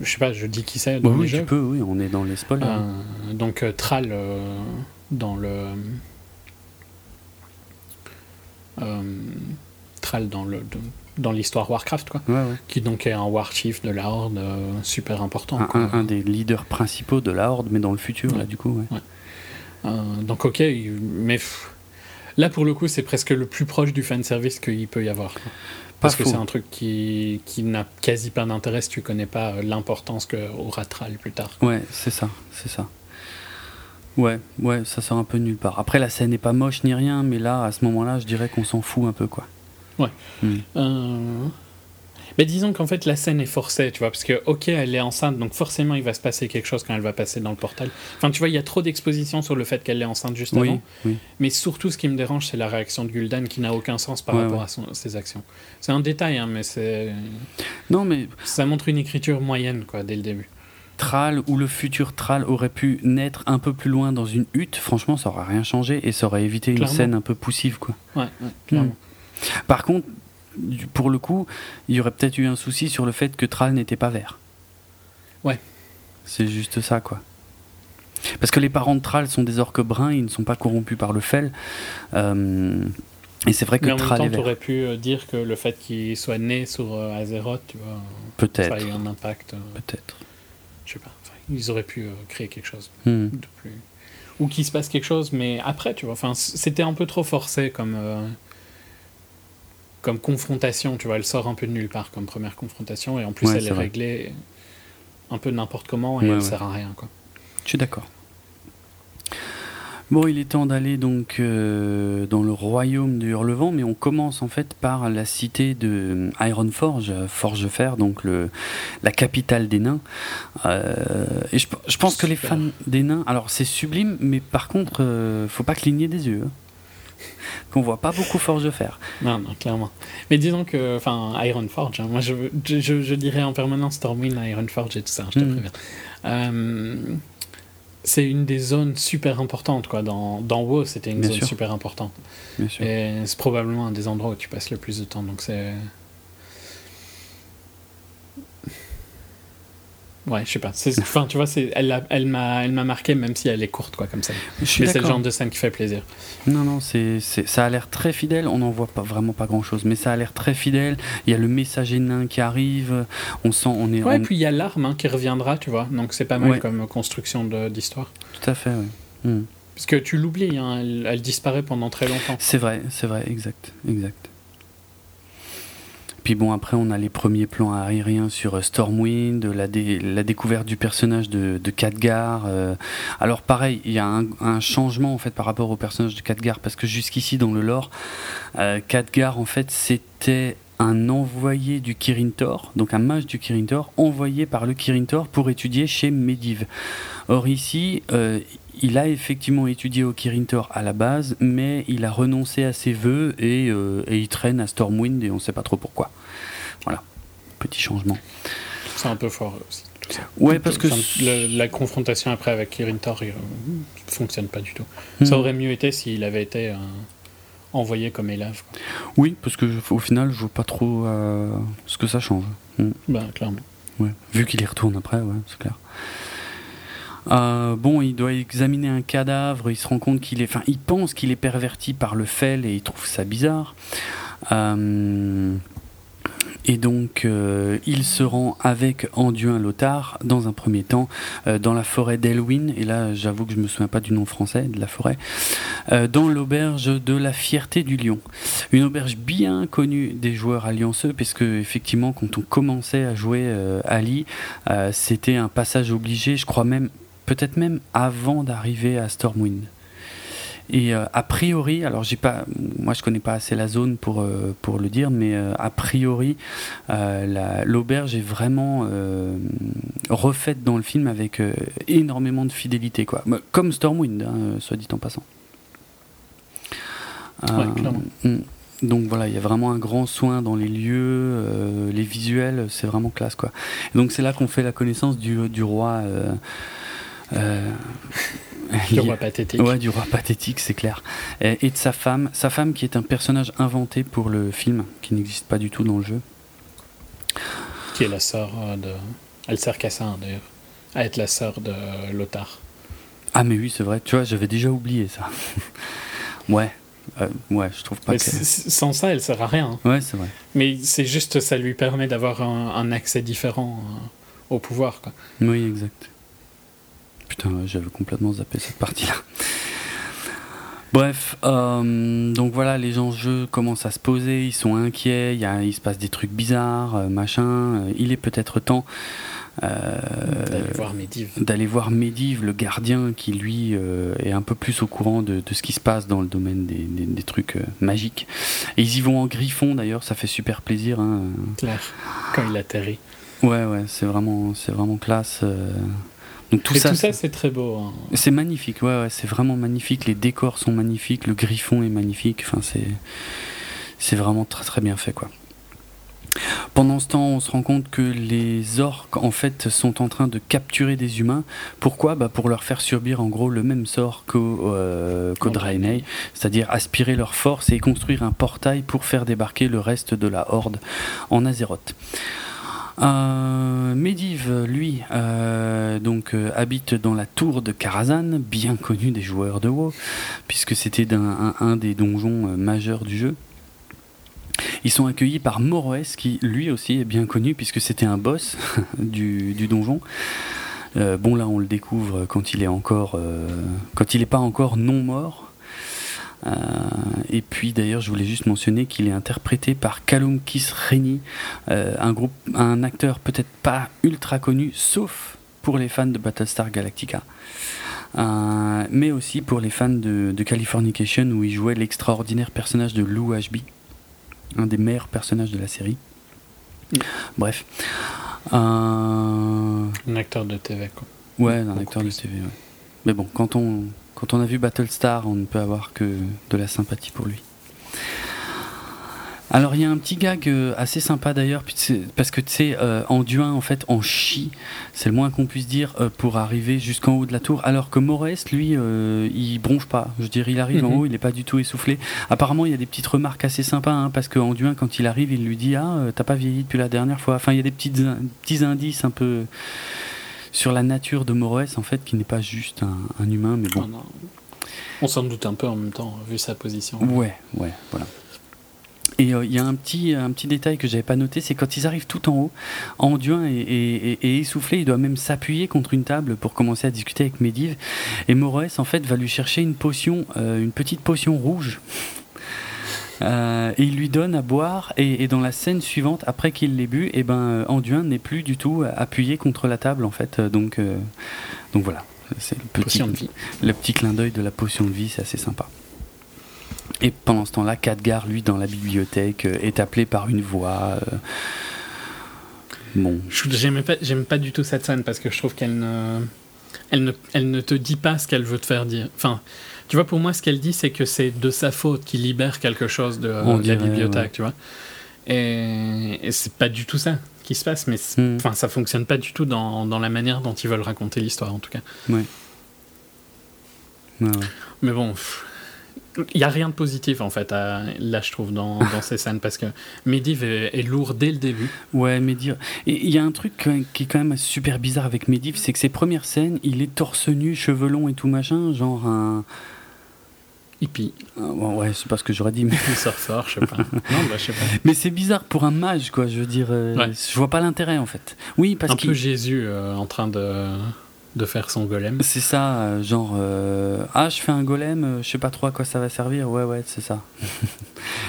je sais pas, je dis qui c'est dans ouais, les oui, jeux. Oui, tu peux, oui, on est dans les spoilers. Euh, donc euh, Thrall euh, dans le. Euh, Thrall dans, le, de, dans l'histoire Warcraft, quoi, ouais, ouais. qui donc est un war chief de la Horde euh, super important. Un, quoi. Un, un des leaders principaux de la Horde, mais dans le futur, ouais. là, du coup. Ouais. Ouais. Euh, donc, ok, mais pff, là, pour le coup, c'est presque le plus proche du fanservice qu'il peut y avoir. Quoi. Parce pas que fou. C'est un truc qui, qui n'a quasi pas d'intérêt si tu connais pas l'importance qu'aura Thrall plus tard. Quoi. Ouais, c'est ça, c'est ça. Ouais, ouais, ça sort un peu nulle part. Après, la scène n'est pas moche ni rien, mais là, à ce moment-là, je dirais qu'on s'en fout un peu, quoi. Ouais. Mmh. Euh... Mais disons qu'en fait, la scène est forcée, tu vois, parce que, ok, elle est enceinte, donc forcément, il va se passer quelque chose quand elle va passer dans le portail. Enfin, tu vois, il y a trop d'exposition sur le fait qu'elle est enceinte juste oui, avant. Oui. Mais surtout, ce qui me dérange, c'est la réaction de Gul'dan qui n'a aucun sens par ouais, rapport ouais. à son, ses actions. C'est un détail, hein, mais c'est... Non, mais... Ça montre une écriture moyenne, quoi, dès le début. Thrall ou le futur Thrall aurait pu naître un peu plus loin dans une hutte, franchement ça aurait rien changé et ça aurait évité clairement. Une scène un peu poussive quoi. Ouais, ouais clairement. Mmh. Par contre, pour le coup, il y aurait peut-être eu un souci sur le fait que Thrall n'était pas vert. Ouais. C'est juste ça quoi. Parce que les parents de Thrall sont des orques bruns, ils ne sont pas corrompus par le Fel. Euh, et c'est vrai que Thrall est vert. Mais en même temps, t'aurais pu dire que le fait qu'il soit né sur euh, Azeroth, tu vois, peut-être. Ça a eu un impact. Euh... Peut-être. Je sais pas, enfin, ils auraient pu euh, créer quelque chose mmh. de plus. Ou qu'il se passe quelque chose, mais après, tu vois, enfin, c'était un peu trop forcé comme, euh, comme confrontation, tu vois, elle sort un peu de nulle part comme première confrontation, et en plus ouais, elle est vrai. réglée un peu n'importe comment, et ouais, elle ouais. sert à rien, quoi. Je suis d'accord. Bon, il est temps d'aller donc euh, dans le royaume du Hurlevent, mais on commence en fait par la cité de Ironforge, Forgefer, donc le, la capitale des nains. Euh, et je, je pense Super. que les fans des nains, alors c'est sublime, mais par contre, euh, faut pas cligner des yeux, hein, qu'on voit pas beaucoup Forgefer. Non, non, clairement. Mais disons que, enfin, Ironforge, hein, moi je, je, je, je dirais en permanence Stormwind, Ironforge et tout ça, je te mmh. préviens. Euh, C'est une des zones super importantes, quoi. Dans, dans WoW, c'était une Bien zone sûr. super importante. Bien sûr. Et c'est probablement un des endroits où tu passes le plus de temps, donc c'est... Ouais, je sais pas. C'est, enfin, tu vois, c'est, elle, a, elle, m'a, elle m'a marqué, même si elle est courte, quoi, comme ça. Je suis Mais d'accord. c'est le genre de scène qui fait plaisir. Non, non, c'est, c'est, ça a l'air très fidèle. On n'en voit pas, vraiment pas grand-chose, mais ça a l'air très fidèle. Il y a le messager nain qui arrive. On sent, on est... Ouais, on... et puis il y a l'arme hein, qui reviendra, tu vois. Donc c'est pas mal ouais. comme construction de, d'histoire. Tout à fait, oui. Mmh. Parce que tu l'oublies, hein, elle, elle disparaît pendant très longtemps. C'est vrai, c'est vrai, exact, exact. Puis bon, après, on a les premiers plans aériens sur Stormwind, la, dé- la découverte du personnage de, de Khadgar. Euh, alors pareil, il y a un, un changement en fait par rapport au personnage de Khadgar, parce que jusqu'ici dans le lore, euh, Khadgar en fait c'était un envoyé du Kirin Tor, donc un mage du Kirin Tor, envoyé par le Kirin Tor pour étudier chez Medivh. Or ici, euh, il a effectivement étudié au Kirin Tor à la base, mais il a renoncé à ses vœux et, euh, et il traîne à Stormwind et on ne sait pas trop pourquoi. Voilà, petit changement. C'est un peu fort aussi. Tout ça. Ouais, parce que le, la confrontation après avec Kirin Tor euh, fonctionne pas du tout. Mmh. Ça aurait mieux été s'il avait été euh, envoyé comme élève. Quoi. Oui, parce que au final, je vois pas trop euh, ce que ça change. Mmh. Bah clairement. Ouais. Vu qu'il y retourne après, ouais, c'est clair. Euh, bon, il doit examiner un cadavre, il se rend compte qu'il est, enfin, il pense qu'il est perverti par le Fel et il trouve ça bizarre. Euh, Et donc euh, il se rend avec Anduin Lothar dans un premier temps euh, dans la forêt d'Elwyn, et là j'avoue que je me souviens pas du nom français de la forêt, euh, dans l'auberge de la Fierté du Lion, une auberge bien connue des joueurs allianceux, parce que effectivement quand on commençait à jouer euh, Ali, euh, c'était un passage obligé, je crois même peut-être même avant d'arriver à Stormwind. Et euh, a priori, alors j'ai pas, moi je connais pas assez la zone pour euh, pour le dire, mais euh, a priori euh, la, l'auberge est vraiment euh, refaite dans le film avec euh, énormément de fidélité, quoi. Comme Stormwind, hein, soit dit en passant. Euh, ouais, clairement. Donc voilà, il y a vraiment un grand soin dans les lieux, euh, les visuels, c'est vraiment classe, quoi. Et donc c'est là qu'on fait la connaissance du du roi. Euh, euh, Du roi pathétique. Ouais, du roi pathétique, c'est clair. Et, et de sa femme, sa femme qui est un personnage inventé pour le film, qui n'existe pas du tout dans le jeu. Qui est la sœur de... Elle sert qu'à ça, d'ailleurs. À être la sœur de Lothar. Ah mais oui, c'est vrai. Tu vois, j'avais déjà oublié ça. ouais. Euh, ouais, je trouve pas mais que... Sans ça, elle sert à rien. Ouais, c'est vrai. Mais c'est juste, ça lui permet d'avoir un, un accès différent euh, au pouvoir, quoi. Oui, exact. Putain, j'avais complètement zappé cette partie-là. Bref, euh, donc voilà, les enjeux commencent à se poser, ils sont inquiets, y a, il se passe des trucs bizarres, euh, machin. Euh, il est peut-être temps euh, d'aller voir Medivh. D'aller voir Medivh, le gardien, qui lui euh, est un peu plus au courant de, de ce qui se passe dans le domaine des, des, des trucs euh, magiques. Et ils y vont en griffon d'ailleurs, ça fait super plaisir. Hein. Claire, quand il atterrit. Ouais, ouais, c'est vraiment, c'est vraiment classe. Euh... Donc tout, et ça, tout ça, c'est, c'est très beau. Hein. C'est magnifique, ouais, ouais, c'est vraiment magnifique. Les décors sont magnifiques, le griffon est magnifique. Enfin, c'est, c'est vraiment très très bien fait, quoi. Pendant ce temps, on se rend compte que les orques, en fait, sont en train de capturer des humains. Pourquoi ? Bah pour leur faire subir, en gros, le même sort qu'au, euh, qu'au Draenei, c'est-à-dire aspirer leur force et construire un portail pour faire débarquer le reste de la horde en Azeroth. Euh, Medivh, lui, euh, donc, euh, habite dans la tour de Karazhan, bien connue des joueurs de WoW, puisque c'était un, un, un des donjons euh, majeurs du jeu. Ils sont accueillis par Moroes, qui lui aussi est bien connu, puisque c'était un boss du, du donjon. Euh, bon, là, on le découvre quand il est encore, euh, quand il n'est pas encore non mort. Euh, et puis d'ailleurs je voulais juste mentionner qu'il est interprété par Callum Keith Rennie, euh, un, groupe, un acteur peut-être pas ultra connu sauf pour les fans de Battlestar Galactica, euh, mais aussi pour les fans de, de Californication, où il jouait l'extraordinaire personnage de Lou Ashby, un des meilleurs personnages de la série. mmh. Bref, euh... un acteur de T V, quoi. Ouais, un Beaucoup acteur plus. de T V, ouais. Mais bon, quand on Quand on a vu Battlestar, on ne peut avoir que de la sympathie pour lui. Alors il y a un petit gag assez sympa d'ailleurs, parce que tu sais, euh, Anduin en fait en chie, c'est le moins qu'on puisse dire, euh, pour arriver jusqu'en haut de la tour, alors que Moroes, lui, euh, il bronche pas. Je veux dire, il arrive mm-hmm. en haut, il est pas du tout essoufflé. Apparemment il y a des petites remarques assez sympas, hein, parce que Anduin quand il arrive, il lui dit « Ah, euh, t'as pas vieilli depuis la dernière fois ». Enfin il y a des petites, petits indices un peu... sur la nature de Moroes, en fait, qui n'est pas juste un, un humain, mais bon. On s'en doute un peu en même temps, vu sa position. Ouais, ouais, voilà. Et il euh, y a un petit, un petit détail que je n'avais pas noté, c'est quand ils arrivent tout en haut, Anduin est, est, est, est essoufflé, il doit même s'appuyer contre une table pour commencer à discuter avec Medivh, et Moroes, en fait, va lui chercher une potion, euh, une petite potion rouge. Euh, et il lui donne à boire, et, et dans la scène suivante, après qu'il l'ait bu, eh ben, Anduin n'est plus du tout appuyé contre la table, en fait. Donc, euh, donc voilà, c'est le petit, le petit clin d'œil de la potion de vie, c'est assez sympa. Et pendant ce temps-là, Khadgar, lui, dans la bibliothèque, est appelé par une voix. Euh... Bon. J'aime pas, j'aime pas du tout cette scène, parce que je trouve qu'elle ne, elle ne, elle ne te dit pas ce qu'elle veut te faire dire. Enfin... Tu vois, pour moi, ce qu'elle dit, c'est que c'est de sa faute qu'il libère quelque chose de, euh, dirait, de la bibliothèque, ouais. Tu vois. Et, et c'est pas du tout ça qui se passe, mais enfin, mm. ça fonctionne pas du tout dans, dans la manière dont ils veulent raconter l'histoire, en tout cas. Ouais. Ouais. Mais bon, il y a rien de positif, en fait, à, là, je trouve, dans, dans ces scènes, parce que Medivh est, est lourd dès le début. Ouais, Medivh. Et il y a un truc qui est quand même super bizarre avec Medivh, c'est que ses premières scènes, il est torse nu, cheveux longs et tout machin, genre un... hippie. Euh, bon, ouais, je sais pas ce que j'aurais dit, mais surfeur, je sais pas. Non, bah, je sais pas. Mais c'est bizarre pour un mage, quoi. Je veux dire, euh, ouais. Je vois pas l'intérêt en fait. Oui, parce que un qu'il... peu Jésus euh, en train de de faire son golem. C'est ça, genre euh, ah, je fais un golem, je sais pas trop à quoi ça va servir. Ouais, ouais, c'est ça.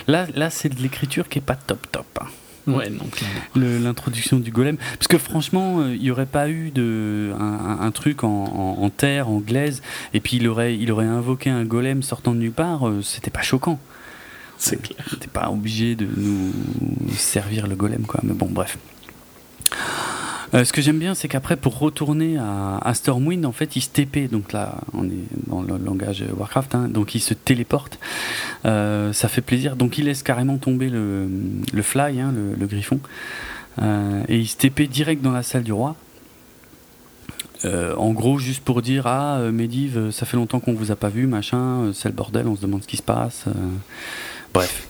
là, là, c'est de l'écriture qui est pas top, top. Hein. Ouais, donc le, l'introduction du golem, parce que franchement, il euh, y aurait pas eu de un, un, un truc en, en, en terre, en glaise, et puis il aurait il aurait invoqué un golem sortant de nulle part, euh, c'était pas choquant. C'est euh, clair. T'es pas obligé de nous servir le golem, quoi. Mais bon, bref. Euh, ce que j'aime bien, c'est qu'après, pour retourner à, à Stormwind, en fait, il se T P. Donc là, on est dans le langage Warcraft, hein, donc il se téléporte. Euh, ça fait plaisir. Donc il laisse carrément tomber le, le fly, hein, le, le griffon. Euh, et il se T P direct dans la salle du roi. Euh, en gros, juste pour dire, ah, Medivh, ça fait longtemps qu'on vous a pas vu, machin, c'est le bordel, on se demande ce qui se passe. Euh, bref.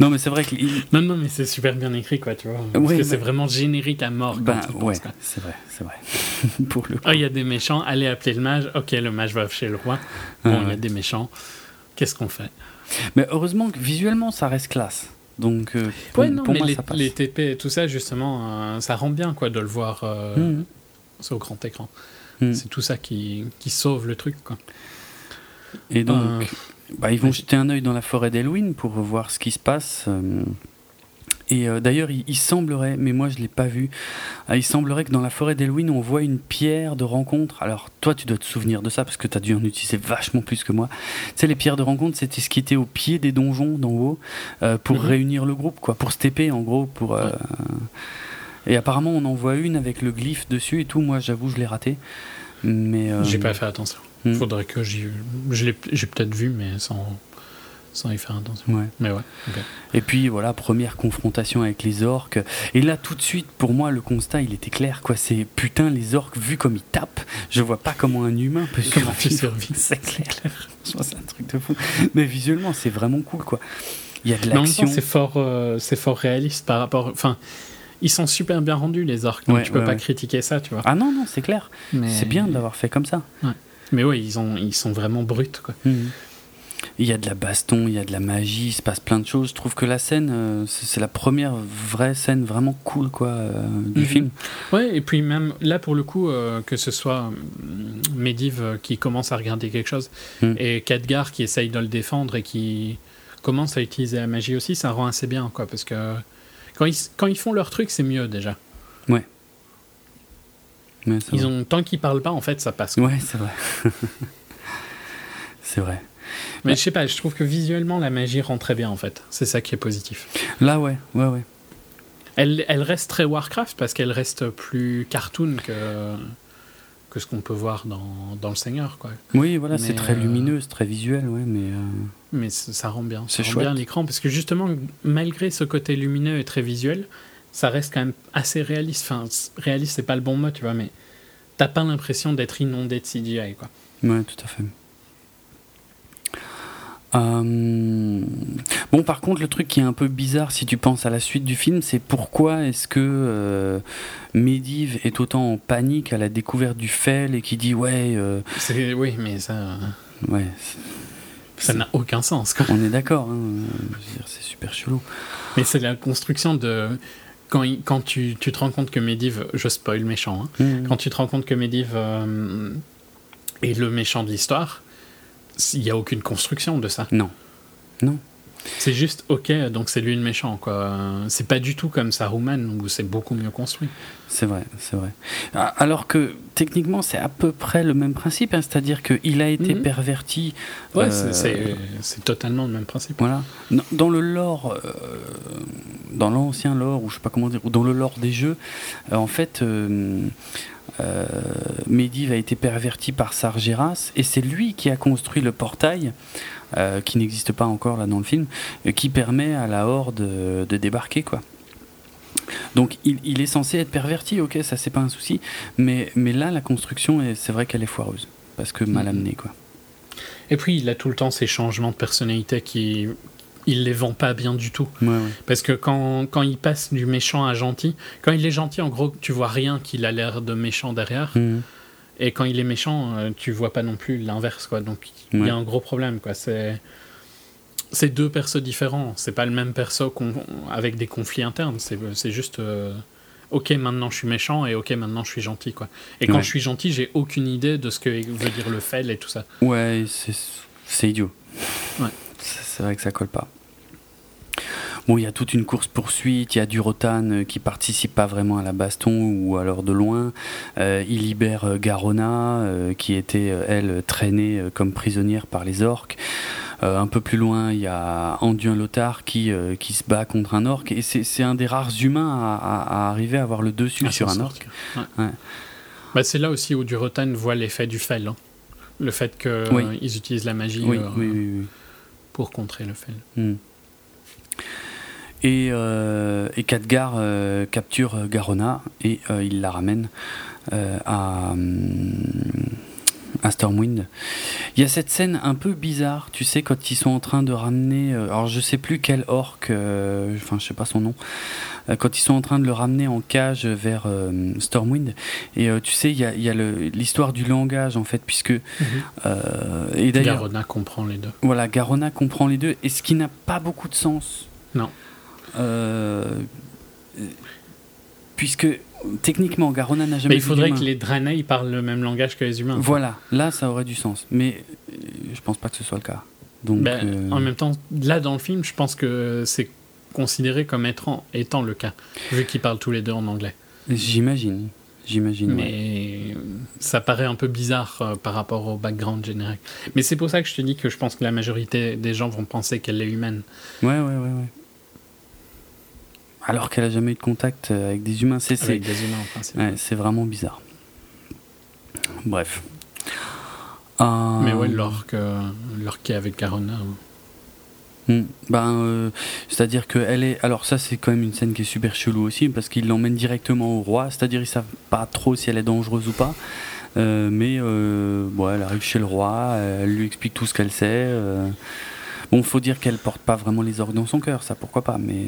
Non mais c'est vrai que il... non non mais c'est super bien écrit, quoi, tu vois, parce ouais, que bah... c'est vraiment générique à mort. Bah ouais, penses, c'est vrai, c'est vrai. Pour le coup. Oh, il y a des méchants, allez appeler le mage. Ok, le mage va chez le roi. Bon, ah, il ouais. y a des méchants. Qu'est-ce qu'on fait? Mais heureusement que visuellement ça reste classe. Donc euh, pour, ouais, non, pour mais moi les, ça passe. Les T P et tout ça justement, euh, ça rend bien, quoi, de le voir euh, mmh. sur grand écran. Mmh. C'est tout ça qui qui sauve le truc, quoi. Et donc euh... Bah, ils vont jeter un œil dans la forêt d'Elwyn pour voir ce qui se passe. Et euh, d'ailleurs, il, il semblerait, mais moi je ne l'ai pas vu, il semblerait que dans la forêt d'Elwyn, on voit une pierre de rencontre. Alors, toi, tu dois te souvenir de ça parce que tu as dû en utiliser vachement plus que moi. Tu sais, les pierres de rencontre, c'était ce qui était au pied des donjons d'en haut euh, pour mm-hmm. réunir le groupe, quoi, pour se T P en gros. Pour, euh... ouais. Et apparemment, on en voit une avec le glyphe dessus et tout. Moi, j'avoue, je l'ai raté. Mais, euh... j'ai pas fait attention. Il faudrait que j'y... Je l'ai... j'ai peut-être vu, mais sans, sans y faire attention. Ouais. Mais ouais, okay. Et puis, voilà, première confrontation avec les orques. Et là, tout de suite, pour moi, le constat, il était clair, quoi. C'est, putain, les orques, vu comme ils tapent, je vois pas comment un humain peut survivre. survivre. C'est clair. Je pense c'est un truc de fou. Mais visuellement, c'est vraiment cool, quoi. Il y a de l'action. Non, c'est fort, euh, c'est fort réaliste par rapport... Enfin... Ils sont super bien rendus, les orques, donc ouais, tu peux ouais, pas ouais. critiquer ça, tu vois. Ah non, non, c'est clair. Mais... C'est bien de l'avoir fait comme ça. Ouais. Mais oui, ils, ont, ils sont vraiment bruts, quoi. Mmh. Il y a de la baston, il y a de la magie, il se passe plein de choses. Je trouve que la scène, euh, c'est la première vraie scène vraiment cool, quoi, euh, du mmh. film. Ouais, et puis même là, pour le coup, euh, que ce soit Medivh qui commence à regarder quelque chose mmh. et Khadgar qui essaye de le défendre et qui commence à utiliser la magie aussi, ça rend assez bien, quoi, parce que Quand ils, quand ils font leur truc, c'est mieux, déjà. Ouais. Mais c'est ils ont, tant qu'ils parlent pas, en fait, ça passe. Ouais, c'est vrai. c'est vrai. Mais ouais. je sais pas, je trouve que visuellement, la magie rend très bien, en fait. C'est ça qui est positif. Là, ouais, ouais, ouais. Elle, elle reste très Warcraft, parce qu'elle reste plus cartoon que, que ce qu'on peut voir dans, dans Le Seigneur, quoi. Oui, voilà, mais c'est très euh... lumineux, c'est très visuel, ouais, mais... Euh... mais ça rend bien, ça c'est rend chouette. Bien l'écran, parce que justement, malgré ce côté lumineux et très visuel, ça reste quand même assez réaliste. Enfin, réaliste, c'est pas le bon mot, tu vois, mais t'as pas l'impression d'être inondé de C G I, quoi. Ouais, tout à fait. Euh... Bon, par contre, le truc qui est un peu bizarre, si tu penses à la suite du film, c'est pourquoi est-ce que euh, Medivh est autant en panique à la découverte du Fel et qui dit ouais. Euh... C'est... Oui, mais ça. Ouais. C'est... Ça c'est... n'a aucun sens, quoi. On est d'accord, hein. Je veux dire, c'est super chelou. Mais c'est la construction de... Quand, il... quand tu... tu te rends compte que Medivh... Je spoil méchant, hein. Mmh. Quand tu te rends compte que Medivh euh... est le méchant de l'histoire, il n'y a aucune construction de ça. Non. Non. C'est juste, ok, donc c'est lui le méchant, quoi. C'est pas du tout comme Saruman, où c'est beaucoup mieux construit. C'est vrai, c'est vrai. Alors que, techniquement, c'est à peu près le même principe, hein, c'est-à-dire qu'il a été mm-hmm. perverti... Ouais, euh, c'est, c'est, c'est totalement le même principe. Voilà. Dans, dans le lore, euh, dans l'ancien lore, ou je sais pas comment dire, ou dans le lore des jeux, euh, en fait... Euh, Euh, Medivh a été perverti par Sargeras et c'est lui qui a construit le portail euh, qui n'existe pas encore là dans le film, euh, qui permet à la horde euh, de débarquer, quoi. Donc il, il est censé être perverti, ok, ça c'est pas un souci, mais, mais là la construction est, c'est vrai qu'elle est foireuse parce que mal amenée, quoi. Et puis il a tout le temps ces changements de personnalité qui il les vend pas bien du tout, ouais, ouais. Parce que quand, quand il passe du méchant à gentil, quand il est gentil en gros tu vois rien qu'il a l'air de méchant derrière, mmh. Et quand il est méchant, euh, tu vois pas non plus l'inverse, quoi. Donc il ouais. y a un gros problème, quoi. C'est... c'est deux persos différents. C'est pas le même perso qu'on... avec des conflits internes. C'est, c'est juste... Euh... ok, maintenant je suis méchant et ok, maintenant je suis gentil, quoi. Et quand ouais. je suis gentil, j'ai aucune idée de ce que veut dire le fail et tout ça. Ouais, c'est, c'est idiot. Ouais. C'est, c'est vrai que ça colle pas. Bon, il y a toute une course-poursuite, il y a du Rotan qui participe pas vraiment à la baston ou alors de loin. Euh, il libère Garona, euh, qui était, elle, traînée comme prisonnière par les orques. Euh, un peu plus loin, il y a Anduin Lothar qui, euh, qui se bat contre un orque. Et c'est, c'est un des rares humains à, à, à arriver à avoir le dessus ah, sur un orque. Ouais. Ouais. Bah, c'est là aussi où du Rotan voit l'effet du Fel. Hein. Le fait qu'ils oui. euh, utilisent la magie oui, euh, oui, oui, oui. pour contrer le Fel. Mm. Et, euh, et Khadgar euh, capture Garona et euh, il la ramène euh, à, à Stormwind. Il y a cette scène un peu bizarre, tu sais, quand ils sont en train de ramener... Euh, alors je sais plus quel orc, euh, enfin je sais pas son nom, euh, quand ils sont en train de le ramener en cage vers euh, Stormwind. Et euh, tu sais, il y a, y a le, l'histoire du langage en fait, puisque... Mm-hmm. Euh, et d'ailleurs, Garona comprend les deux. Voilà, Garona comprend les deux, et ce qui n'a pas beaucoup de sens. Non. Euh, puisque techniquement Garona n'a jamais mais il faudrait que les Draenei parlent le même langage que les humains, voilà, là ça aurait du sens, mais je pense pas que ce soit le cas. Donc, ben, euh... en même temps, là dans le film, je pense que c'est considéré comme étant, étant le cas, vu qu'ils parlent tous les deux en anglais, j'imagine, j'imagine mais ouais. ça paraît un peu bizarre euh, par rapport au background générique, mais c'est pour ça que je te dis que je pense que la majorité des gens vont penser qu'elle est humaine, ouais ouais ouais, ouais. alors qu'elle n'a jamais eu de contact avec des humains. C'est, c'est... Avec des humains, en principe. Ouais, c'est vraiment bizarre. Bref. Euh... Mais ouais, l'orque, euh, l'orque qui est avec Garona. Mmh. Ben, euh, c'est-à-dire qu'elle est... Alors ça, c'est quand même une scène qui est super chelou aussi, parce qu'ils l'emmènent directement au roi, c'est-à-dire ils ne savent pas trop si elle est dangereuse ou pas. Euh, mais euh, bon, elle arrive chez le roi, elle lui explique tout ce qu'elle sait... Euh... Bon, faut dire qu'elle porte pas vraiment les orques dans son cœur, ça pourquoi pas, mais.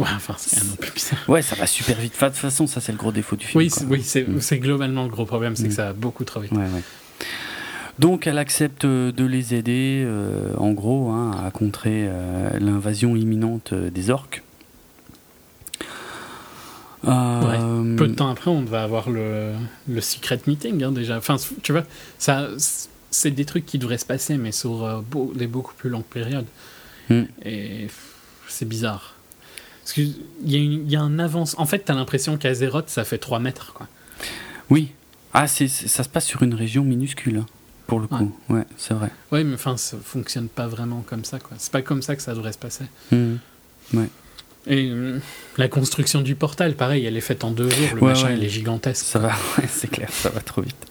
Ouais, enfin, c'est un peu bizarre. Ouais, ça va super vite. Enfin, de toute façon, ça c'est le gros défaut du film. Oui, c'est, oui, c'est, mmh. c'est globalement le gros problème, c'est mmh. que ça va beaucoup trop vite. Ouais, ouais. Donc, elle accepte de les aider, euh, en gros, hein, à contrer euh, l'invasion imminente des orques. Euh... Ouais. Peu de temps après, on va avoir le, le secret meeting, hein, déjà. Enfin, tu vois, ça. C'est des trucs qui devraient se passer, mais sur euh, beau, des beaucoup plus longues périodes. Mm. Et pff, c'est bizarre. Parce qu'il y a, une, y a un avance. En fait, t'as l'impression qu'Azeroth, ça fait trois mètres, quoi. Oui. Ah, c'est, c'est, ça se passe sur une région minuscule, hein, pour le coup. Ouais, ouais, c'est vrai. Oui, mais enfin, ça fonctionne pas vraiment comme ça, quoi. C'est pas comme ça que ça devrait se passer. Mm. Ouais. Et euh, la construction du portal, pareil, elle est faite en deux jours. Le ouais, machin, ouais. il est gigantesque. Ça va, c'est clair, ça va trop vite.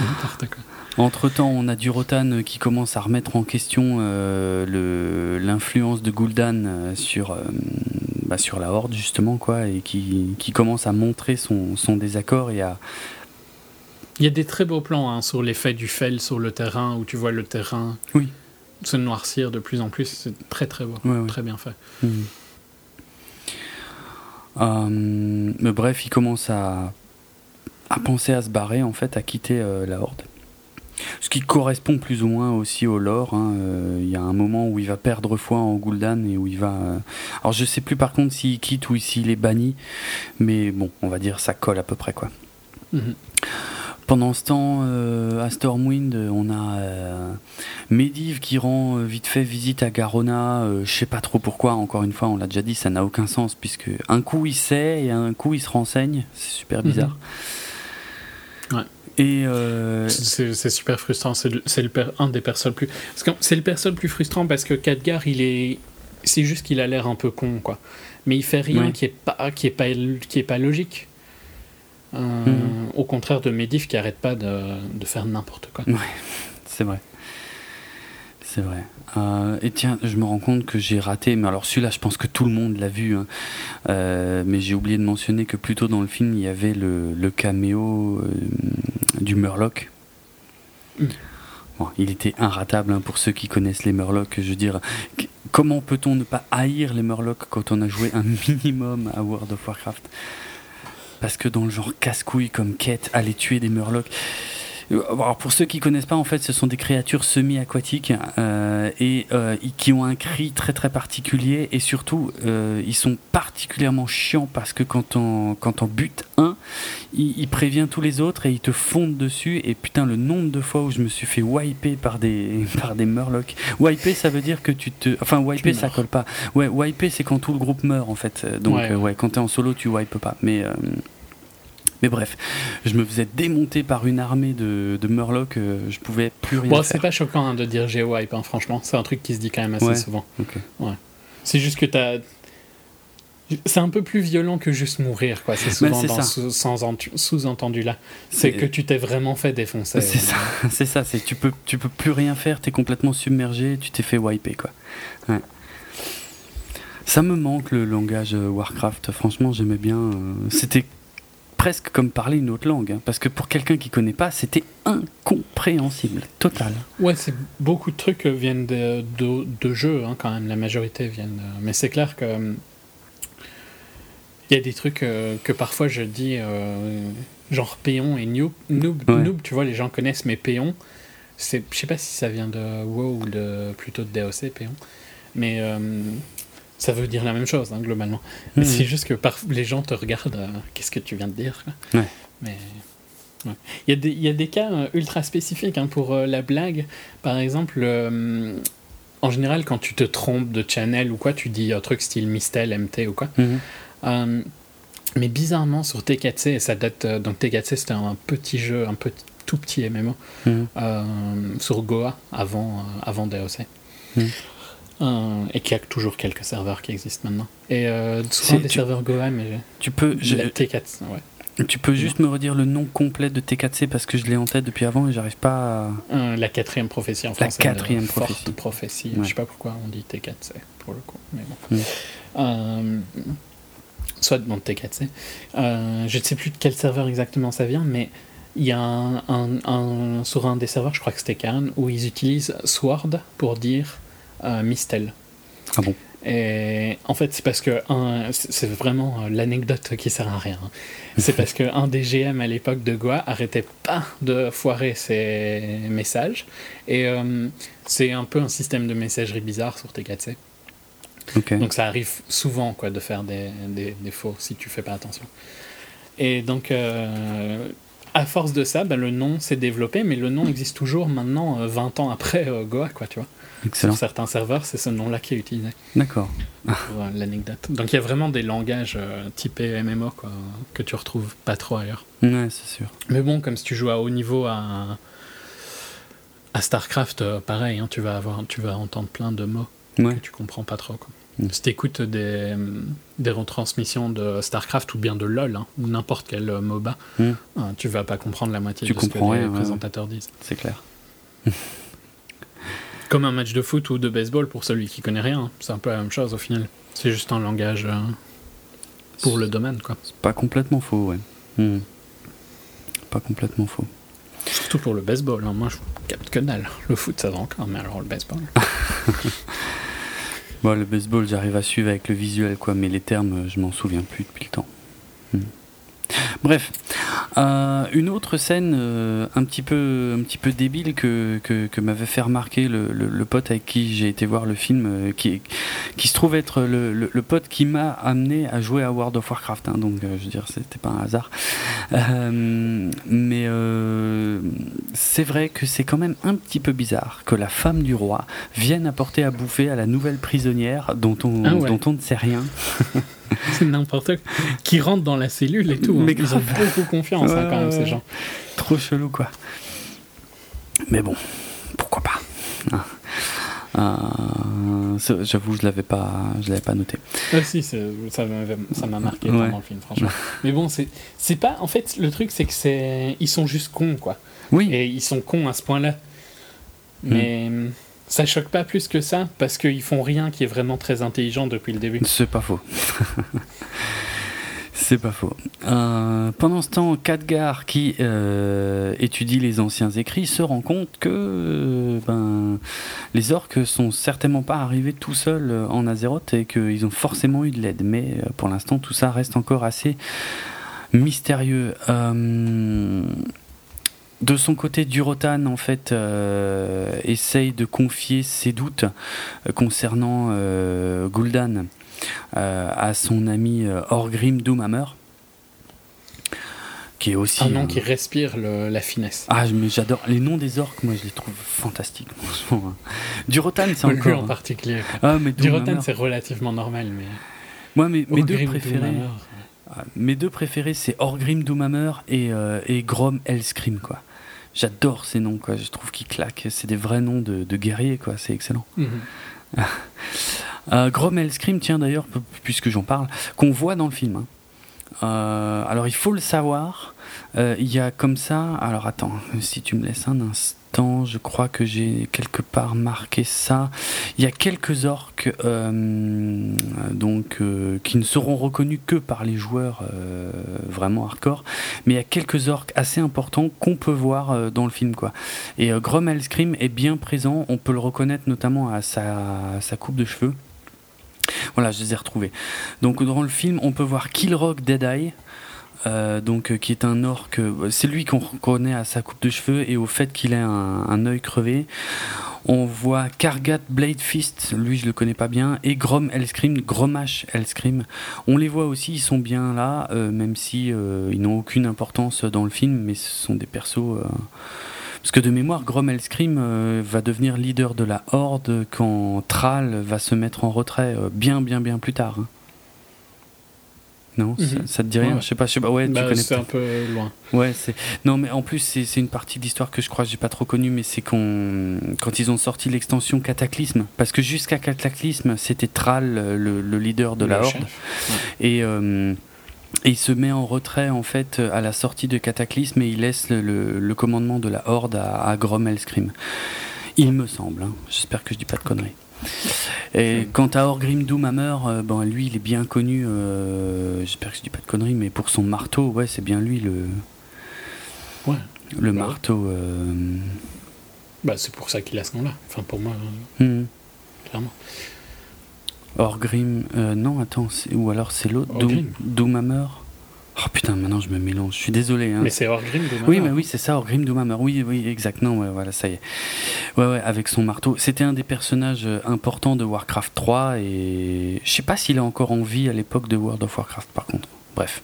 N'importe quoi. Entre-temps, on a du Rotan qui commence à remettre en question euh, le, l'influence de Gul'dan sur, euh, bah sur la Horde, justement, quoi, et qui, qui commence à montrer son, son désaccord. Et à... Il y a des très beaux plans, hein, sur l'effet du Fel sur le terrain, où tu vois le terrain oui. se noircir de plus en plus. C'est très très beau, ouais, très ouais. bien fait. Mmh. Euh, mais bref, il commence à, à penser à se barrer, en fait, à quitter euh, la Horde. Ce qui correspond plus ou moins aussi au lore, hein. Euh, y a un moment où il va perdre foi en Gul'dan et où il va... Euh... Alors je sais plus par contre s'il quitte ou s'il est banni, mais bon, on va dire ça colle à peu près, quoi. Mm-hmm. Pendant ce temps, euh, à Stormwind, on a euh, Medivh qui rend euh, vite fait visite à Garona, euh, je sais pas trop pourquoi, encore une fois, on l'a déjà dit, ça n'a aucun sens, puisque un coup il sait et un coup il se renseigne, c'est super bizarre. Mm-hmm. Ouais. Et euh... c'est, c'est super frustrant, c'est, le, c'est le per, un des persos plus parce que c'est le perso le plus frustrant, parce que Khadgar, il est c'est juste qu'il a l'air un peu con, quoi, mais il fait rien ouais. qui est pas qui est pas qui est pas logique, euh, mmh. au contraire de Medivh qui arrête pas de, de faire n'importe quoi. Ouais, c'est vrai. C'est vrai. Euh, et tiens, je me rends compte que j'ai raté, mais alors celui-là, je pense que tout le monde l'a vu, hein. Euh, mais j'ai oublié de mentionner que plus tôt dans le film, il y avait le, le caméo euh, du Murloc. Mm. Bon, il était inratable, hein, pour ceux qui connaissent les Murlocs. Je veux dire, qu- comment peut-on ne pas haïr les Murlocs quand on a joué un minimum à World of Warcraft ? parce que dans le genre casse-couille comme quête, aller tuer des murlocs. Alors pour ceux qui connaissent pas, en fait, ce sont des créatures semi-aquatiques euh, et euh, qui ont un cri très très particulier, et surtout euh, ils sont particulièrement chiants parce que quand on quand on bute un, il, il prévient tous les autres et il te fonde dessus. Et putain, le nombre de fois où je me suis fait wiper par des par des murlocs. Wiper, ça veut dire que tu te, enfin wiper ça colle pas. Ouais, wiper c'est quand tout le groupe meurt en fait. Donc ouais, euh, ouais quand t'es en solo tu wipes pas. Mais euh... Mais bref, je me faisais démonter par une armée de, de murlocs, euh, je pouvais plus rien bon, faire. C'est pas choquant hein, de dire j'ai wipe, hein, franchement, c'est un truc qui se dit quand même assez ouais. souvent. Okay. Ouais. C'est juste que t'as... C'est un peu plus violent que juste mourir, quoi. C'est souvent ben, c'est dans sous, sans en, sous-entendu là. C'est, c'est que tu t'es vraiment fait défoncer. C'est ça, c'est ça. C'est, tu, peux, tu peux plus rien faire, t'es complètement submergé, tu t'es fait wiper, quoi. Ouais. Ça me manque le langage Warcraft, franchement, j'aimais bien. Euh, c'était... presque comme parler une autre langue, hein, parce que pour quelqu'un qui connaît pas, c'était incompréhensible, total. Ouais, c'est beaucoup de trucs viennent de, de, de jeux, hein, quand même, la majorité viennent. De... Mais c'est clair que il y a des trucs euh, que parfois je dis, euh, genre péon et noob, noob, ouais. noob, tu vois, les gens connaissent, mais péon, c'est, je sais pas si ça vient de WoW ou de plutôt de D O C, péon, mais euh, ça veut dire la même chose, hein, globalement. Mmh. Mais c'est juste que par... les gens te regardent, euh, qu'est-ce que tu viens de dire quoi. Ouais. Mais il ouais. y a des, il y a des cas euh, ultra spécifiques hein, pour euh, la blague. Par exemple, euh, en général, quand tu te trompes de channel ou quoi, tu dis un truc style Mistel, M T ou quoi. Mmh. Euh, mais bizarrement, sur T quatre C, et ça date... Euh, donc T quatre C, c'était un petit jeu, un petit, tout petit M M O, mmh. euh, sur Goa, avant, euh, avant D O C. Mmh. Euh, et qu'il y a toujours quelques serveurs qui existent maintenant. Et euh, souvent c'est, des tu, serveurs Goa, mais tu peux je, T quatre C. Ouais. Tu peux ouais. juste me redire le nom complet de T quatre C parce que je l'ai en tête depuis avant et j'arrive pas. À... Euh, la quatrième prophétie en français. La quatrième prophétie. Forte prophétie. Ouais. Je sais pas pourquoi on dit T quatre C pour le coup, mais bon. Ouais. Euh, soit bon T quatre C. Euh, je ne sais plus de quel serveur exactement ça vient, mais il y a un, un, un sur un des serveurs, je crois que c'était Cannes, où ils utilisent Sword pour dire Euh, Mistel. Ah bon? Et en fait, c'est parce que un, c'est vraiment l'anecdote qui sert à rien. Hein. C'est parce que un des G M à l'époque de Goa arrêtait pas de foirer ses messages. Et euh, c'est un peu un système de messagerie bizarre sur T quatre C. Okay. Donc ça arrive souvent quoi de faire des, des, des faux si tu fais pas attention. Et donc euh, à force de ça, bah, le nom s'est développé, mais le nom existe toujours maintenant, euh, vingt ans après euh, Goa, quoi, tu vois. Excellent. Sur certains serveurs, c'est ce nom-là qui est utilisé. D'accord. Pour euh, l'anecdote. Donc il y a vraiment des langages euh, typés M M O, quoi, que tu retrouves pas trop ailleurs. Ouais, c'est sûr. Mais bon, comme si tu joues à haut niveau à, à Starcraft, euh, pareil, hein, tu vas avoir, tu vas entendre plein de mots ouais. que tu comprends pas trop, quoi. Mmh. Si t'écoutes des, des retransmissions de Starcraft ou bien de LoL, hein, ou n'importe quel euh, MOBA, mmh. hein, tu vas pas comprendre la moitié tu de ce que les ouais, présentateurs ouais. disent. C'est clair. Comme un match de foot ou de baseball pour celui qui connaît rien, hein. C'est un peu la même chose au final. C'est juste un langage euh, pour c'est le domaine, quoi. C'est pas complètement faux, ouais. Mmh. Pas complètement faux. Surtout pour le baseball, hein. Moi je capte que dalle. Le foot ça va encore, mais alors le baseball. Bon, le baseball, j'arrive à suivre avec le visuel, quoi, mais les termes, je m'en souviens plus depuis le temps. Mmh. Bref, euh, une autre scène euh, un petit peu, un petit peu débile que, que, que m'avait fait remarquer le, le, le pote avec qui j'ai été voir le film, euh, qui, qui se trouve être le, le, le pote qui m'a amené à jouer à World of Warcraft, hein, donc euh, je veux dire, c'était pas un hasard. Euh, mais euh, c'est vrai que c'est quand même un petit peu bizarre que la femme du roi vienne apporter à bouffer à la nouvelle prisonnière dont on, ah ouais. dont on ne sait rien. C'est n'importe quoi. Qui rentre dans la cellule et tout. Mais hein. Ils ont beaucoup confiance ouais, hein, quand même, ces gens. Trop chelou, quoi. Mais bon, pourquoi pas. Euh, j'avoue, je l'avais pas, je l'avais pas noté. Ah, si, ça, ça m'a marqué ouais. dans le film, franchement. Mais bon, c'est, c'est pas. En fait, le truc, c'est que c'est, ils sont juste cons, quoi. Oui. Et ils sont cons à ce point-là. Mais. Mmh. Ça choque pas plus que ça, parce qu'ils font rien qui est vraiment très intelligent depuis le début. C'est pas faux. C'est pas faux. Euh, pendant ce temps, Khadgar, qui euh, étudie les anciens écrits, se rend compte que euh, ben, les orques sont certainement pas arrivés tout seuls en Azeroth et qu'ils ont forcément eu de l'aide. Mais pour l'instant, tout ça reste encore assez mystérieux. Euh, de son côté, Durotan en fait euh, essaye de confier ses doutes concernant euh, Gul'dan euh, à son ami Orgrim Doomhammer. Qui est aussi un nom euh... qui respire le, la finesse. Ah, mais j'adore les noms des orques, moi je les trouve fantastiques. Durotan, c'est encore. Lui en particulier. Ah, mais Durotan, c'est relativement normal, mais. Moi, mes, mes deux préférés. Mes deux préférés, c'est Orgrim Doomhammer et, euh, et Grom Hellscream, quoi. J'adore ces noms, quoi. Je trouve qu'ils claquent. C'est des vrais noms de, de guerriers, quoi. C'est excellent. Mm-hmm. euh, Grom Hellscream, tiens d'ailleurs, puisque j'en parle, qu'on voit dans le film. Hein. Euh, alors il faut le savoir, il euh, y a comme ça, alors attends, si tu me laisses un instant, je crois que j'ai quelque part marqué ça, il y a quelques orques euh, donc, euh, qui ne seront reconnus que par les joueurs euh, vraiment hardcore, mais il y a quelques orques assez importants qu'on peut voir euh, dans le film, quoi. Et euh, Grom Hellscream est bien présent, on peut le reconnaître notamment à sa, à sa coupe de cheveux. Voilà, je les ai retrouvés. Donc dans le film, on peut voir Kilrog Deadeye, euh, donc euh, qui est un orc. Euh, c'est lui qu'on reconnaît à sa coupe de cheveux et au fait qu'il ait un, un œil crevé. On voit Kargat Bladefist, lui je le connais pas bien, et Grom Hellscream, Gromash Hellscream. On les voit aussi, ils sont bien là, euh, même si euh, ils n'ont aucune importance dans le film, mais ce sont des persos. Euh Parce que de mémoire, Grom Hellscream euh, va devenir leader de la Horde quand Thrall va se mettre en retrait euh, bien, bien, bien plus tard. Hein. Non, mm-hmm. ça, ça te dit rien. Ouais. Je sais pas, je sais pas. Ouais, bah, tu connais. C'est un peu loin. Ouais, c'est. Non, mais en plus, c'est, c'est une partie d'histoire que je crois que j'ai pas trop connue, mais c'est qu'on... quand ils ont sorti l'extension Cataclysme, parce que jusqu'à Cataclysme, c'était Thrall le, le leader de le la chef. Horde, ouais. et. Euh, Et il se met en retrait en fait à la sortie de Cataclysme et il laisse le, le, le commandement de la Horde à, à Grom Hellscream. Il me semble, hein. J'espère que je dis pas de conneries. Et quant à Orgrim Doomhammer, euh, bon, lui il est bien connu, euh, j'espère que je dis pas de conneries, mais pour son marteau, ouais, c'est bien lui le, ouais. le bah marteau. Euh... Bah, c'est pour ça qu'il a ce nom-là, enfin pour moi, euh, mmh. clairement. Orgrim, euh, non attends, c'est, ou alors c'est l'autre, Doom, Doomhammer. Oh putain, maintenant je me mélange, je suis désolé. Hein. Mais c'est Orgrim Doomhammer. Oui, mais oui, c'est ça, Orgrim Doomhammer. Oui, oui, exact. Non, ouais, voilà, ça y est. Ouais, ouais, avec son marteau. C'était un des personnages importants de Warcraft trois et je sais pas s'il est encore en vie à l'époque de World of Warcraft. Par contre, bref.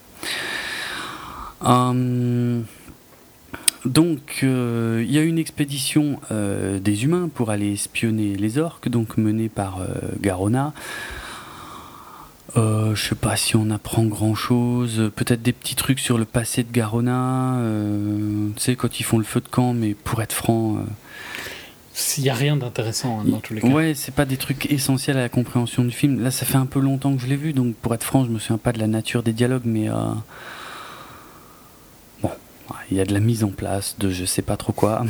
Hum... Donc, il euh, y a une expédition euh, des humains pour aller espionner les orques, donc menée par euh, Garona. Euh, je sais pas si on apprend grand-chose, peut-être des petits trucs sur le passé de Garona, euh, tu sais, quand ils font le feu de camp, mais pour être franc... Euh, il n'y a rien d'intéressant hein, dans tous les cas. Ouais, c'est pas des trucs essentiels à la compréhension du film. Là, ça fait un peu longtemps que je l'ai vu, donc pour être franc, je me souviens pas de la nature des dialogues, mais... Euh, il y a de la mise en place de je sais pas trop quoi,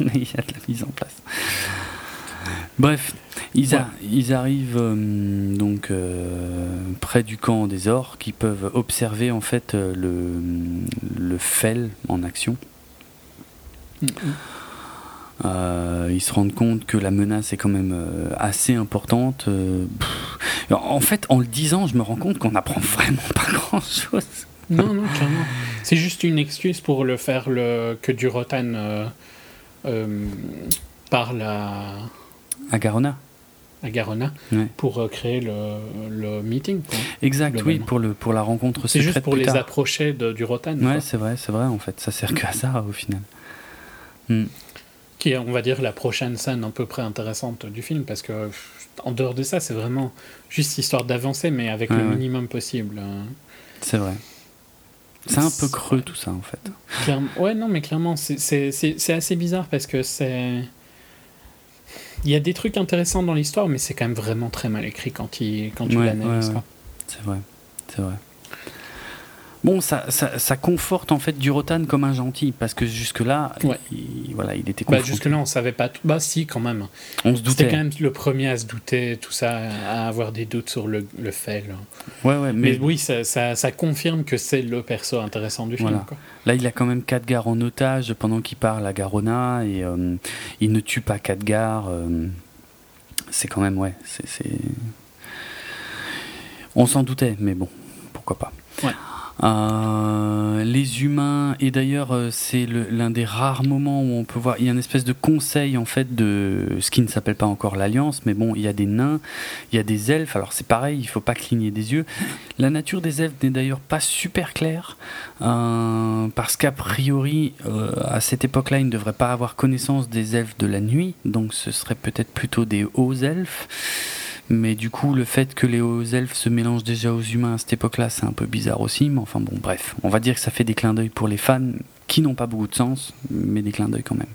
mais il y a de la mise en place. Bref, ils, a, ouais. ils arrivent euh, donc euh, près du camp des orques, ils peuvent observer en fait euh, le, le Fel en action. Mm-hmm. Euh, ils se rendent compte que la menace est quand même euh, assez importante. Euh, en fait, en le disant, je me rends compte qu'on n'apprend vraiment pas grand-chose. Non, non, clairement. C'est juste une excuse pour le faire le... que Durotan euh, euh, parle à... à Garona. À Garona, ouais. Pour euh, créer le, le meeting. Quoi. Exact, le oui, pour, le, pour la rencontre c'est secrète. C'est juste pour les tard. Approcher de Durotan. Ouais, c'est vrai, c'est vrai, en fait. Ça sert qu'à ça, au final. Mm. Qui est, on va dire, la prochaine scène à peu près intéressante du film, parce que en dehors de ça, c'est vraiment juste histoire d'avancer, mais avec ouais, le ouais. minimum possible. C'est vrai. C'est un peu creux tout ça en fait. Claire... Ouais non mais clairement c'est, c'est, c'est, c'est assez bizarre parce que c'est... Il y a des trucs intéressants dans l'histoire mais c'est quand même vraiment très mal écrit quand, il... quand tu ouais, l'analyses. Ouais, ouais. C'est vrai, c'est vrai. Bon ça, ça, ça conforte en fait Durotan comme un gentil parce que jusque là ouais. il, voilà, il était confronté. Bah, jusque là on savait pas tout. Bah si quand même. On se doutait. C'était quand même le premier à se douter tout ça, à avoir des doutes sur le, le fait. Ouais, ouais, mais... mais oui ça, ça, ça confirme que c'est le perso intéressant du film. Voilà. Quoi. Là il a quand même Khadgar en otage pendant qu'il parle à Garona et euh, il ne tue pas Khadgar. Euh, c'est quand même ouais c'est, c'est... on s'en doutait mais bon pourquoi pas. Ouais. Euh, les humains, et d'ailleurs c'est le, l'un des rares moments où on peut voir, il y a une espèce de conseil en fait de ce qui ne s'appelle pas encore l'Alliance, mais bon, il y a des nains, il y a des elfes, alors c'est pareil, il ne faut pas cligner des yeux. La nature des elfes n'est d'ailleurs pas super claire, euh, parce qu'a priori euh, à cette époque-là ils ne devraient pas avoir connaissance des elfes de la nuit, donc ce serait peut-être plutôt des hauts elfes. Mais du coup, le fait que les hauts elfes se mélangent déjà aux humains à cette époque-là, c'est un peu bizarre aussi. Mais enfin bon, bref, on va dire que ça fait des clins d'œil pour les fans qui n'ont pas beaucoup de sens, mais des clins d'œil quand même.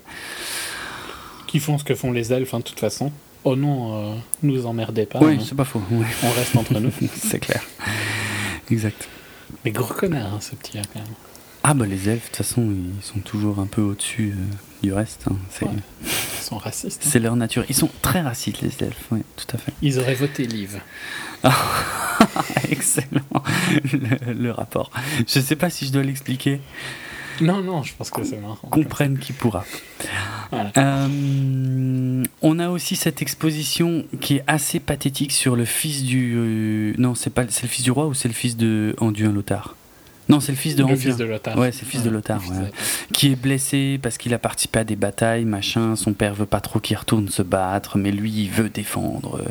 Qui font ce que font les elfes, hein, de toute façon. Oh non, euh, nous emmerdez pas. Oui, hein. C'est pas faux. Oui. On reste entre nous. C'est clair. Exact. Mais gros connard, hein, ce petit-là, quand même. Ah bah les elfes, de toute façon, ils sont toujours un peu au-dessus euh, du reste. Hein. C'est... Ouais. Ils sont racistes. Hein. C'est leur nature. Ils sont très racistes, les elfes, oui, tout à fait. Ils auraient voté Liv. Ah, excellent, le, le rapport. Je ne sais pas si je dois l'expliquer. Non, non, je pense que c'est marrant. Comprenne qui pourra. Voilà. Euh, on a aussi cette exposition qui est assez pathétique sur le fils du... Euh, non, c'est, pas, c'est le fils du roi ou c'est le fils de Anduin Lothar ? Non, c'est le fils de le fils de Lothar. Ouais, c'est le fils ouais, de Lothar, ouais. de... qui est blessé parce qu'il a participé à des batailles, machin. Son père veut pas trop qu'il retourne se battre, mais lui, il veut défendre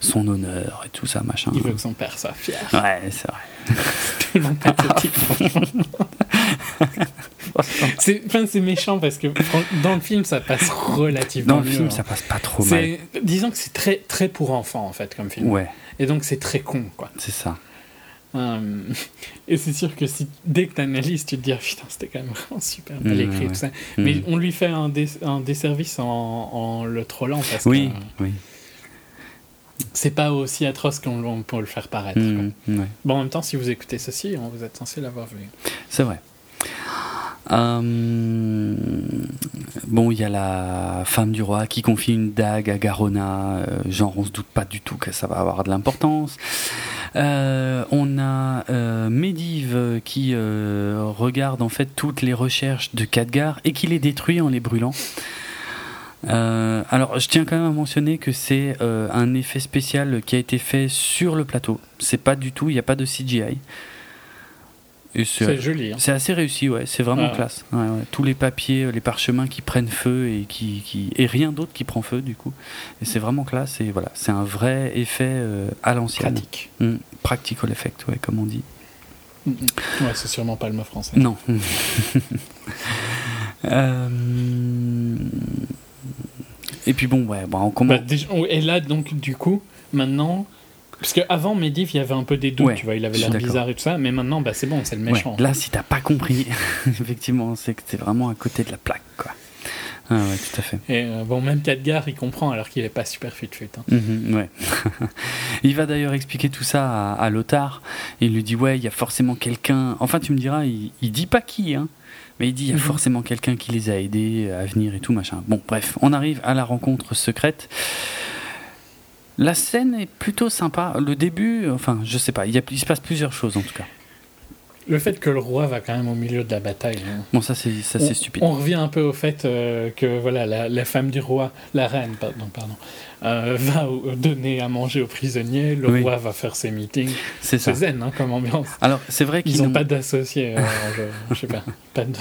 son honneur et tout ça, machin. Il veut que son père soit fier. Ouais, c'est vrai. C'est tellement pathétique. c'est, enfin, c'est méchant parce que dans le film, ça passe relativement Dans le mieux, film, hein. ça passe pas trop c'est... mal. Disons que c'est très, très pour enfants, en fait, comme film. Ouais. Et donc, c'est très con, quoi. C'est ça. Hum, et c'est sûr que si, dès que t'analyses, tu te dis oh, putain, c'était quand même vraiment super mal écrit, mmh, tout ça. Mmh. Mais on lui fait un, dé- un desservice en, en le trollant parce oui, que oui. c'est pas aussi atroce qu'on peut le faire paraître. Mmh, ouais. Bon, en même temps, si vous écoutez ceci, vous êtes censé l'avoir vu. C'est vrai. Euh, bon, il y a la femme du roi qui confie une dague à Garona, euh, genre on se doute pas du tout que ça va avoir de l'importance. Euh, on a euh, Medivh qui euh, regarde en fait toutes les recherches de Khadgar et qui les détruit en les brûlant. Euh, alors je tiens quand même à mentionner que c'est euh, un effet spécial qui a été fait sur le plateau. C'est pas du tout, il n'y a pas de C G I. C'est, c'est joli. Hein. C'est assez réussi, ouais. C'est vraiment ah ouais. classe. Ouais, ouais. Tous les papiers, les parchemins qui prennent feu et qui, qui et rien d'autre qui prend feu du coup. Et c'est vraiment classe. Et voilà, c'est un vrai effet euh, à l'ancienne. Pratique. Mmh. Practical effect, ouais, comme on dit. Mmh. Ouais, c'est sûrement pas le mot français. Non. euh... Et puis bon, ouais, bon, on commence. Bah, déjà, et là, donc, du coup, maintenant. Parce qu'avant Medivh, il y avait un peu des doutes, ouais, tu vois, il avait l'air bizarre et tout ça, mais maintenant, bah, c'est bon, c'est le méchant. Ouais, là, si t'as pas compris, effectivement, c'est que t'es vraiment à côté de la plaque, quoi. Ah ouais, tout à fait. Et euh, bon, même Khadgar, il comprend, alors qu'il est pas super fut-fut. Hein. Mm-hmm, ouais. Il va d'ailleurs expliquer tout ça à, à Lothar, il lui dit, ouais, il y a forcément quelqu'un... Enfin, tu me diras, il, il dit pas qui, hein, mais il dit, il y a mm-hmm. forcément quelqu'un qui les a aidés à venir et tout, machin. Bon, bref, on arrive à la rencontre secrète. La scène est plutôt sympa. Le début, enfin, je sais pas, il, y a, il se passe plusieurs choses en tout cas. Le fait que le roi va quand même au milieu de la bataille. Hein. Bon, ça, c'est, ça on, c'est stupide. On revient un peu au fait euh, que voilà, la, la femme du roi, la reine, pardon, pardon euh, va donner à manger aux prisonniers, le oui. roi va faire ses meetings. C'est, c'est zen hein, comme ambiance. Alors, c'est vrai qu'ils n'ont pas d'associés, euh, je, je sais pas, pas de...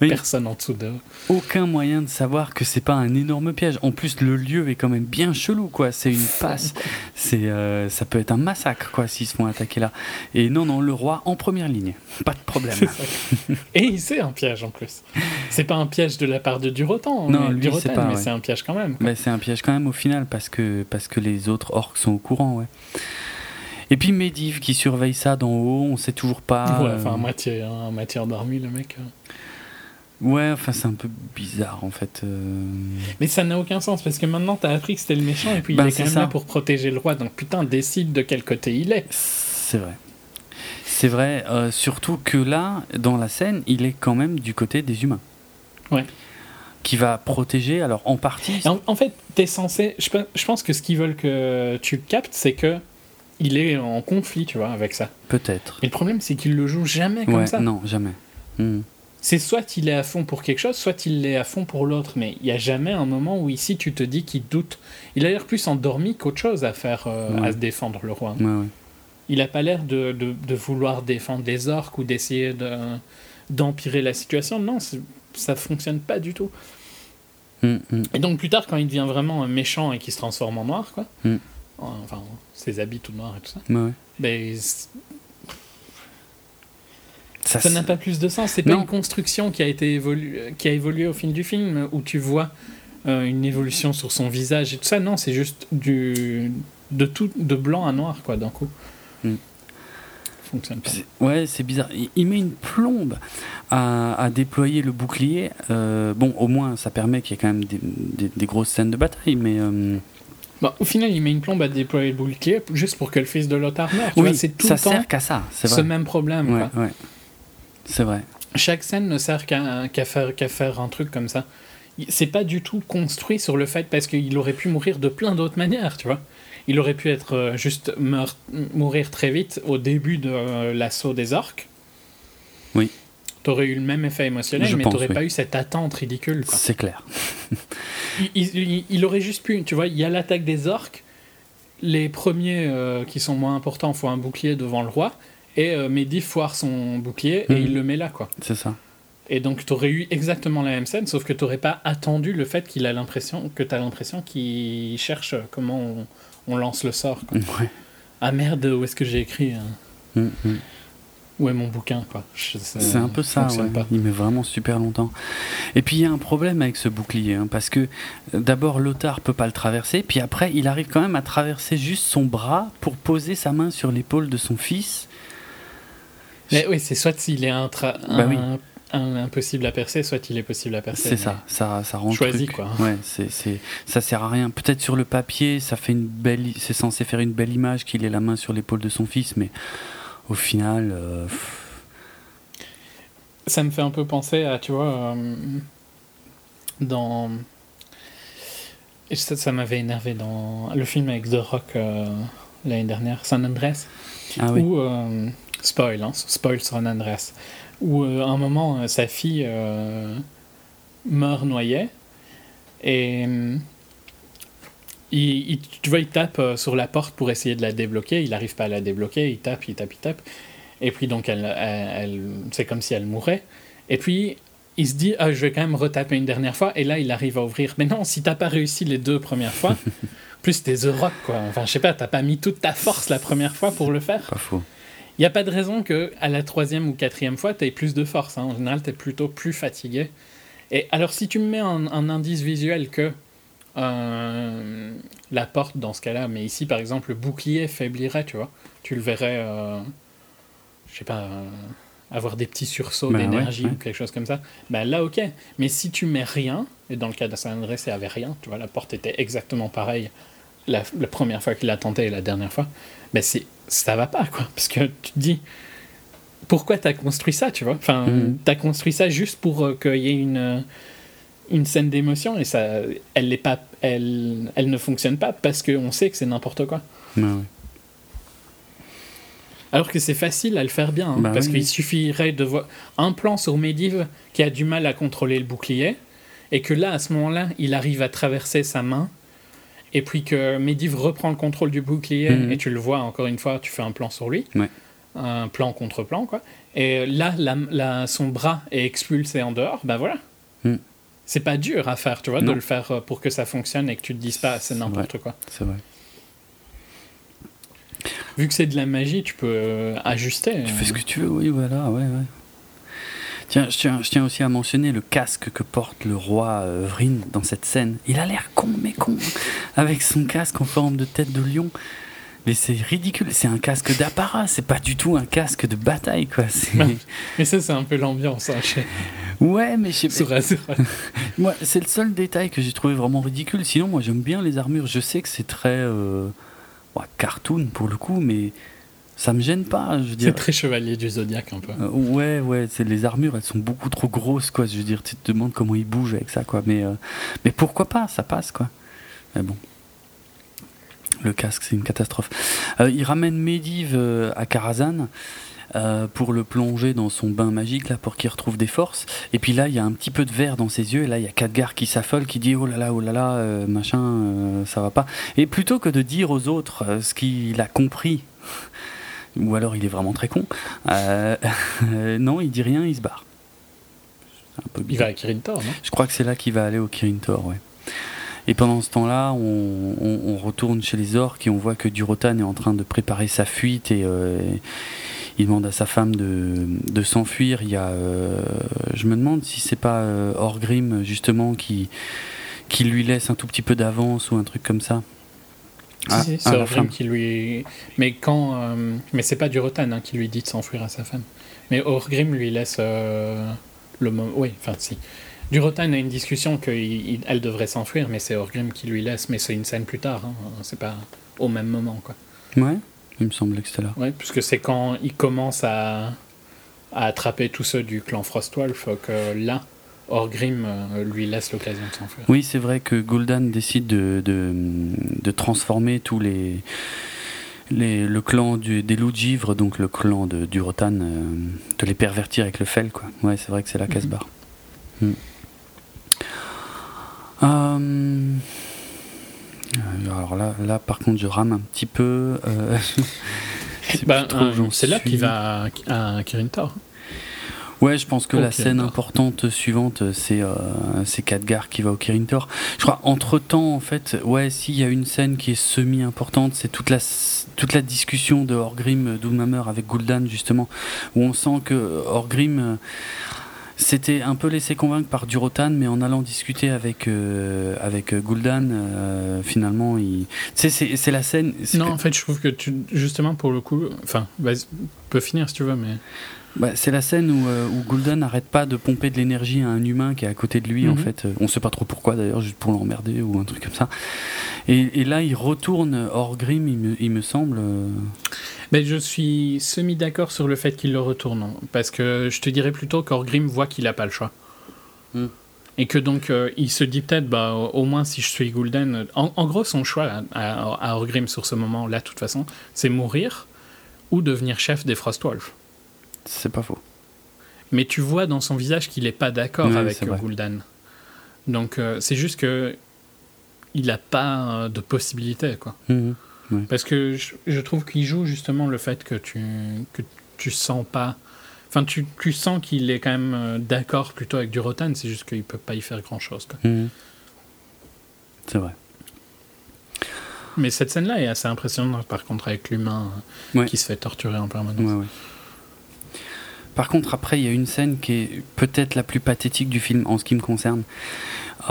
Mais personne en dessous d'eux. Aucun moyen de savoir que c'est pas un énorme piège. En plus, le lieu est quand même bien chelou, quoi. C'est une passe. C'est, euh, ça peut être un massacre, quoi, s'ils se font attaquer là. Et non, non, le roi en première ligne. Pas de problème. Et c'est un piège en plus. C'est pas un piège de la part de Durotan. Non, mais, lui, Durotan, c'est pas, mais ouais. c'est un piège quand même. Quoi. Mais c'est un piège quand même au final parce que parce que les autres orques sont au courant, ouais. Et puis Medivh qui surveille ça d'en haut, on sait toujours pas. Ouais, enfin, à moitié, hein, à moitié endormi, le mec. Ouais, enfin, c'est un peu bizarre en fait. Euh... Mais ça n'a aucun sens parce que maintenant t'as appris que c'était le méchant et puis ben, il est quand même ça. Là pour protéger le roi, donc putain, décide de quel côté il est. C'est vrai. C'est vrai, euh, surtout que là, dans la scène, il est quand même du côté des humains. Ouais. Qui va protéger, alors en partie. En, en fait, t'es censé. Je pense que ce qu'ils veulent que tu captes, c'est que. Il est en conflit, tu vois, avec ça. Peut-être. Et le problème, c'est qu'il le joue jamais comme ouais, ça. Non, jamais. Mmh. C'est soit il est à fond pour quelque chose, soit il est à fond pour l'autre. Mais il n'y a jamais un moment où ici, tu te dis qu'il doute. Il a l'air plus endormi qu'autre chose à faire, euh, ouais. à se défendre, le roi. Hein. Ouais, ouais. il n'a pas l'air de, de, de vouloir défendre les orques ou d'essayer de, d'empirer la situation. Non, ça ne fonctionne pas du tout. Mm, mm. Et donc, plus tard, quand il devient vraiment méchant et qu'il se transforme en noir, quoi, mm. enfin, ses habits tout noirs et tout ça, ouais. ben, ça, ça n'a pas plus de sens. C'est non. pas une construction qui a, été évolu... qui a évolué au fil du film, où tu vois euh, une évolution sur son visage et tout ça. Non, c'est juste du... de, tout... de blanc à noir, quoi, d'un coup. Mm. Fonctionne pas. C'est, ouais, c'est bizarre. Il, il met une plombe à, à déployer le bouclier. Euh, bon, au moins, ça permet qu'il y ait quand même des, des, des grosses scènes de bataille, mais... Euh... Bah, au final, il met une plombe à déployer le bouclier juste pour que le fils de Lothar meure. Oui, vois, c'est tout ça le temps sert qu'à ça, c'est vrai. Ce même problème, ouais, quoi. Ouais. C'est vrai. Chaque scène ne sert qu'à, qu'à, faire, qu'à faire un truc comme ça. C'est pas du tout construit sur le fait, parce qu'il aurait pu mourir de plein d'autres manières, tu vois. Il aurait pu être juste meur- mourir très vite au début de euh, l'assaut des orques. Oui. T'aurais eu le même effet émotionnel, Je mais pense, t'aurais oui. pas eu cette attente ridicule, quoi. C'est clair. il, il, il aurait juste pu, tu vois, il y a l'attaque des orques. Les premiers euh, qui sont moins importants font un bouclier devant le roi, et euh, Mehdi foire son bouclier et mmh. il le met là, quoi. C'est ça. Et donc t'aurais eu exactement la même scène, sauf que t'aurais pas attendu le fait qu'il a l'impression que t'as l'impression qu'il cherche comment on, on lance le sort, quoi. Ouais. Ah merde, où est-ce que j'ai écrit hein mmh. Où est mon bouquin, quoi. Je, ça, c'est un peu ça, ouais. Il met vraiment super longtemps. Et puis il y a un problème avec ce bouclier, hein, parce que d'abord Lothar peut pas le traverser, puis après il arrive quand même à traverser juste son bras pour poser sa main sur l'épaule de son fils. Mais oui, c'est soit il est intra, bah un, oui. un, impossible à percer, soit il est possible à percer. C'est ça, ça, ça rend choisi, truc. quoi. Ouais, c'est, c'est, ça sert à rien. Peut-être sur le papier, ça fait une belle, c'est censé faire une belle image qu'il ait la main sur l'épaule de son fils, mais au final, euh... ça me fait un peu penser à, tu vois, euh, dans et ça, ça m'avait énervé dans le film avec The Rock euh, l'année dernière, San Andreas, ah, où oui. euh, Spoil, hein, spoil sur un Andreas. Où euh, à un moment, euh, sa fille euh, meurt noyée. Et euh, il, il, tu vois, il tape euh, sur la porte pour essayer de la débloquer. Il n'arrive pas à la débloquer. Il tape, il tape, il tape. Et puis, donc, elle, elle, elle, c'est comme si elle mourait. Et puis, il se dit, ah, je vais quand même retaper une dernière fois. Et là, il arrive à ouvrir. Mais non, si tu n'as pas réussi les deux premières fois, plus t'es The Rock, quoi. Enfin, je sais pas, tu n'as pas mis toute ta force la première fois pour le faire. Pas faux. Il n'y a pas de raison qu'à la troisième ou quatrième fois, tu aies plus de force. Hein. En général, tu es plutôt plus fatigué. Et alors, si tu me mets un, un indice visuel que euh, la porte, dans ce cas-là, mais ici, par exemple, le bouclier faiblirait, tu vois. Tu le verrais, euh, je sais pas, euh, avoir des petits sursauts ben d'énergie ouais, ouais. ou quelque chose comme ça. Ben là, ok. Mais si tu mets rien, et dans le cas de San Andreas, il n'y avait rien, tu vois, la porte était exactement pareille la, la première fois qu'il l'a tenté et la dernière fois, ben c'est ça va pas, quoi, parce que tu te dis pourquoi t'as construit ça, tu vois, enfin mm. t'as construit ça juste pour euh, qu'il y ait une une scène d'émotion, et ça elle n'est pas elle elle ne fonctionne pas parce qu'on sait que c'est n'importe quoi. Ah ouais. Alors que c'est facile à le faire bien, hein, bah parce oui. qu'il suffirait de voir un plan sur Medivh qui a du mal à contrôler le bouclier, et que là à ce moment-là il arrive à traverser sa main. Et puis que Medivh reprend le contrôle du bouclier, mmh. et tu le vois, encore une fois, tu fais un plan sur lui, ouais. un plan contre plan, quoi. Et là, la, la, son bras est expulsé en dehors, ben voilà. Mmh. C'est pas dur à faire, tu vois, non. de le faire pour que ça fonctionne et que tu te dises pas, c'est n'importe c'est quoi. C'est vrai. Vu que c'est de la magie, tu peux ajuster. Tu fais ce que tu veux, oui, voilà, ouais, ouais. Tiens, je tiens, je tiens aussi à mentionner le casque que porte le roi euh, Vryn dans cette scène. Il a l'air con, mais con, avec son casque en forme de tête de lion. Mais c'est ridicule, c'est un casque d'apparat, c'est pas du tout un casque de bataille, quoi. C'est... Mais ça, c'est un peu l'ambiance, hein, chez... Ouais, mais je sais pas. Moi, c'est le seul détail que j'ai trouvé vraiment ridicule. Sinon, moi, j'aime bien les armures. Je sais que c'est très euh... ouais, cartoon pour le coup, mais... ça me gêne pas, je veux dire. C'est très chevalier du Zodiac un peu. Euh, ouais, ouais, c'est, les armures, elles sont beaucoup trop grosses, quoi. Je veux dire, tu te demandes comment ils bougent avec ça, quoi. Mais, euh, mais pourquoi pas, ça passe, quoi. Mais bon, le casque, c'est une catastrophe. Euh, il ramène Medivh euh, à Karazhan euh, pour le plonger dans son bain magique, là, pour qu'il retrouve des forces. Et puis là, il y a un petit peu de verre dans ses yeux. Et là, il y a Khadgar qui s'affole, qui dit « Oh là là, oh là là, euh, machin, euh, ça va pas. » Et plutôt que de dire aux autres euh, ce qu'il a compris... ou alors il est vraiment très con. Euh, non, il dit rien, il se barre. C'est un peu bizarre. Il va à Kirin Tor, non ? Je crois que c'est là qu'il va aller, au Kirin Tor, ouais. Et pendant ce temps-là, on, on, on retourne chez les orques et on voit que Durotan est en train de préparer sa fuite et euh, il demande à sa femme de, de s'enfuir. Il y a, euh, je me demande si c'est pas euh, Orgrim justement qui, qui lui laisse un tout petit peu d'avance ou un truc comme ça. Ah, si, si, c'est Orgrim qui lui. Mais quand, euh, mais c'est pas Durotan hein, qui lui dit de s'enfuir à sa femme. Mais Orgrim lui laisse euh, le moment. Oui, enfin si. Durotan a une discussion qu'elle devrait s'enfuir, mais c'est Orgrim qui lui laisse, mais c'est une scène plus tard, hein. C'est pas au même moment, quoi. Ouais, il me semblait que c'était là. Ouais, puisque c'est quand il commence à, à attraper tous ceux du clan Frostwolf que là, Orgrim lui laisse l'occasion de s'enfuir. Oui, c'est vrai que Gul'dan décide de, de, de transformer tous les, les le clan du, des loups de givre, donc le clan de Durotan, de les pervertir avec le fel, quoi. Ouais, c'est vrai que c'est là qu'elle se barre. Mmh. Euh, alors là, là, par contre, je rame un petit peu. Euh, c'est bah, trop, un, c'est là qu'il va à, à Kirin Tor. Ouais, je pense que oh, la Kirin scène Tor. Importante suivante, c'est euh, c'est Khadgar qui va au Kirin Tor. Je crois entre temps, en fait, ouais, s'il y a une scène qui est semi importante, c'est toute la toute la discussion de Orgrim Doomhammer avec Gul'dan justement, où on sent que Orgrim euh, c'était un peu laissé convaincre par Durotan, mais en allant discuter avec euh, avec Gul'dan, euh, finalement, il... c'est, c'est c'est la scène. C'est... Non, en fait, je trouve que tu, justement pour le coup, enfin, bah, peut finir si tu veux, mais bah, c'est la scène où, euh, où Gul'dan n'arrête pas de pomper de l'énergie à un humain qui est à côté de lui. Mm-hmm. En fait, on sait pas trop pourquoi d'ailleurs, juste pour l'emmerder ou un truc comme ça. Et, et là, il retourne Orgrim, il me, il me semble. Euh... Mais je suis semi-d'accord sur le fait qu'il le retourne, parce que je te dirais plutôt qu'Orgrim voit qu'il n'a pas le choix. Mm. Et que donc, euh, il se dit peut-être, bah, au moins si je suis Gul'dan... En, en gros, son choix à, à Orgrim sur ce moment-là, de toute façon, c'est mourir ou devenir chef des Frostwolves. C'est pas faux. Mais tu vois dans son visage qu'il n'est pas d'accord oui, avec Gul'dan. Donc, euh, c'est juste que il n'a pas de possibilité, quoi. Mmh. Ouais. Parce que je, je trouve qu'il joue justement le fait que tu que tu sens pas, enfin tu tu sens qu'il est quand même d'accord plutôt avec Durotan, c'est juste qu'il peut pas y faire grand chose, quoi. Mmh. C'est vrai. Mais cette scène là est assez impressionnante par contre avec l'humain ouais. qui se fait torturer en permanence. Ouais, ouais. Par contre, après, il y a une scène qui est peut-être la plus pathétique du film en ce qui me concerne,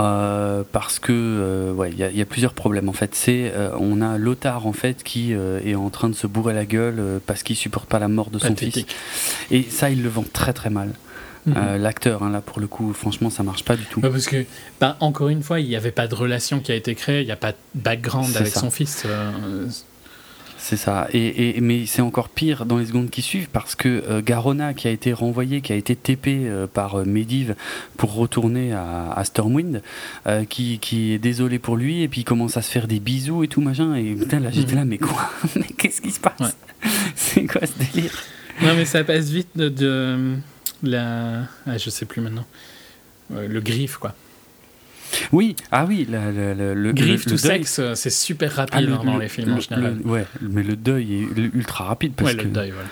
euh, parce que euh, ouais, il y a, y a plusieurs problèmes en fait. C'est euh, on a Lothar en fait qui euh, est en train de se bourrer la gueule euh, parce qu'il supporte pas la mort de pathétique. Son fils. Et ça, il le vend très très mal. Mm-hmm. Euh, l'acteur, hein, là pour le coup, franchement, ça marche pas du tout. Bah parce que bah, encore une fois, il n'y avait pas de relation qui a été créée, il n'y a pas de background c'est avec ça. Son fils. Euh, C'est ça, et, et, mais c'est encore pire dans les secondes qui suivent parce que euh, Garona qui a été renvoyé, qui a été T P euh, par euh, Medivh pour retourner à, à Stormwind, euh, qui, qui est désolé pour lui et puis il commence à se faire des bisous et tout machin et putain là j'étais là mais quoi, mais qu'est-ce qui se passe ouais. C'est quoi ce délire? Non mais ça passe vite de, de la, ah, je sais plus maintenant, euh, le griffe quoi. Oui, ah oui, la, la, la, le griffe tout sexe, c'est super rapide ah, le, dans le, les films le, en général. Le, ouais, mais le deuil est ultra rapide parce ouais, que le deuil, voilà.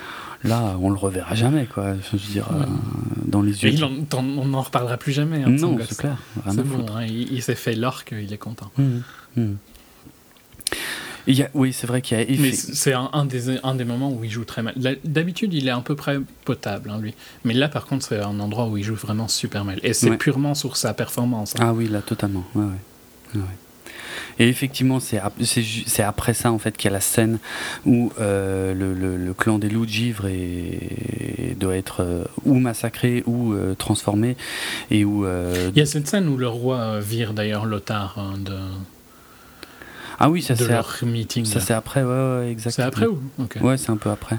Là, on le reverra jamais, quoi. Je veux dire, ouais. euh, dans les yeux. Il en, on n'en reparlera plus jamais. Hein, non, c'est clair. C'est bon, hein, il, il s'est fait l'orque, il est content. Mmh, mmh. Il y a, oui, c'est vrai qu'il y a effet. Mais c'est un, un, des, un des moments où il joue très mal. La, d'habitude, il est à peu près potable, hein, lui. Mais là, par contre, c'est un endroit où il joue vraiment super mal. Et c'est ouais. purement sur sa performance. Hein. Ah oui, là, totalement. Ouais, ouais. Ouais. Et effectivement, c'est, ap- c'est, ju- c'est après ça, en fait, qu'il y a la scène où euh, le, le, le clan des loups de givre est, doit être euh, ou massacré ou euh, transformé. Et où, euh, il y a cette scène où le roi euh, vire, d'ailleurs, Lothar hein, de... Ah oui, ça, de c'est, leur ap- meeting, ça c'est après, ouais, ouais, exactement. C'est après ou okay. Ouais, c'est un peu après.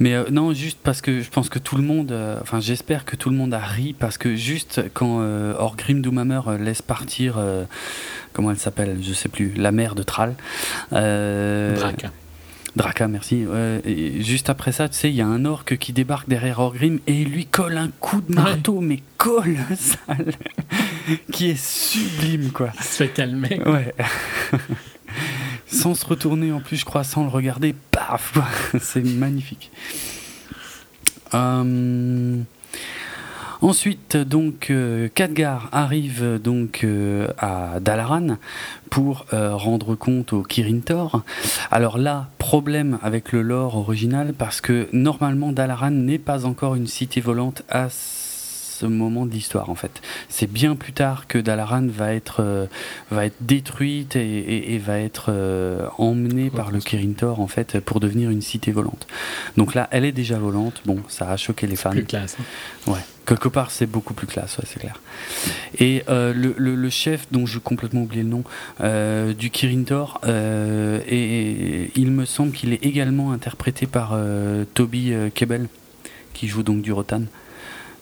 Mais euh, non, juste parce que je pense que tout le monde, enfin euh, j'espère que tout le monde a ri, parce que juste quand euh, Orgrim Doomhammer laisse partir, euh, comment elle s'appelle, je sais plus, la mère de Thrall. Euh, Draka. Draka, merci. Euh, et juste après ça, tu sais, il y a un orque qui débarque derrière Orgrim et lui colle un coup de marteau, ouais. mais colossal. Qui est sublime, quoi. Il se fait calmer. Ouais. sans se retourner en plus, je crois, sans le regarder, paf, c'est magnifique. Euh... Ensuite, donc, euh, Khadgar arrive donc euh, à Dalaran pour euh, rendre compte au Kirin Tor. Alors là, problème avec le lore original, parce que normalement Dalaran n'est pas encore une cité volante à ce moment de l'histoire en fait. C'est bien plus tard que Dalaran va être, euh, va être détruite et, et, et va être euh, emmenée par le Kirin Tor en fait pour devenir une cité volante. Donc là, elle est déjà volante. Bon, ça a choqué les fans. C'est plus classe. Hein. Ouais. Quelque part, c'est beaucoup plus classe, ouais, c'est clair. Et euh, le, le, le chef, dont j'ai complètement oublié le nom, euh, du Kirin Tor, euh, et, et il me semble qu'il est également interprété par euh, Toby euh, Kebbell, qui joue donc du Rotan.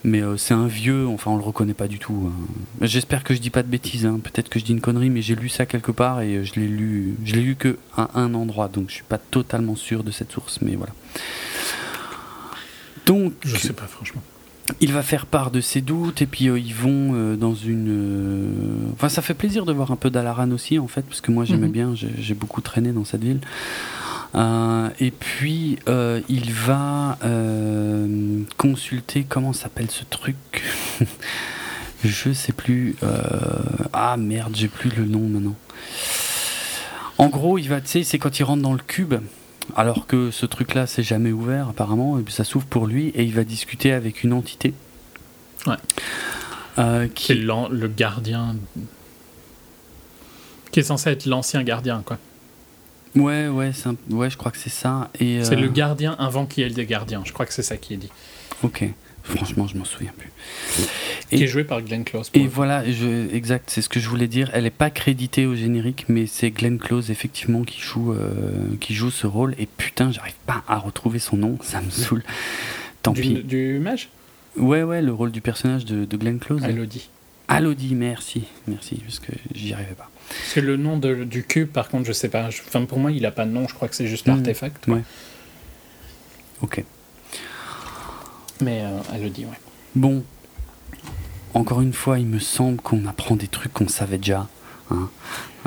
Mais euh, c'est un vieux, enfin on le reconnaît pas du tout. Hein. J'espère que je dis pas de bêtises, hein. Peut-être que je dis une connerie, mais j'ai lu ça quelque part et je l'ai lu, je l'ai lu que à un endroit, donc je suis pas totalement sûr de cette source, mais voilà. Donc, je sais pas franchement. Il va faire part de ses doutes et puis euh, ils vont euh, dans une... Euh... Enfin, ça fait plaisir de voir un peu Dalaran aussi, en fait, parce que moi, j'aimais mm-hmm. bien, j'ai, j'ai beaucoup traîné dans cette ville. Euh, et puis, euh, il va euh, consulter... Comment s'appelle ce truc ? Je sais plus. Euh... Ah, merde, j'ai plus le nom maintenant. En gros, il va, tu sais, c'est quand il rentre dans le cube... Alors que ce truc-là, c'est jamais ouvert, apparemment, et puis ça s'ouvre pour lui, et il va discuter avec une entité. Ouais. Euh, qui est le gardien. Qui est censé être l'ancien gardien, quoi. Ouais, ouais, c'est un... ouais je crois que c'est ça. Et, c'est euh... le gardien avant qu'il y ait des gardiens, je crois que c'est ça qui est dit. Ok. Franchement, je m'en souviens plus. Et, qui est joué par Glenn Close. Et eux. Voilà, je, exact, c'est ce que je voulais dire. Elle n'est pas créditée au générique, mais c'est Glenn Close, effectivement, qui joue, euh, qui joue ce rôle. Et putain, j'arrive pas à retrouver son nom, ça me saoule. Tant du, pis. Du mage ? Ouais, ouais, le rôle du personnage de, de Glenn Close. Elodie. Elodie, merci, merci, parce que j'y arrivais pas. Parce que le nom de, du cube, par contre, je sais pas. Je, enfin, pour moi, il n'a pas de nom, je crois que c'est juste mmh, l'artefact. Ouais. Ok. Mais euh, elle le dit, ouais. Bon, encore une fois, il me semble qu'on apprend des trucs qu'on savait déjà. Hein.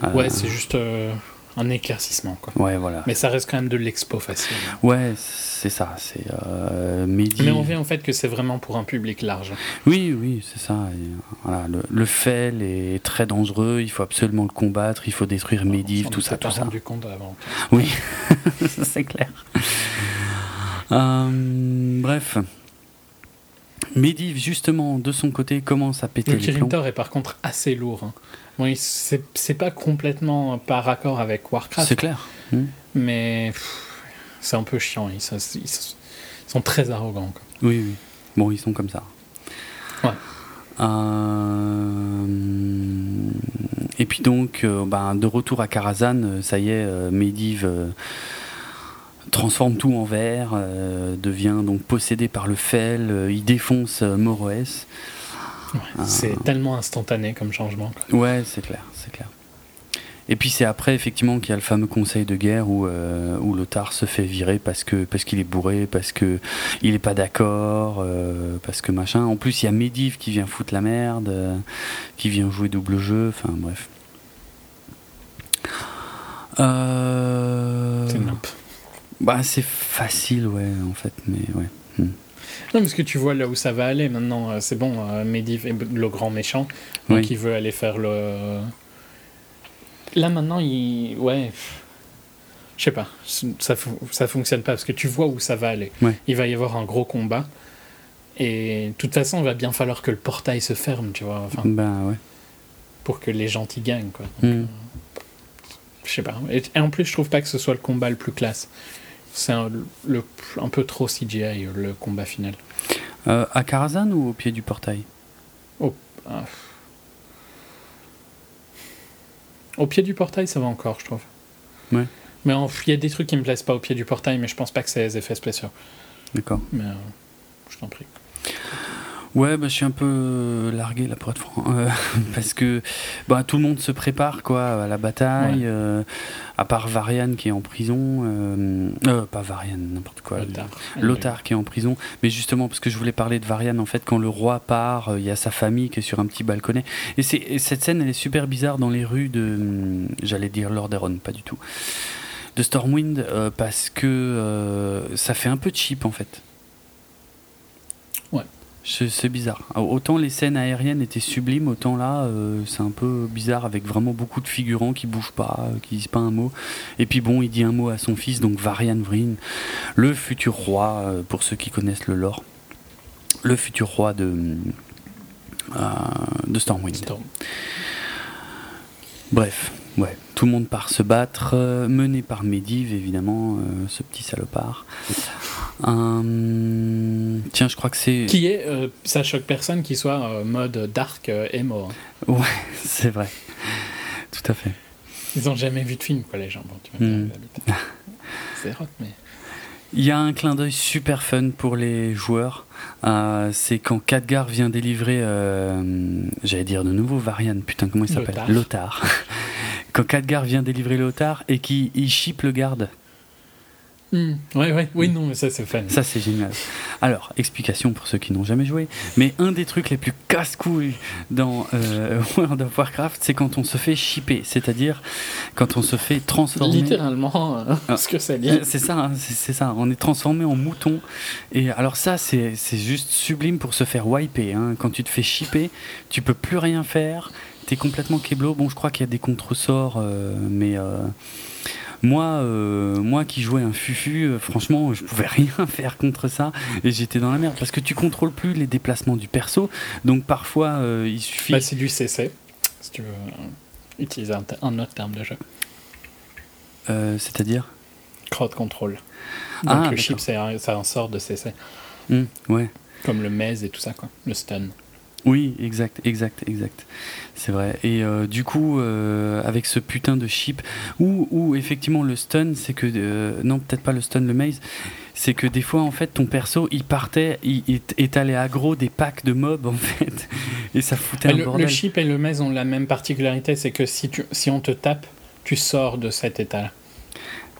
Euh... Ouais, c'est juste euh, un éclaircissement, quoi. Ouais, voilà. Mais ça reste quand même de l'expo facile. Ouais, c'est ça. C'est euh, Mehdi... Mais on voit en fait que c'est vraiment pour un public large. Oui, oui, c'est ça. Et, voilà, le, le fel est très dangereux. Il faut absolument le combattre. Il faut détruire ouais, Mehdi, tout ça, tout ça. On s'en est pas rendu compte avant. Oui, c'est clair. euh, bref. Medivh, justement, de son côté, commence à péter le les plombs. Le Kirin Tor est par contre assez lourd. Hein. Bon, c'est, c'est pas complètement par raccord avec Warcraft. C'est clair. Mmh. Mais pff, c'est un peu chiant. Ils, ils, ils sont très arrogants. Quoi. Oui, oui. Bon, ils sont comme ça. Ouais. Euh... Et puis donc, euh, bah, de retour à Karazhan, ça y est, euh, Medivh... Euh... transforme tout en verre, euh, devient donc possédé par le fel, euh, il défonce euh, Moroès. Ouais, euh, c'est tellement instantané comme changement. Quoi. Ouais, c'est clair, c'est clair. Et puis c'est après effectivement qu'il y a le fameux conseil de guerre où euh, où Lothar se fait virer parce que parce qu'il est bourré, parce que il est pas d'accord, euh, parce que machin. En plus il y a Medivh qui vient foutre la merde, euh, qui vient jouer double jeu, enfin bref. Euh... C'est nimp. Bah c'est facile ouais en fait mais ouais. Hmm. Non parce que tu vois là où ça va aller maintenant euh, c'est bon euh, Medivh est le grand méchant donc oui. Il veut aller faire le là maintenant il ouais je sais pas ça ça fonctionne pas parce que tu vois où ça va aller ouais. Il va y avoir un gros combat et de toute façon il va bien falloir que le portail se ferme tu vois enfin bah, ouais. Pour que les gentils gagnent quoi donc, mm. euh, je sais pas et, et en plus je trouve pas que ce soit le combat le plus classe. C'est un, le, un peu trop C G I, le combat final. Euh, à Karazhan ou au pied du portail ? oh, euh... Au pied du portail, ça va encore, je trouve. Ouais. Mais il y a des trucs qui me plaisent pas au pied du portail, mais je pense pas que c'est les effets spéciaux. D'accord. Mais euh, je t'en prie. Ouais, bah, je suis un peu largué là pour être franc, euh, parce que bah, tout le monde se prépare quoi, à la bataille, ouais. euh, à part Varian qui est en prison, euh, euh, pas Varian, n'importe quoi, Lothar. Lothar qui est en prison, mais justement parce que je voulais parler de Varian, en fait quand le roi part, il y a sa famille qui est sur un petit balconnet, et, c'est, et cette scène elle est super bizarre dans les rues de, j'allais dire Lordaeron, pas du tout, de Stormwind, euh, parce que euh, ça fait un peu cheap en fait. C'est bizarre. Autant les scènes aériennes étaient sublimes, autant là, euh, c'est un peu bizarre avec vraiment beaucoup de figurants qui bougent pas, qui disent pas un mot. Et puis bon, il dit un mot à son fils, donc Varian Vryn, le futur roi, euh, pour ceux qui connaissent le lore, le futur roi de, euh, de Stormwind. Storm. Bref, ouais, tout le monde part se battre, euh, mené par Medivh, évidemment, euh, ce petit salopard. Hum, tiens, je crois que c'est. Qui est, euh, ça choque personne qu'il soit euh, mode dark euh, emo. Hein. Ouais, c'est vrai. Tout à fait. Ils n'ont jamais vu de film, quoi, les gens. Bon, tu m'as mm. C'est rock, mais. Il y a un clin d'œil super fun pour les joueurs. Euh, c'est quand Khadgar vient délivrer. Euh, j'allais dire de nouveau Varian, putain, comment il s'appelle ? Lothar. Lothar. Quand Khadgar vient délivrer Lothar et qu'il chipe le garde. Mmh. Ouais, ouais. Oui, non, mais ça c'est fun. Ça c'est génial. Alors, explication pour ceux qui n'ont jamais joué, mais un des trucs les plus casse-couilles dans euh, World of Warcraft, c'est quand on se fait shipper, c'est-à-dire quand on se fait transformer. Littéralement, euh, ah, ce que ça dit. C'est ça, hein, c'est, c'est ça. On est transformé en mouton. Et alors ça, c'est, c'est juste sublime pour se faire wiper. Hein. Quand tu te fais shipper, tu peux plus rien faire. T'es complètement keblo. Bon, je crois qu'il y a des contre-sorts, euh, mais. Euh, Moi, euh, moi qui jouais un fufu, euh, franchement, je pouvais rien faire contre ça et j'étais dans la merde parce que tu contrôles plus les déplacements du perso. Donc parfois, euh, il suffit. Bah, c'est du C C, si tu veux euh, utiliser un, ter- un autre terme de jeu. Euh, c'est-à-dire ? Crowd control. Donc ah, le chip, c'est un, ça en sort de C C. Mmh, ouais. Comme le maze et tout ça, quoi. Le stun. Oui, exact, exact, exact. C'est vrai. Et euh, du coup, euh, avec ce putain de chip, où, où effectivement le stun, c'est que... Euh, non, peut-être pas le stun, le maze. C'est que des fois, en fait, ton perso, il partait, il, il est allé aggro des packs de mobs, en fait. Et ça foutait le, un bordel. Le chip et le maze ont la même particularité, c'est que si, tu, si on te tape, tu sors de cet état-là.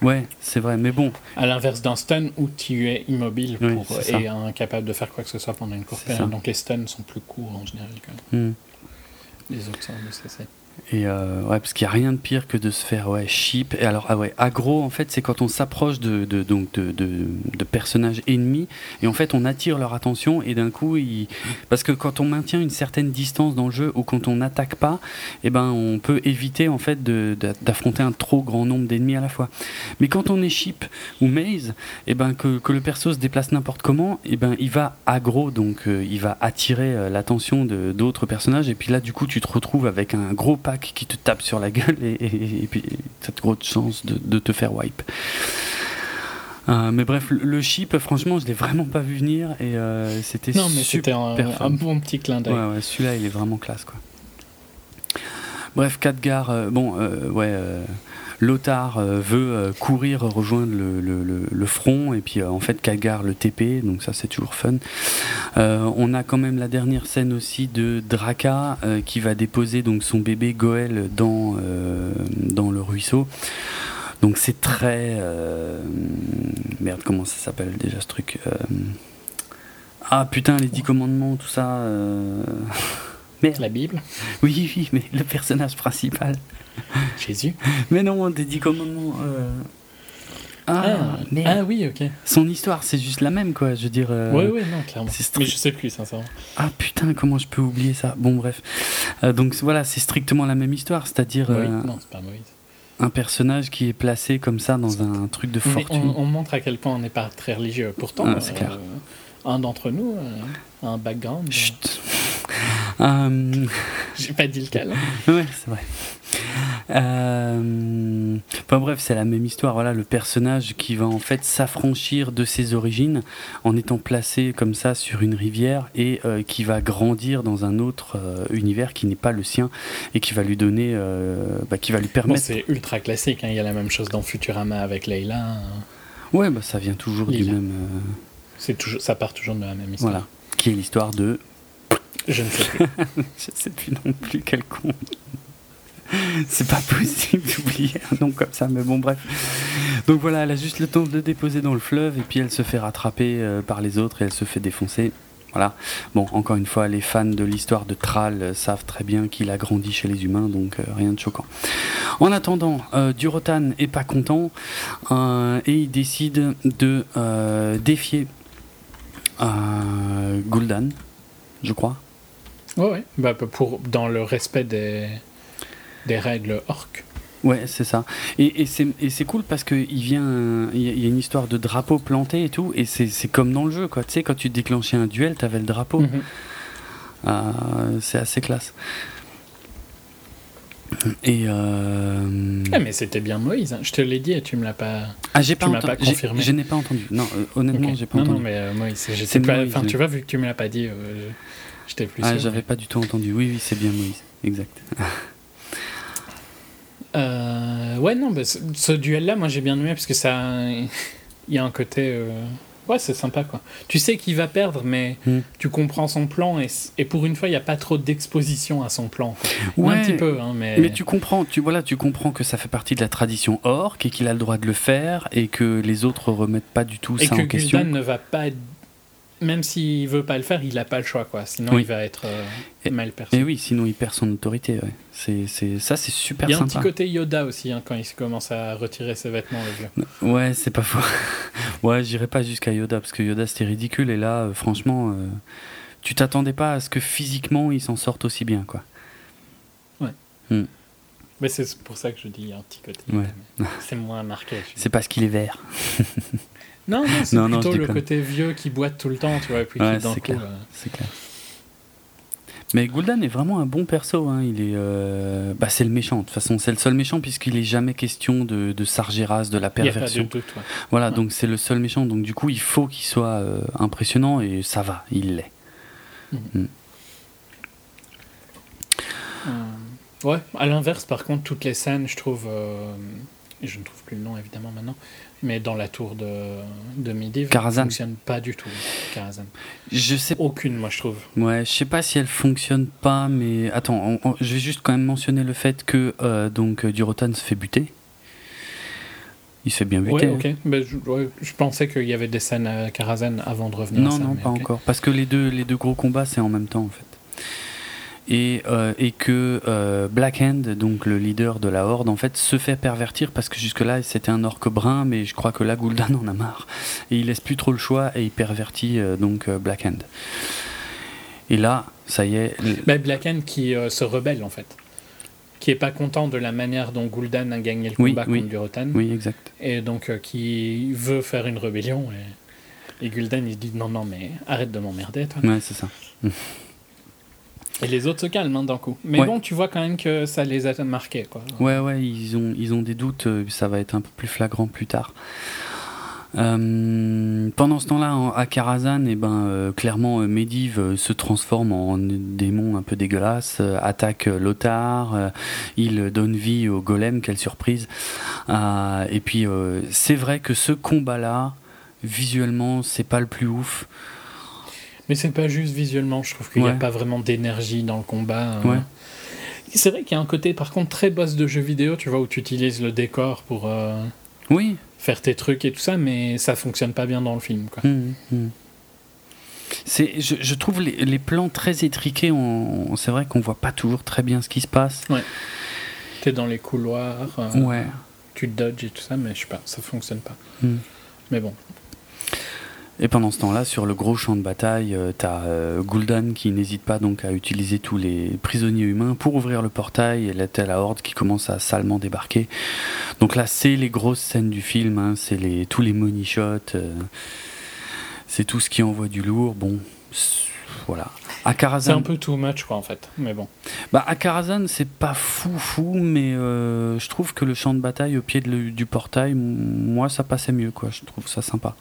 Ouais, c'est vrai, mais bon. À l'inverse d'un stun où tu es immobile pour, oui, et incapable de faire quoi que ce soit pendant une courte période. Donc les stuns sont plus courts en général que mm. les autres sortes de C C. Et euh, ouais, parce qu'il n'y a rien de pire que de se faire ouais cheap. Et alors ah ouais, aggro en fait, c'est quand on s'approche de de donc de, de de personnages ennemis et en fait on attire leur attention et d'un coup ils parce que quand on maintient une certaine distance dans le jeu ou quand on n'attaque pas, et eh ben on peut éviter en fait de, de d'affronter un trop grand nombre d'ennemis à la fois. Mais quand on est cheap ou maze, et eh ben que que le perso se déplace n'importe comment, et eh ben il va aggro, donc euh, il va attirer euh, l'attention de d'autres personnages et puis là du coup tu te retrouves avec un gros qui te tape sur la gueule et, et, et puis t'as de grosses chances de, de te faire wipe. Euh, mais bref, le chip, franchement, je l'ai vraiment pas vu venir et euh, c'était super. Non, mais super c'était un, un bon petit clin d'œil. Ouais, ouais, celui-là, il est vraiment classe, quoi. Bref, Khadgar, euh, bon, euh, ouais. Euh, Lothar euh, veut euh, courir rejoindre le, le, le, le front et puis euh, en fait Khadgar le T P, donc ça c'est toujours fun. Euh, on a quand même la dernière scène aussi de Draka euh, qui va déposer donc son bébé Goël dans, euh, dans le ruisseau. Donc c'est très euh, merde, comment ça s'appelle déjà ce truc euh... Ah putain, les dix commandements, tout ça. Euh... Merde. La Bible. Oui, oui, mais le personnage principal. Jésus. Mais non, on t'a dit comment. Euh... Ah, ah, mais... ah oui, ok. Son histoire, c'est juste la même, quoi. Je veux dire. Euh... Ouais, ouais, non, clairement. Stri... Mais je sais plus, sincèrement. Ah putain, comment je peux oublier ça ? Bon, bref. Euh, donc voilà, c'est strictement la même histoire, c'est-à-dire. Moïse. Euh... Non, c'est pas Moïse. Un personnage qui est placé comme ça dans un, un truc de fortune. On, on montre à quel point on n'est pas très religieux. Pourtant, ah, c'est euh, clair. Euh, un d'entre nous euh, a un background. Chut. Euh... J'ai pas dit le cas. Là. Ouais, c'est vrai. Euh... Enfin bref, c'est la même histoire. Voilà, le personnage qui va en fait s'affranchir de ses origines en étant placé comme ça sur une rivière et euh, qui va grandir dans un autre euh, univers qui n'est pas le sien et qui va lui donner, euh, bah, qui va lui permettre. Bon, c'est ultra classique. Hein. Il y a la même chose dans Futurama avec Layla. Hein. Ouais, bah ça vient toujours Lila. Du même. Euh... C'est toujours, ça part toujours de la même histoire. Voilà, qui est l'histoire de Je ne sais plus. Je ne sais plus non plus quel con. C'est pas possible d'oublier un nom comme ça, mais bon, bref. Donc voilà, elle a juste le temps de le déposer dans le fleuve, et puis elle se fait rattraper euh, par les autres, et elle se fait défoncer. Voilà. Bon, encore une fois, les fans de l'histoire de Thrall euh, savent très bien qu'il a grandi chez les humains, donc euh, rien de choquant. En attendant, euh, Durotan est pas content, euh, et il décide de euh, défier euh, Gul'dan, je crois. Oui, ouais. Bah, pour, dans le respect des... des règles orques. Ouais, c'est ça. Et, et, c'est, et c'est cool parce qu'il vient. Il y, y a une histoire de drapeau planté et tout, et c'est, c'est comme dans le jeu, quoi. Tu sais, quand tu déclenchais un duel, t'avais le drapeau. Mm-hmm. Euh, c'est assez classe. Et. Euh... Ah, mais c'était bien Moïse, hein. Je te l'ai dit et tu me l'as pas. Ah, j'ai pas, tu m'as enten- pas confirmé. J'ai, je n'ai pas entendu. Non, euh, honnêtement, okay. j'ai pas non, entendu. Non, mais euh, Moïse, j'étais c'est pas. Enfin, tu vois, vu que tu me l'as pas dit, euh, j'étais plus. Ah, sûr, j'avais mais... pas du tout entendu. Oui, oui, c'est bien Moïse. Exact. Euh, ouais non bah, ce, ce duel là moi j'ai bien aimé parce que ça il y a un côté euh, ouais c'est sympa quoi, tu sais qu'il va perdre mais mm. tu comprends son plan et, et pour une fois il n'y a pas trop d'exposition à son plan quoi. Ouais, un petit peu hein, mais... mais tu comprends tu, voilà, tu comprends que ça fait partie de la tradition orque et qu'il a le droit de le faire et que les autres remettent pas du tout et ça en question et que Gul'dan ne va pas être... Même s'il veut pas le faire, il a pas le choix, quoi. Sinon, oui. il va être euh, et, mal perçu. Et oui, sinon il perd son autorité. Ouais. C'est, c'est ça, c'est super sympa. Il y a sympa. Un petit côté Yoda aussi hein, quand il commence à retirer ses vêtements, le vieux. Ouais, c'est pas faux. Ouais, j'irai pas jusqu'à Yoda parce que Yoda c'était ridicule et là, euh, franchement, euh, tu t'attendais pas à ce que physiquement ils s'en sortent aussi bien, quoi. Ouais. Hmm. Mais c'est pour ça que je dis il y a un petit côté. Ouais. Yoda, c'est moins marqué. C'est parce qu'il est vert. Non, non, c'est non, plutôt non, le déconne. Côté vieux qui boite tout le temps, tu vois, et puis ouais, qui d'un c'est coup... Clair, euh... c'est clair. Mais Gul'dan est vraiment un bon perso, hein. Il est, euh... bah, c'est le méchant, de toute façon, c'est le seul méchant, puisqu'il n'est jamais question de, de Sargeras, de la perversion. Il n'y a pas de doute, ouais. Voilà, ouais. Donc c'est le seul méchant, donc du coup, il faut qu'il soit euh, impressionnant, et ça va, il l'est. Mmh. Mmh. Euh... Ouais, à l'inverse, par contre, toutes les scènes, je trouve... Euh... Je ne trouve plus le nom, évidemment, maintenant... Mais dans la tour de, de Midiv, elle ne fonctionne pas du tout. Karazhan. Je sais aucune, moi, je trouve. Ouais, je sais pas si elle fonctionne pas, mais attends, on, on, je vais juste quand même mentionner le fait que euh, donc Durotan se fait buter. Il se fait bien buter. Ouais, ok. Hein. Bah, je, ouais, je pensais qu'il y avait des scènes à Karazhan avant de revenir. Non, à ça, non, pas okay. encore, parce que les deux les deux gros combats c'est en même temps en fait. Et, euh, et que euh, Blackhand, donc le leader de la Horde, en fait, se fait pervertir parce que jusque-là, c'était un orque brun, mais je crois que là, Gul'dan en a marre. Et il laisse plus trop le choix et il pervertit euh, donc euh, Blackhand. Et là, ça y est... L- bah, Blackhand qui euh, se rebelle, en fait. Qui est pas content de la manière dont Gul'dan a gagné le oui, combat oui. contre Durotan. Oui, exact. Et donc, euh, qui veut faire une rébellion. Et, et Gul'dan, il dit, non, non, mais arrête de m'emmerder, toi. Ouais, c'est ça. Et les autres se calment hein, d'un coup. Mais ouais. bon, tu vois quand même que ça les a marqués, quoi. Ouais, ouais, ils ont, ils ont des doutes. Ça va être un peu plus flagrant plus tard. Euh, pendant ce temps-là, en, à Karazhan, eh ben, euh, clairement, euh, Medivh euh, se transforme en démon un peu dégueulasse, euh, attaque euh, Lothar, euh, il donne vie au golem, quelle surprise. Euh, et puis, euh, c'est vrai que ce combat-là, visuellement, c'est pas le plus ouf. Mais c'est pas juste visuellement, je trouve qu'il n'y ouais. a pas vraiment d'énergie dans le combat. Ouais. C'est vrai qu'il y a un côté, par contre, très boss de jeu vidéo, tu vois, où tu utilises le décor pour euh, oui. faire tes trucs et tout ça, mais ça fonctionne pas bien dans le film, quoi. Mmh, mmh. C'est, je, je trouve les, les plans très étriqués, on, on, c'est vrai qu'on voit pas toujours très bien ce qui se passe. Ouais. T'es dans les couloirs, euh, ouais. tu dodges et tout ça, mais je sais pas, ça fonctionne pas. Mmh. Mais bon... Et pendant ce temps-là, sur le gros champ de bataille, euh, t'as euh, Gul'dan qui n'hésite pas donc à utiliser tous les prisonniers humains pour ouvrir le portail, et là t'as la Horde qui commence à salement débarquer. Donc là, c'est les grosses scènes du film, hein, c'est les, tous les money shots, euh, c'est tout ce qui envoie du lourd, bon... Voilà. À Karazhan, c'est un peu too much quoi en fait, mais bon. Bah à Karazhan c'est pas fou fou, mais euh, je trouve que le champ de bataille au pied de, du portail, moi ça passait mieux quoi, je trouve ça sympa.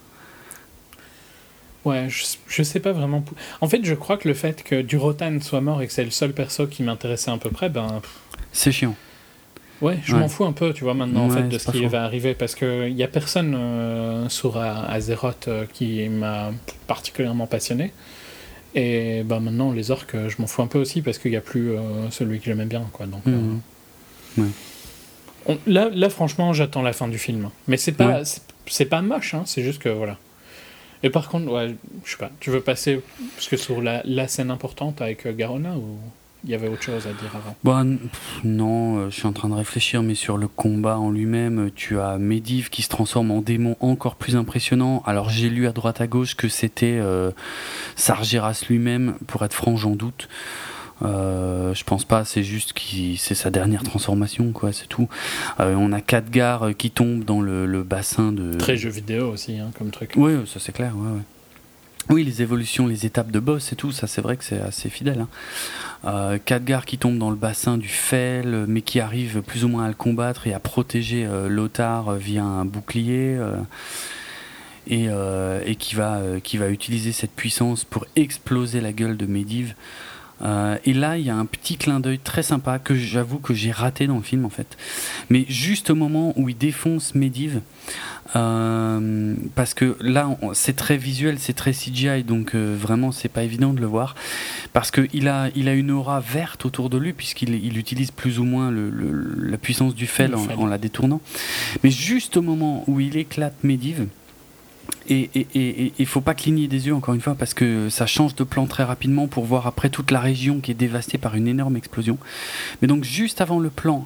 Ouais, je, je sais pas vraiment... Pou- en fait, je crois que le fait que Durotan soit mort et que c'est le seul perso qui m'intéressait à peu près, ben... Pff. C'est chiant. Ouais, je ouais. m'en fous un peu, tu vois, maintenant, ouais, en fait, de ce qui fou. va arriver, parce qu'il y a personne euh, sur Azeroth euh, qui m'a particulièrement passionné. Et bah, maintenant, les orques, je m'en fous un peu aussi parce qu'il n'y a plus euh, celui que j'aimais bien, quoi. Donc, mmh. euh... ouais. On, là, là, franchement, j'attends la fin du film. Mais c'est pas, ouais. c'est, c'est pas moche, hein, c'est juste que voilà. Et par contre, ouais, je sais pas, tu veux passer parce que sur la, la scène importante avec Garona ou il y avait autre chose à dire avant? Bon, pff, non, euh, je suis en train de réfléchir, mais sur le combat en lui-même, tu as Medivh qui se transforme en démon encore plus impressionnant. Alors j'ai lu à droite à gauche que c'était euh, Sargeras lui-même, pour être franc, j'en doute. Euh, je pense pas, c'est juste qu'il c'est sa dernière transformation, quoi, c'est tout. Euh, on a Khadgar qui tombe dans le, le bassin de. Très jeu vidéo aussi, hein, comme truc. Oui, ça c'est clair. Ouais, ouais. Oui, les évolutions, les étapes de boss et tout, ça c'est vrai que c'est assez fidèle. Hein. Euh, Khadgar qui tombe dans le bassin du Fel, mais qui arrive plus ou moins à le combattre et à protéger euh, Lothar via un bouclier. Euh... Et, euh, et qui va euh, qui va utiliser cette puissance pour exploser la gueule de Medivh. Euh, et là il y a un petit clin d'œil très sympa que j'avoue que j'ai raté dans le film en fait, mais juste au moment où il défonce Medivh, euh, parce que là on, c'est très visuel, c'est très C G I, donc euh, vraiment c'est pas évident de le voir, parce qu'il a, il a une aura verte autour de lui puisqu'il il utilise plus ou moins le, le, la puissance du Fel en, en la détournant, mais juste au moment où il éclate Medivh. Et il et, et, faut pas cligner des yeux encore une fois parce que ça change de plan très rapidement pour voir après toute la région qui est dévastée par une énorme explosion. Mais donc juste avant le plan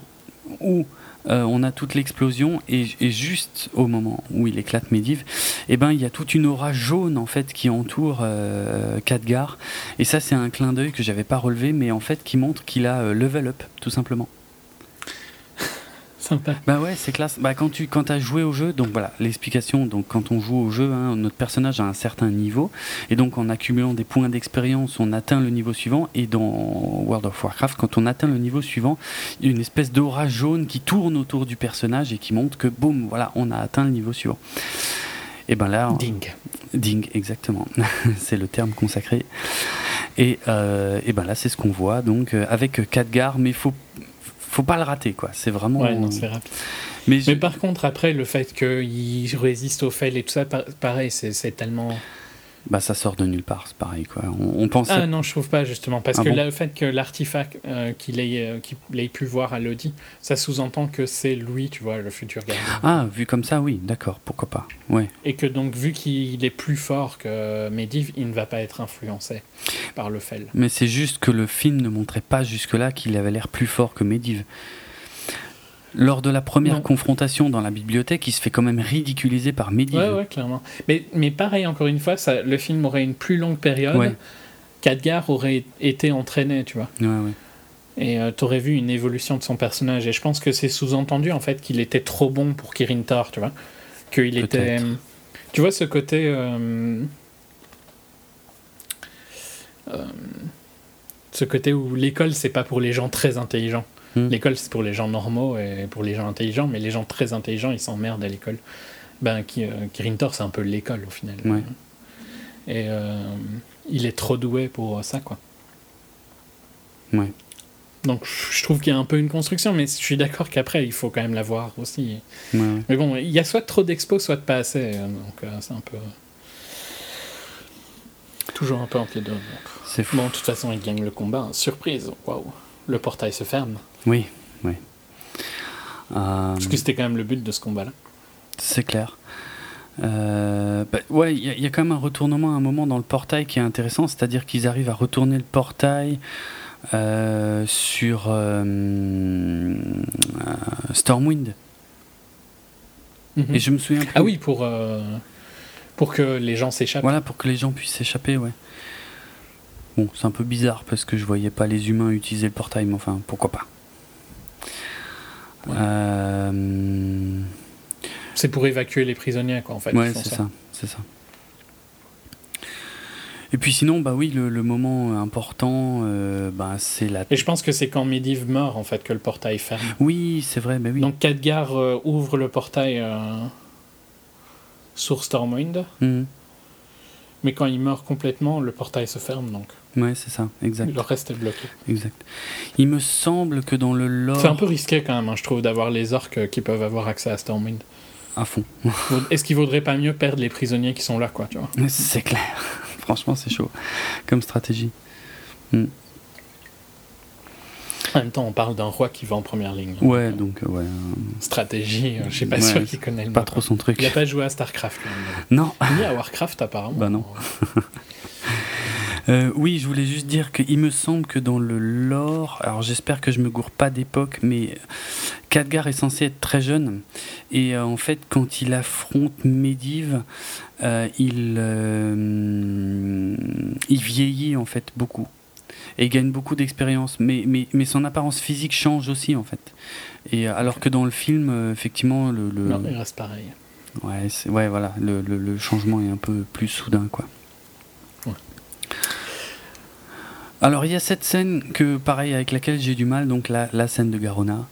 où euh, on a toute l'explosion et, et juste au moment où il éclate Medivh, et ben il y a toute une aura jaune en fait qui entoure euh, Khadgar. Et ça c'est un clin d'œil que j'avais pas relevé, mais en fait qui montre qu'il a euh, level up tout simplement. Sympa. Bah ouais, c'est classe. Bah quand tu quand t'as joué au jeu, donc voilà l'explication. Donc quand on joue au jeu, hein, notre personnage a un certain niveau, et donc en accumulant des points d'expérience, on atteint le niveau suivant. Et dans World of Warcraft, quand on atteint le niveau suivant, il y a une espèce d'aura jaune qui tourne autour du personnage et qui montre que boum, voilà, on a atteint le niveau suivant. Et ben là, ding, ding, exactement. C'est le terme consacré. Et euh, et ben là, c'est ce qu'on voit. Donc avec Khadgar, mais faut Faut pas le rater, quoi. C'est vraiment. Ouais, non, c'est rapide. Mais, mais je... par contre, après, le fait qu'il résiste au fail et tout ça, pareil, c'est, c'est tellement. Bah, ça sort de nulle part, c'est pareil, quoi. On, on pensait. Ah non, je trouve pas, justement. Parce ah que bon là, le fait que l'artefact euh, qu'il, ait, euh, qu'il ait pu voir à Lodi, ça sous-entend que c'est lui, tu vois, le futur gardien. Ah, vu comme ça, oui, d'accord, pourquoi pas. Ouais. Et que donc, vu qu'il est plus fort que Medivh, il ne va pas être influencé par le Fel. Mais c'est juste que le film ne montrait pas jusque-là qu'il avait l'air plus fort que Medivh. Lors de la première non. confrontation dans la bibliothèque, il se fait quand même ridiculiser par Medivh. Ouais, ouais, clairement. Mais, mais pareil, encore une fois, ça, le film aurait une plus longue période. Ouais. Khadgar aurait été entraîné, tu vois. Ouais, ouais. Et euh, t'aurais vu une évolution de son personnage. Et je pense que c'est sous-entendu, en fait, qu'il était trop bon pour Kirin Tar, tu vois. Qu'il Peut-être. était... Euh, tu vois, ce côté... Euh, euh, ce côté où l'école, c'est pas pour les gens très intelligents. L'école, c'est pour les gens normaux et pour les gens intelligents, mais les gens très intelligents, ils s'emmerdent à l'école. Ben, Kirin Tor, c'est un peu l'école, au final. Ouais. Et euh, il est trop doué pour ça, quoi. Ouais. Donc, je trouve qu'il y a un peu une construction, mais je suis d'accord qu'après, il faut quand même la voir aussi. Ouais. Mais bon, il y a soit trop d'expos, soit pas assez. Donc, euh, c'est un peu... Toujours un peu entre les deux. C'est fou. Bon, de toute façon, il gagne le combat. Surprise, waouh. Le portail se ferme. Oui, oui. Euh... Parce que c'était quand même le but de ce combat-là. C'est clair. Euh... Bah, ouais, il y, y a quand même un retournement à un moment dans le portail qui est intéressant, c'est-à-dire qu'ils arrivent à retourner le portail euh, sur euh, euh, Stormwind. Mm-hmm. Et je me souviens plus. Ah oui, pour, euh, pour que les gens s'échappent. Voilà, pour que les gens puissent s'échapper, ouais. Bon, c'est un peu bizarre parce que je voyais pas les humains utiliser le portail, mais enfin, pourquoi pas. Ouais. Euh... C'est pour évacuer les prisonniers, quoi, en fait. Ouais, c'est ça. ça, c'est ça. Et puis sinon, bah oui, le, le moment important, euh, bah, c'est la... Et je pense que c'est quand Medivh meurt, en fait, que le portail ferme. Oui, c'est vrai, bah oui. Donc Khadgar euh, ouvre le portail euh, sur Stormwind. Mm-hmm. Mais quand il meurt complètement, le portail se ferme, donc. Ouais, c'est ça, exact. Le reste est bloqué. Exact. Il me semble que dans le lore... C'est un peu risqué, quand même, hein, je trouve, d'avoir les orques qui peuvent avoir accès à Stormwind. à fond. Est-ce qu'il vaudrait pas mieux perdre les prisonniers qui sont là, quoi, tu vois ? C'est clair. Franchement, c'est chaud comme stratégie. Mm. En même temps, on parle d'un roi qui va en première ligne. Ouais, hein. donc, ouais. Stratégie, euh, je sais pas ouais, sûr qu'il connaît le pas trop son truc. Il a pas joué à Starcraft. Lui, non. Ni à Warcraft, apparemment. Bah non. euh, oui, je voulais juste dire qu'il me semble que dans le lore, alors j'espère que je me gourre pas d'époque, mais Khadgar est censé être très jeune. Et euh, en fait, quand il affronte Medivh, euh, il, euh, il vieillit en fait beaucoup. Et il gagne beaucoup d'expérience, mais, mais, mais son apparence physique change aussi en fait. Et, alors que dans le film, euh, effectivement, le, le non, il reste pareil. Ouais, c'est, ouais, voilà, le, le, le changement est un peu plus soudain, quoi. Ouais. Alors il y a cette scène que, pareil, avec laquelle j'ai du mal, donc la, la scène de Garona,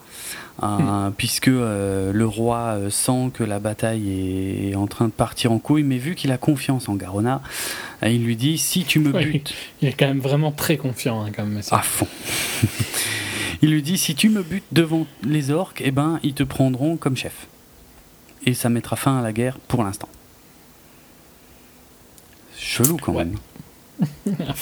hein, mmh. puisque euh, le roi sent que la bataille est en train de partir en couille, mais vu qu'il a confiance en Garona, il lui dit « si tu me butes... » Il est quand même vraiment très confiant, hein, quand même. À fond. Il lui dit « si tu me butes devant les orques, eh ben, ils te prendront comme chef. Et ça mettra fin à la guerre pour l'instant. » Chelou quand ouais. même.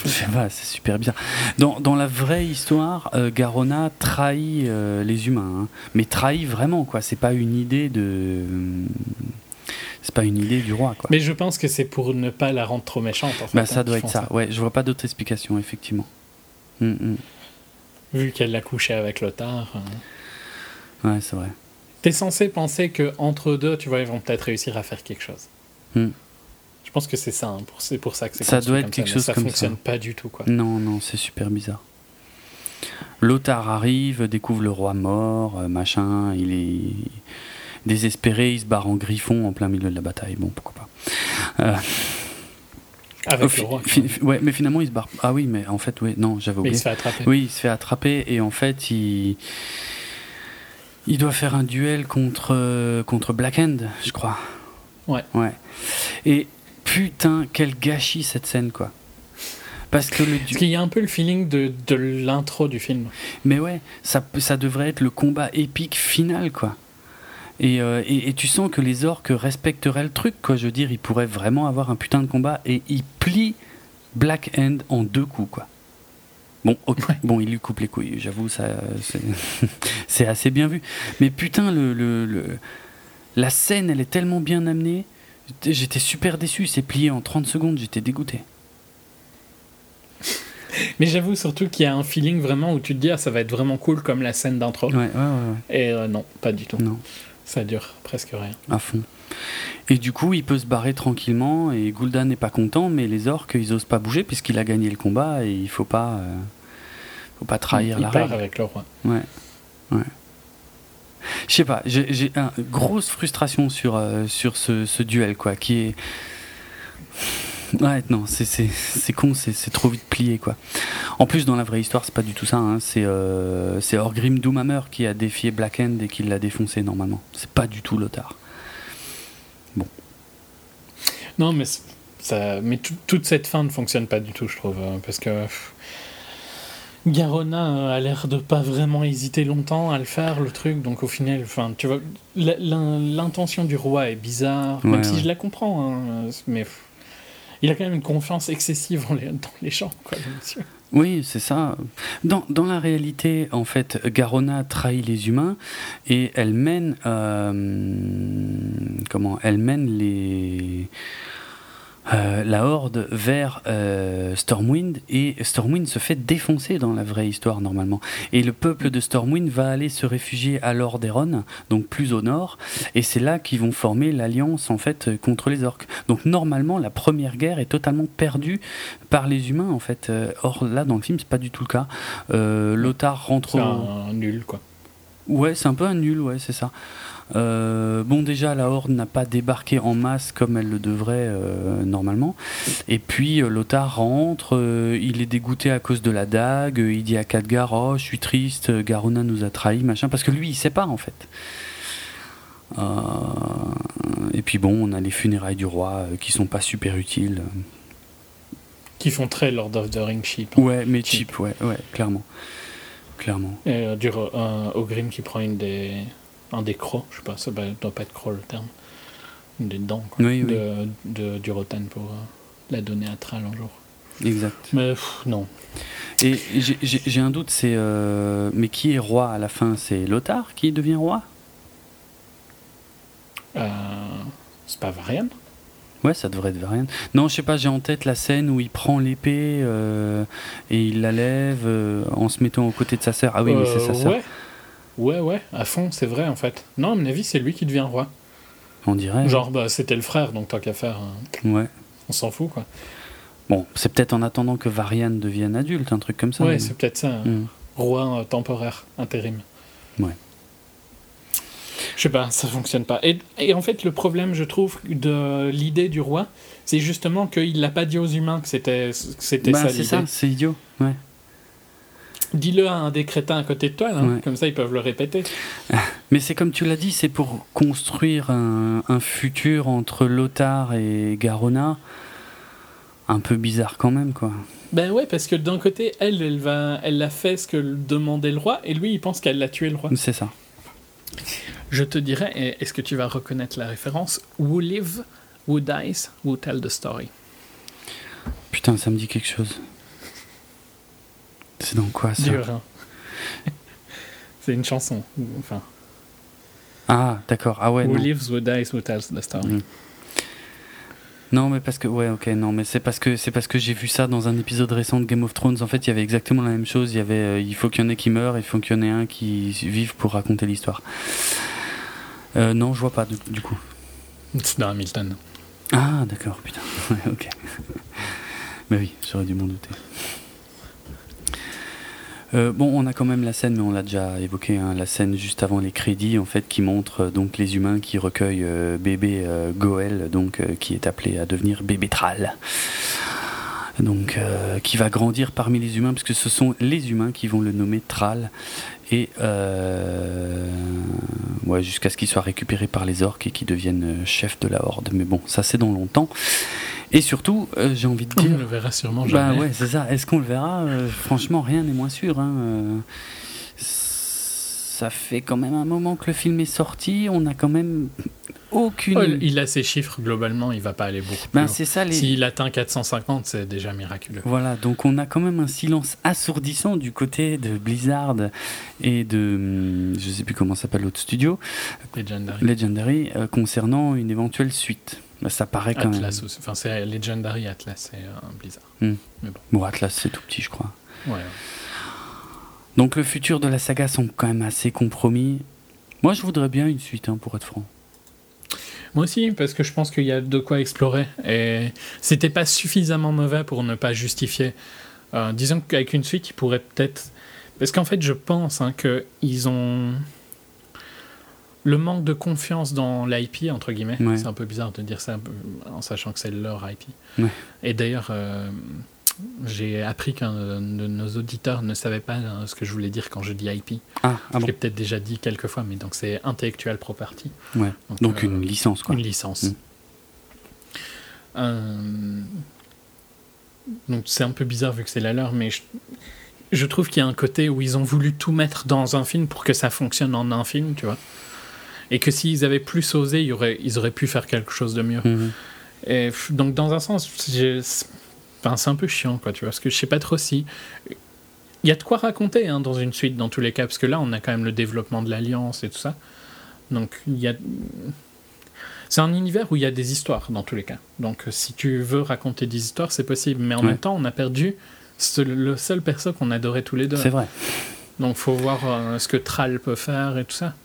Je sais pas, c'est super bizarre. Dans, dans la vraie histoire, euh, Garona trahit euh, les humains, hein. Mais trahit vraiment, quoi. C'est pas une idée de, c'est pas une idée du roi, quoi. Mais je pense que c'est pour ne pas la rendre trop méchante. En fait, bah ça hein, doit être ça. ça. Ouais, je vois pas d'autre explication, effectivement. Mm-hmm. Vu qu'elle l'a couché avec Lothar. Euh... Ouais, c'est vrai. T'es censé penser que entre deux, tu vois, ils vont peut-être réussir à faire quelque chose. Mm. Je pense que c'est ça, hein. C'est pour ça que c'est ça doit être quelque chose comme ça. Ça fonctionne pas du tout, quoi. Non, non, c'est super bizarre. Lothar arrive, découvre le roi mort, machin, il est désespéré, il se barre en griffon en plein milieu de la bataille. Bon, pourquoi pas. Euh... Avec fi- le roi. Fi- ouais, mais finalement, il se barre. Ah oui, mais en fait, oui, non, j'avais oublié. Mais il se fait attraper. Oui, il se fait attraper et en fait, il... il doit faire un duel contre, contre Blackhand, je crois. Ouais. Ouais. Et putain, quel gâchis cette scène, quoi. Parce que le du... Parce qu'il y a un peu le feeling de, de l'intro du film. Mais ouais, ça, ça devrait être le combat épique final, quoi. Et, euh, et, et tu sens que les orques respecteraient le truc, quoi. Je veux dire, ils pourraient vraiment avoir un putain de combat et ils plient Blackhand en deux coups, quoi. Bon, okay. ouais. bon, il lui coupe les couilles, j'avoue, ça, c'est, c'est assez bien vu. Mais putain, le, le, le... la scène, elle est tellement bien amenée. J'étais super déçu, c'est plié en trente secondes, j'étais dégoûté. Mais j'avoue surtout qu'il y a un feeling vraiment où tu te dis ah, ça va être vraiment cool comme la scène d'intro. Ouais, ouais, ouais, ouais. Et euh, non, pas du tout. Non. Ça dure presque rien. À fond. Et du coup, il peut se barrer tranquillement et Gul'dan n'est pas content, mais les orques, ils osent pas bouger puisqu'il a gagné le combat et il faut pas, euh, faut pas trahir il la règle. Il part avec le roi. Ouais, ouais. Je sais pas, j'ai, j'ai une grosse frustration sur, euh, sur ce, ce duel, quoi, qui est... Ouais, non, c'est, c'est, c'est con, c'est, c'est trop vite plié, quoi. En plus, dans la vraie histoire, c'est pas du tout ça, hein, c'est, euh, c'est Orgrim Doomhammer qui a défié Blackhand et qui l'a défoncé, normalement. C'est pas du tout Lothar. Bon. Non, mais, ça, mais tout, toute cette fin ne fonctionne pas du tout, je trouve, euh, parce que... Pff... Garona a l'air de pas vraiment hésiter longtemps à le faire, le truc, donc au final, enfin, tu vois, l'intention du roi est bizarre, ouais, même ouais. si je la comprends, hein, mais il a quand même une confiance excessive en les, dans les gens, quoi, le monsieur. Oui, c'est ça. Dans, dans la réalité, en fait, Garona trahit les humains et elle mène, euh, comment, elle mène les... Euh, la horde vers euh, Stormwind et Stormwind se fait défoncer dans la vraie histoire normalement et le peuple de Stormwind va aller se réfugier à Lordaeron, donc plus au nord, et c'est là qu'ils vont former l'alliance en fait contre les orques, donc normalement la première guerre est totalement perdue par les humains en fait, or là dans le film c'est pas du tout le cas. euh, Lothar rentre c'est au... un nul quoi ouais c'est un peu un nul ouais c'est ça Euh, bon déjà la horde n'a pas débarqué en masse comme elle le devrait euh, normalement et puis euh, Lothar rentre, euh, il est dégoûté à cause de la dague, euh, il dit à Khadgar oh je suis triste, euh, Garona nous a trahis machin, parce que lui il sait pas en fait. euh, et puis bon on a les funérailles du roi euh, qui sont pas super utiles, qui font très Lord of the Ring cheap hein. ouais mais cheap, cheap ouais, ouais clairement clairement et euh, du euh, Ogrim qui prend une des en des crocs, je sais pas, ça ben, doit pas être croc le terme, des dents quoi, oui, de, oui. De, de, du rotan pour euh, la donner à Tral un jour. Exact. Mais pff, non. Et j'ai, j'ai, j'ai un doute, c'est euh, mais qui est roi à la fin? C'est Lothar qui devient roi? Euh, c'est pas Varian? Ouais, ça devrait être Varian. Non, je sais pas, j'ai en tête la scène où il prend l'épée euh, et il la lève euh, en se mettant aux côtés de sa sœur. Ah oui, euh, mais c'est sa sœur. Ouais. ouais, ouais, à fond, c'est vrai en fait. Non, à mon avis, c'est lui qui devient roi. On dirait. Genre, bah, c'était le frère, donc tant qu'à faire, euh, ouais. on s'en fout quoi. Bon, c'est peut-être en attendant que Varian devienne adulte, un truc comme ça. Ouais, même. C'est peut-être ça, mmh. roi euh, temporaire, intérim. Ouais. Je sais pas, ça fonctionne pas. Et, et en fait, le problème, je trouve, de l'idée du roi, c'est justement qu'il l'a pas dit aux humains que c'était, que c'était bah, ça l'idée. C'est ça, c'est idiot, ouais. Dis-le à un des crétins à côté de toi, hein, ouais. comme ça ils peuvent le répéter. Mais c'est comme tu l'as dit, c'est pour construire un, un futur entre Lothar et Garona. Un peu bizarre quand même, quoi. Ben ouais, parce que d'un côté, elle, elle va, elle a fait ce que demandait le roi, et lui, il pense qu'elle l'a tué le roi. C'est ça. Je te dirais, est-ce que tu vas reconnaître la référence? Who live, who dies, who tell the story. Putain, ça me dit quelque chose. C'est dans quoi, ça? Dur, hein. C'est une chanson, enfin. Ah, d'accord. Ah ouais. Who non. lives, who dies, who tells the story. Mmh. Non mais parce que ouais ok non mais c'est parce que c'est parce que j'ai vu ça dans un épisode récent de Game of Thrones. En fait il y avait exactement la même chose, il y avait euh, il faut qu'il y en ait qui meurent, il faut qu'il y en ait un qui vive pour raconter l'histoire. Euh, non je vois pas du, du coup. C'est dans Hamilton. Ah d'accord putain ouais, ok. Bah oui j'aurais dû m'en douter. Euh, bon, on a quand même la scène, mais on l'a déjà évoqué, hein, la scène juste avant les crédits, en fait, qui montre euh, donc les humains qui recueillent euh, bébé euh, Goel, donc euh, qui est appelé à devenir bébé Tral, donc euh, qui va grandir parmi les humains, puisque ce sont les humains qui vont le nommer Tral, et euh, ouais, jusqu'à ce qu'il soit récupéré par les orques et qu'il devienne chef de la horde. Mais bon, ça c'est dans longtemps. Et surtout, euh, j'ai envie de dire... On le verra sûrement jamais. Bah ouais, c'est ça. Est-ce qu'on le verra ? euh, Franchement, rien n'est moins sûr. Hein. Euh, ça fait quand même un moment que le film est sorti. On n'a quand même aucune... Oh, il a ses chiffres, globalement. Il ne va pas aller beaucoup plus ben, c'est ça, les... S'il atteint quatre cent cinquante, c'est déjà miraculeux. Voilà, donc on a quand même un silence assourdissant du côté de Blizzard et de... Je ne sais plus comment s'appelle l'autre studio. Legendary. Legendary, euh, concernant une éventuelle suite. Ça paraît quand Atlas même. Aussi. Enfin, c'est Legendary, Atlas et euh, Blizzard. Mm. Mais bon. Bon, Atlas, c'est tout petit, je crois. Ouais, ouais. Donc, le futur de la saga semble quand même assez compromis. Moi, je voudrais bien une suite, hein, pour être franc. Moi aussi, parce que je pense qu'il y a de quoi explorer. Et c'était pas suffisamment mauvais pour ne pas justifier. Euh, disons qu'avec une suite, ils pourraient peut-être. Parce qu'en fait, je pense hein, qu'ils ont. Le manque de confiance dans l'I P, entre guillemets, ouais. c'est un peu bizarre de dire ça en sachant que c'est leur I P. Ouais. Et d'ailleurs, euh, j'ai appris qu'un de nos auditeurs ne savait pas ce que je voulais dire quand je dis I P. Ah, ah je bon. l'ai peut-être déjà dit quelques fois, mais donc c'est Intellectual Property. Ouais. Donc, donc euh, une licence, quoi. Une licence. Mmh. Euh, donc c'est un peu bizarre vu que c'est la leur, mais... Je... Je trouve qu'il y a un côté où ils ont voulu tout mettre dans un film pour que ça fonctionne en un film, tu vois. Et que s'ils avaient plus osé, ils auraient, ils auraient pu faire quelque chose de mieux. Mmh. Et donc, dans un sens, je, ben, c'est un peu chiant, quoi, tu vois. Parce que je sais pas trop si... Il y a de quoi raconter hein, dans une suite, dans tous les cas. Parce que là, on a quand même le développement de l'Alliance et tout ça. Donc, il y a... C'est un univers où il y a des histoires, dans tous les cas. Donc, si tu veux raconter des histoires, c'est possible. Mais en ouais. même temps, on a perdu... C'est le seul perso qu'on adorait tous les deux. C'est vrai. Donc il faut voir euh, ce que Tral peut faire et tout ça.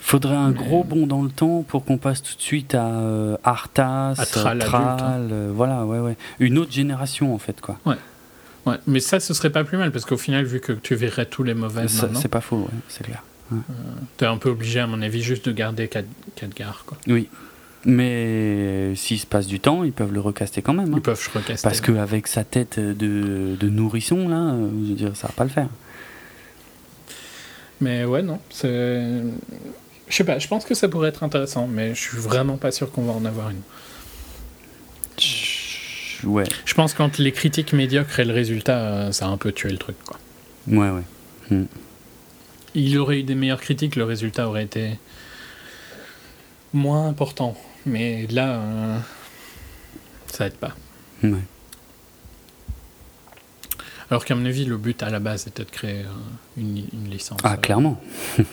Faudrait un Mais... gros bond dans le temps pour qu'on passe tout de suite à euh, Arthas, à Tral, Tral, adulte, hein. euh, voilà, ouais, ouais. Une autre génération en fait, quoi. Ouais. Ouais. Mais ça, ce serait pas plus mal parce qu'au final, vu que tu verrais tous les mauvais ça, maintenant. C'est pas faux, ouais, c'est clair. Ouais. Euh, t'es un peu obligé, à mon avis, juste de garder Khadgar, quoi. Oui. Mais s'il se passe du temps, ils peuvent le recaster quand même. Hein. Ils peuvent se recaster. Parce qu'avec sa tête de, de nourrisson, là, je veux dire, ça va pas le faire. Mais ouais, non. C'est... Je sais pas, je pense que ça pourrait être intéressant, mais je suis vraiment pas sûr qu'on va en avoir une. Ouais. Je pense que quand les critiques médiocres et le résultat, ça a un peu tué le truc, quoi. Ouais, ouais. Hmm. Il aurait eu des meilleures critiques, le résultat aurait été... moins important. Mais là, euh, ça aide pas. Ouais. Alors qu'à mon avis, le but à la base c'était de créer une, une licence. Ah, clairement. Euh,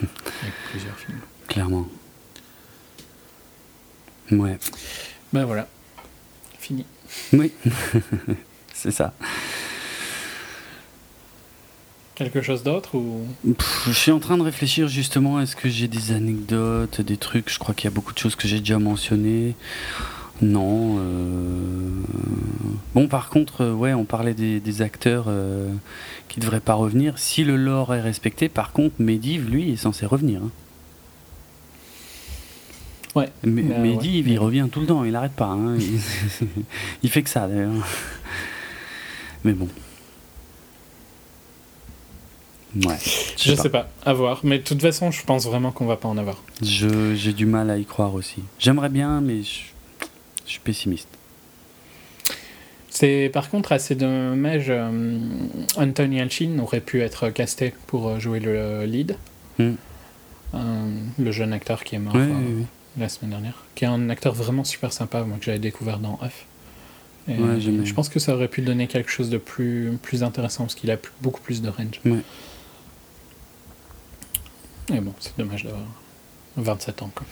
avec plusieurs films. Clairement. Ouais. Ben voilà. Fini. Oui. C'est ça. Quelque chose d'autre ou... Pff, je suis en train de réfléchir justement. Est-ce que j'ai des anecdotes, des trucs ? Je crois qu'il y a beaucoup de choses que j'ai déjà mentionnées. Non. Euh... Bon, par contre, ouais, on parlait des, des acteurs euh, qui devraient pas revenir. Si le lore est respecté, par contre, Medivh, lui, est censé revenir. Hein. Ouais. M- ben, Medivh, ouais. Il revient tout le temps, il n'arrête pas. Hein. Il... il fait que ça, d'ailleurs. Mais bon. Ouais. Je, je sais pas. pas, à voir. Mais de toute façon, je pense vraiment qu'on va pas en avoir. Je, j'ai du mal à y croire aussi. J'aimerais bien, mais je, je suis pessimiste. C'est par contre assez dommage. Euh, Anthony Alchin aurait pu être casté pour jouer le lead, mm. euh, le jeune acteur qui est mort oui, euh, oui, oui. la semaine dernière, qui est un acteur vraiment super sympa, moi que j'avais découvert dans Huff. Et ouais, j'aimais. Je pense que ça aurait pu donner quelque chose de plus plus intéressant parce qu'il a plus, beaucoup plus de range. Ouais. Et bon, c'est dommage d'avoir vingt-sept ans. Quoi.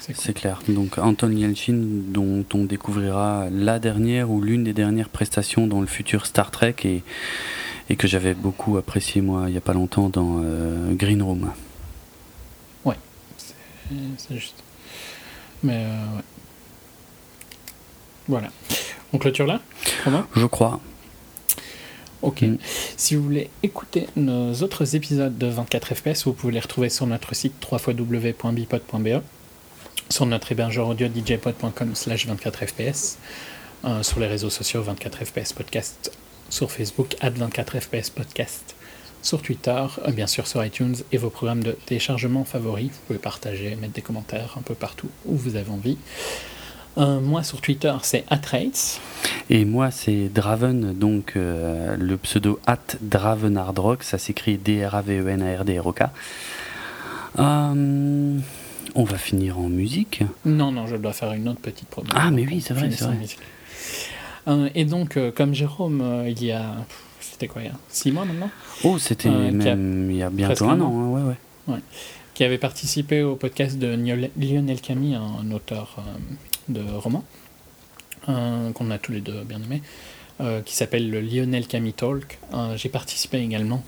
C'est, c'est clair. Donc, Anton Yelchin, dont on découvrira la dernière ou l'une des dernières prestations dans le futur Star Trek et, et que j'avais beaucoup apprécié, moi, il n'y a pas longtemps, dans euh, Green Room. Ouais, c'est, c'est juste. Mais, euh, ouais. Voilà. On clôture là, Romain ? Je crois. Ok. Mmh. Si vous voulez écouter nos autres épisodes de vingt-quatre F P S, vous pouvez les retrouver sur notre site w w w point bipod point b e, sur notre hébergeur audio d j pod point com slash vingt-quatre F P S, euh, sur les réseaux sociaux vingt-quatre F P S Podcast, sur Facebook at vingt-quatre F P S Podcast, sur Twitter, euh, bien sûr sur iTunes et vos programmes de téléchargement favoris. Vous pouvez partager, mettre des commentaires un peu partout où vous avez envie. Euh, moi sur Twitter c'est at rates et moi c'est Draven, donc euh, le pseudo at dravenardrock, ça s'écrit D R A V E N A R D R O K. euh, on va finir en musique. Non non, je dois faire une autre petite promo. Ah mais oui, c'est vrai, c'est vrai. Euh, et donc euh, comme Jérôme, euh, il y a pff, c'était quoi il y a six mois maintenant, oh c'était euh, même il y a bientôt un an, an hein, ouais ouais ouais qui avait participé au podcast de Lionel Camille, un auteur euh, de romans, euh, qu'on a tous les deux bien aimé, euh, qui s'appelle le Lionel Camille Talk. Euh, j'ai participé également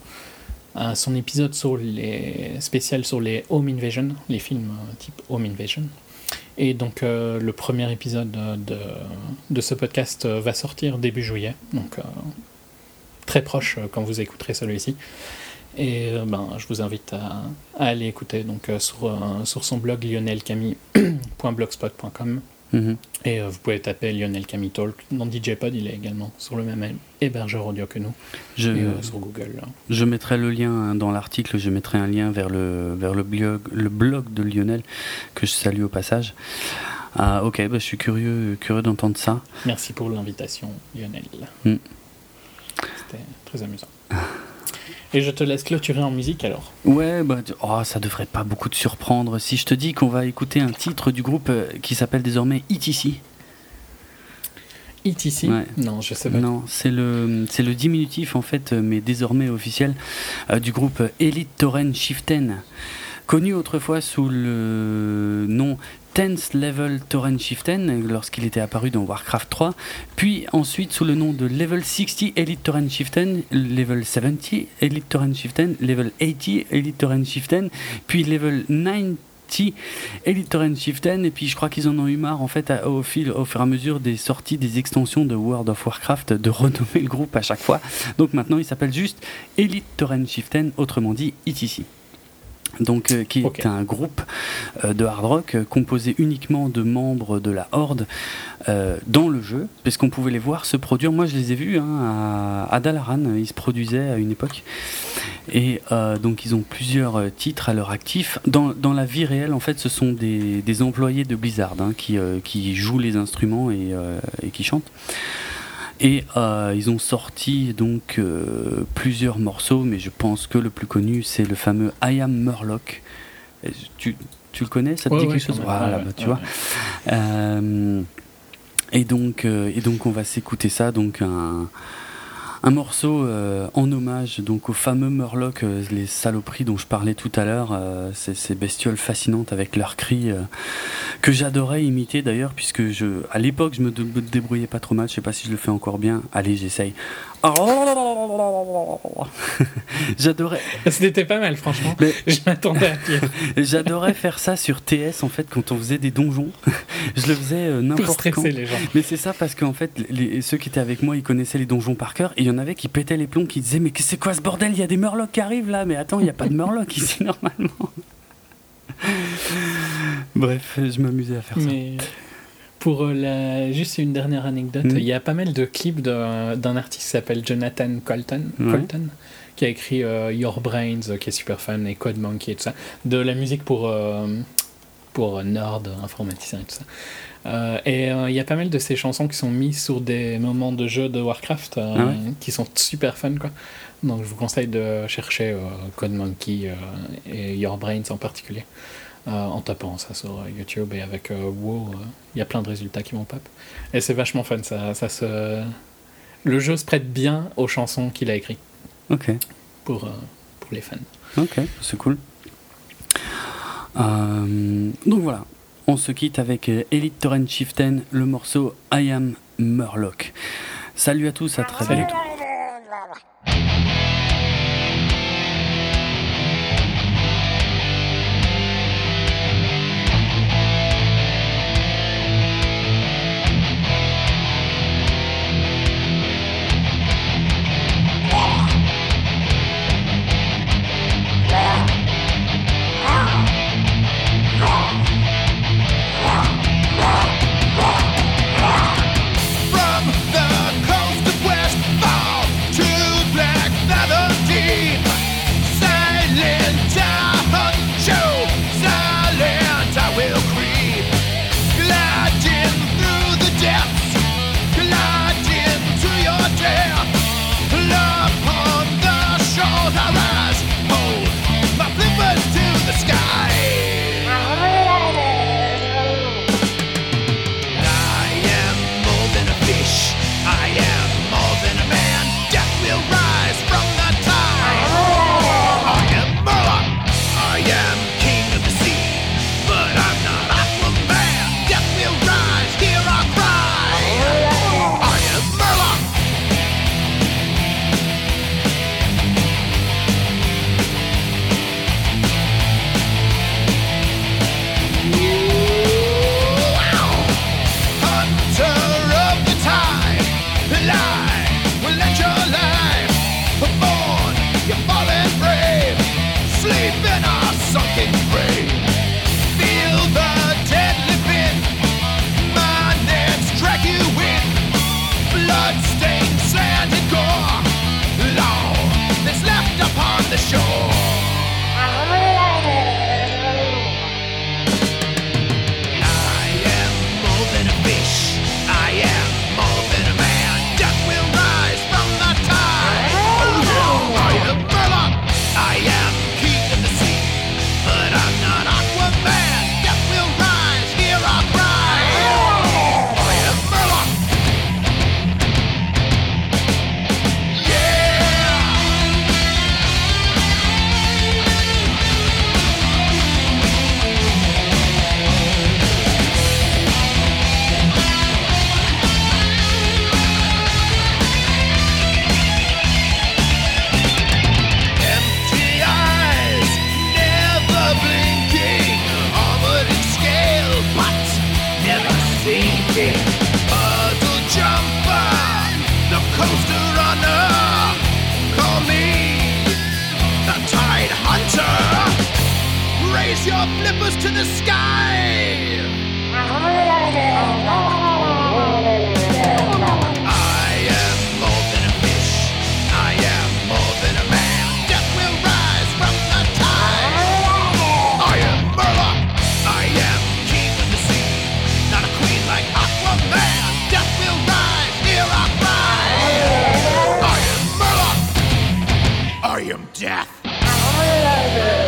à son épisode sur les spécial sur les Home Invasion, les films euh, type Home Invasion. Et donc euh, le premier épisode de, de ce podcast va sortir début juillet, donc euh, très proche quand vous écouterez celui-ci. Et ben, je vous invite à, à aller écouter donc, euh, sur, euh, sur son blog lionel camille point blogspot point com. Mm-hmm. Et euh, vous pouvez taper Lionel Camille Talk. Dans D J Pod, il est également sur le même hébergeur audio que nous. Je, et, euh, sur Google. Je mettrai le lien hein, dans l'article, je mettrai un lien vers le, vers le, blog, le blog de Lionel, que je salue au passage. Euh, ok, bah, je suis curieux, curieux d'entendre ça. Merci pour l'invitation, Lionel. Mm. C'était très amusant. Et je te laisse clôturer en musique alors. Ouais, bah, oh, ça devrait pas beaucoup te surprendre si je te dis qu'on va écouter un titre du groupe qui s'appelle désormais E T C. E T C ? Ouais. Non, je sais pas. Non, c'est le, c'est le diminutif en fait, mais désormais officiel, euh, du groupe Elite Torrent Chieftain, connu autrefois sous le nom Tenth Level Torrent Chieftain lorsqu'il était apparu dans Warcraft trois, puis ensuite sous le nom de Level sixty Elite Torrent Chieftain, Level seventy Elite Torrent Chieftain, Level eighty Elite Torrent Chieftain, puis Level ninety Elite Torrent Chieftain, et puis je crois qu'ils en ont eu marre en fait à, au fil, au fur et à mesure des sorties des extensions de World of Warcraft de renommer le groupe à chaque fois, donc maintenant il s'appelle juste Elite Torrent Chieftain, autrement dit E T C. Donc, euh, qui est okay. un groupe euh, de hard rock euh, composé uniquement de membres de la Horde euh, dans le jeu, parce qu'on pouvait les voir se produire. Moi, je les ai vus hein, à, à Dalaran, ils se produisaient à une époque. Et euh, donc, ils ont plusieurs euh, titres à leur actif. Dans, dans la vie réelle, en fait, ce sont des, des employés de Blizzard hein, qui, euh, qui jouent les instruments et, euh, et qui chantent. Et euh, ils ont sorti donc euh, plusieurs morceaux, mais je pense que le plus connu c'est le fameux I Am Murloc. Tu, tu le connais, ça te ouais, dit ouais, quelque chose? Voilà, ouais, bah, tu ouais. vois. Euh, et donc, euh, et donc, on va s'écouter ça, donc un. Un morceau euh, en hommage donc, aux fameux Murlocs, euh, les saloperies dont je parlais tout à l'heure, euh, ces, ces bestioles fascinantes avec leurs cris, euh, que j'adorais imiter d'ailleurs, puisque je, à l'époque je me dé- débrouillais pas trop mal, je sais pas si je le fais encore bien, allez j'essaye. J'adorais. C'était pas mal, franchement. Mais... Je m'attendais à pire. J'adorais faire ça sur T S en fait quand on faisait des donjons. Je le faisais euh, n'importe Pour quand. Les gens. Mais c'est ça parce qu'en fait les, ceux qui étaient avec moi ils connaissaient les donjons par cœur et il y en avait qui pétaient les plombs qui disaient mais c'est quoi ce bordel, il y a des Murlocs qui arrivent là, mais attends il y a pas de Murlocs ici normalement. Bref, je m'amusais à faire mais... ça. Pour la... juste une dernière anecdote, mmh. il y a pas mal de clips de, d'un artiste qui s'appelle Jonathan Colton, ouais. Colton qui a écrit euh, Your Brains, euh, qui est super fan, et Code Monkey et tout ça, de la musique pour, euh, pour nerds, informaticiens et tout ça. Euh, et il euh, y a pas mal de ces chansons qui sont mises sur des moments de jeu de Warcraft, euh, ah ouais. qui sont super fun, quoi. Donc je vous conseille de chercher euh, Code Monkey euh, et Your Brains en particulier. Euh, en tapant ça sur euh, YouTube et avec euh, WoW, il euh, y a plein de résultats qui vont pop. Et c'est vachement fun, ça, ça se... le jeu se prête bien aux chansons qu'il a écrites. Ok. Pour, euh, pour les fans. Ok, c'est cool. Euh, donc voilà, on se quitte avec euh, Elite Torrent Chieftain, le morceau I Am Murloc. Salut à tous, à très bientôt. Death.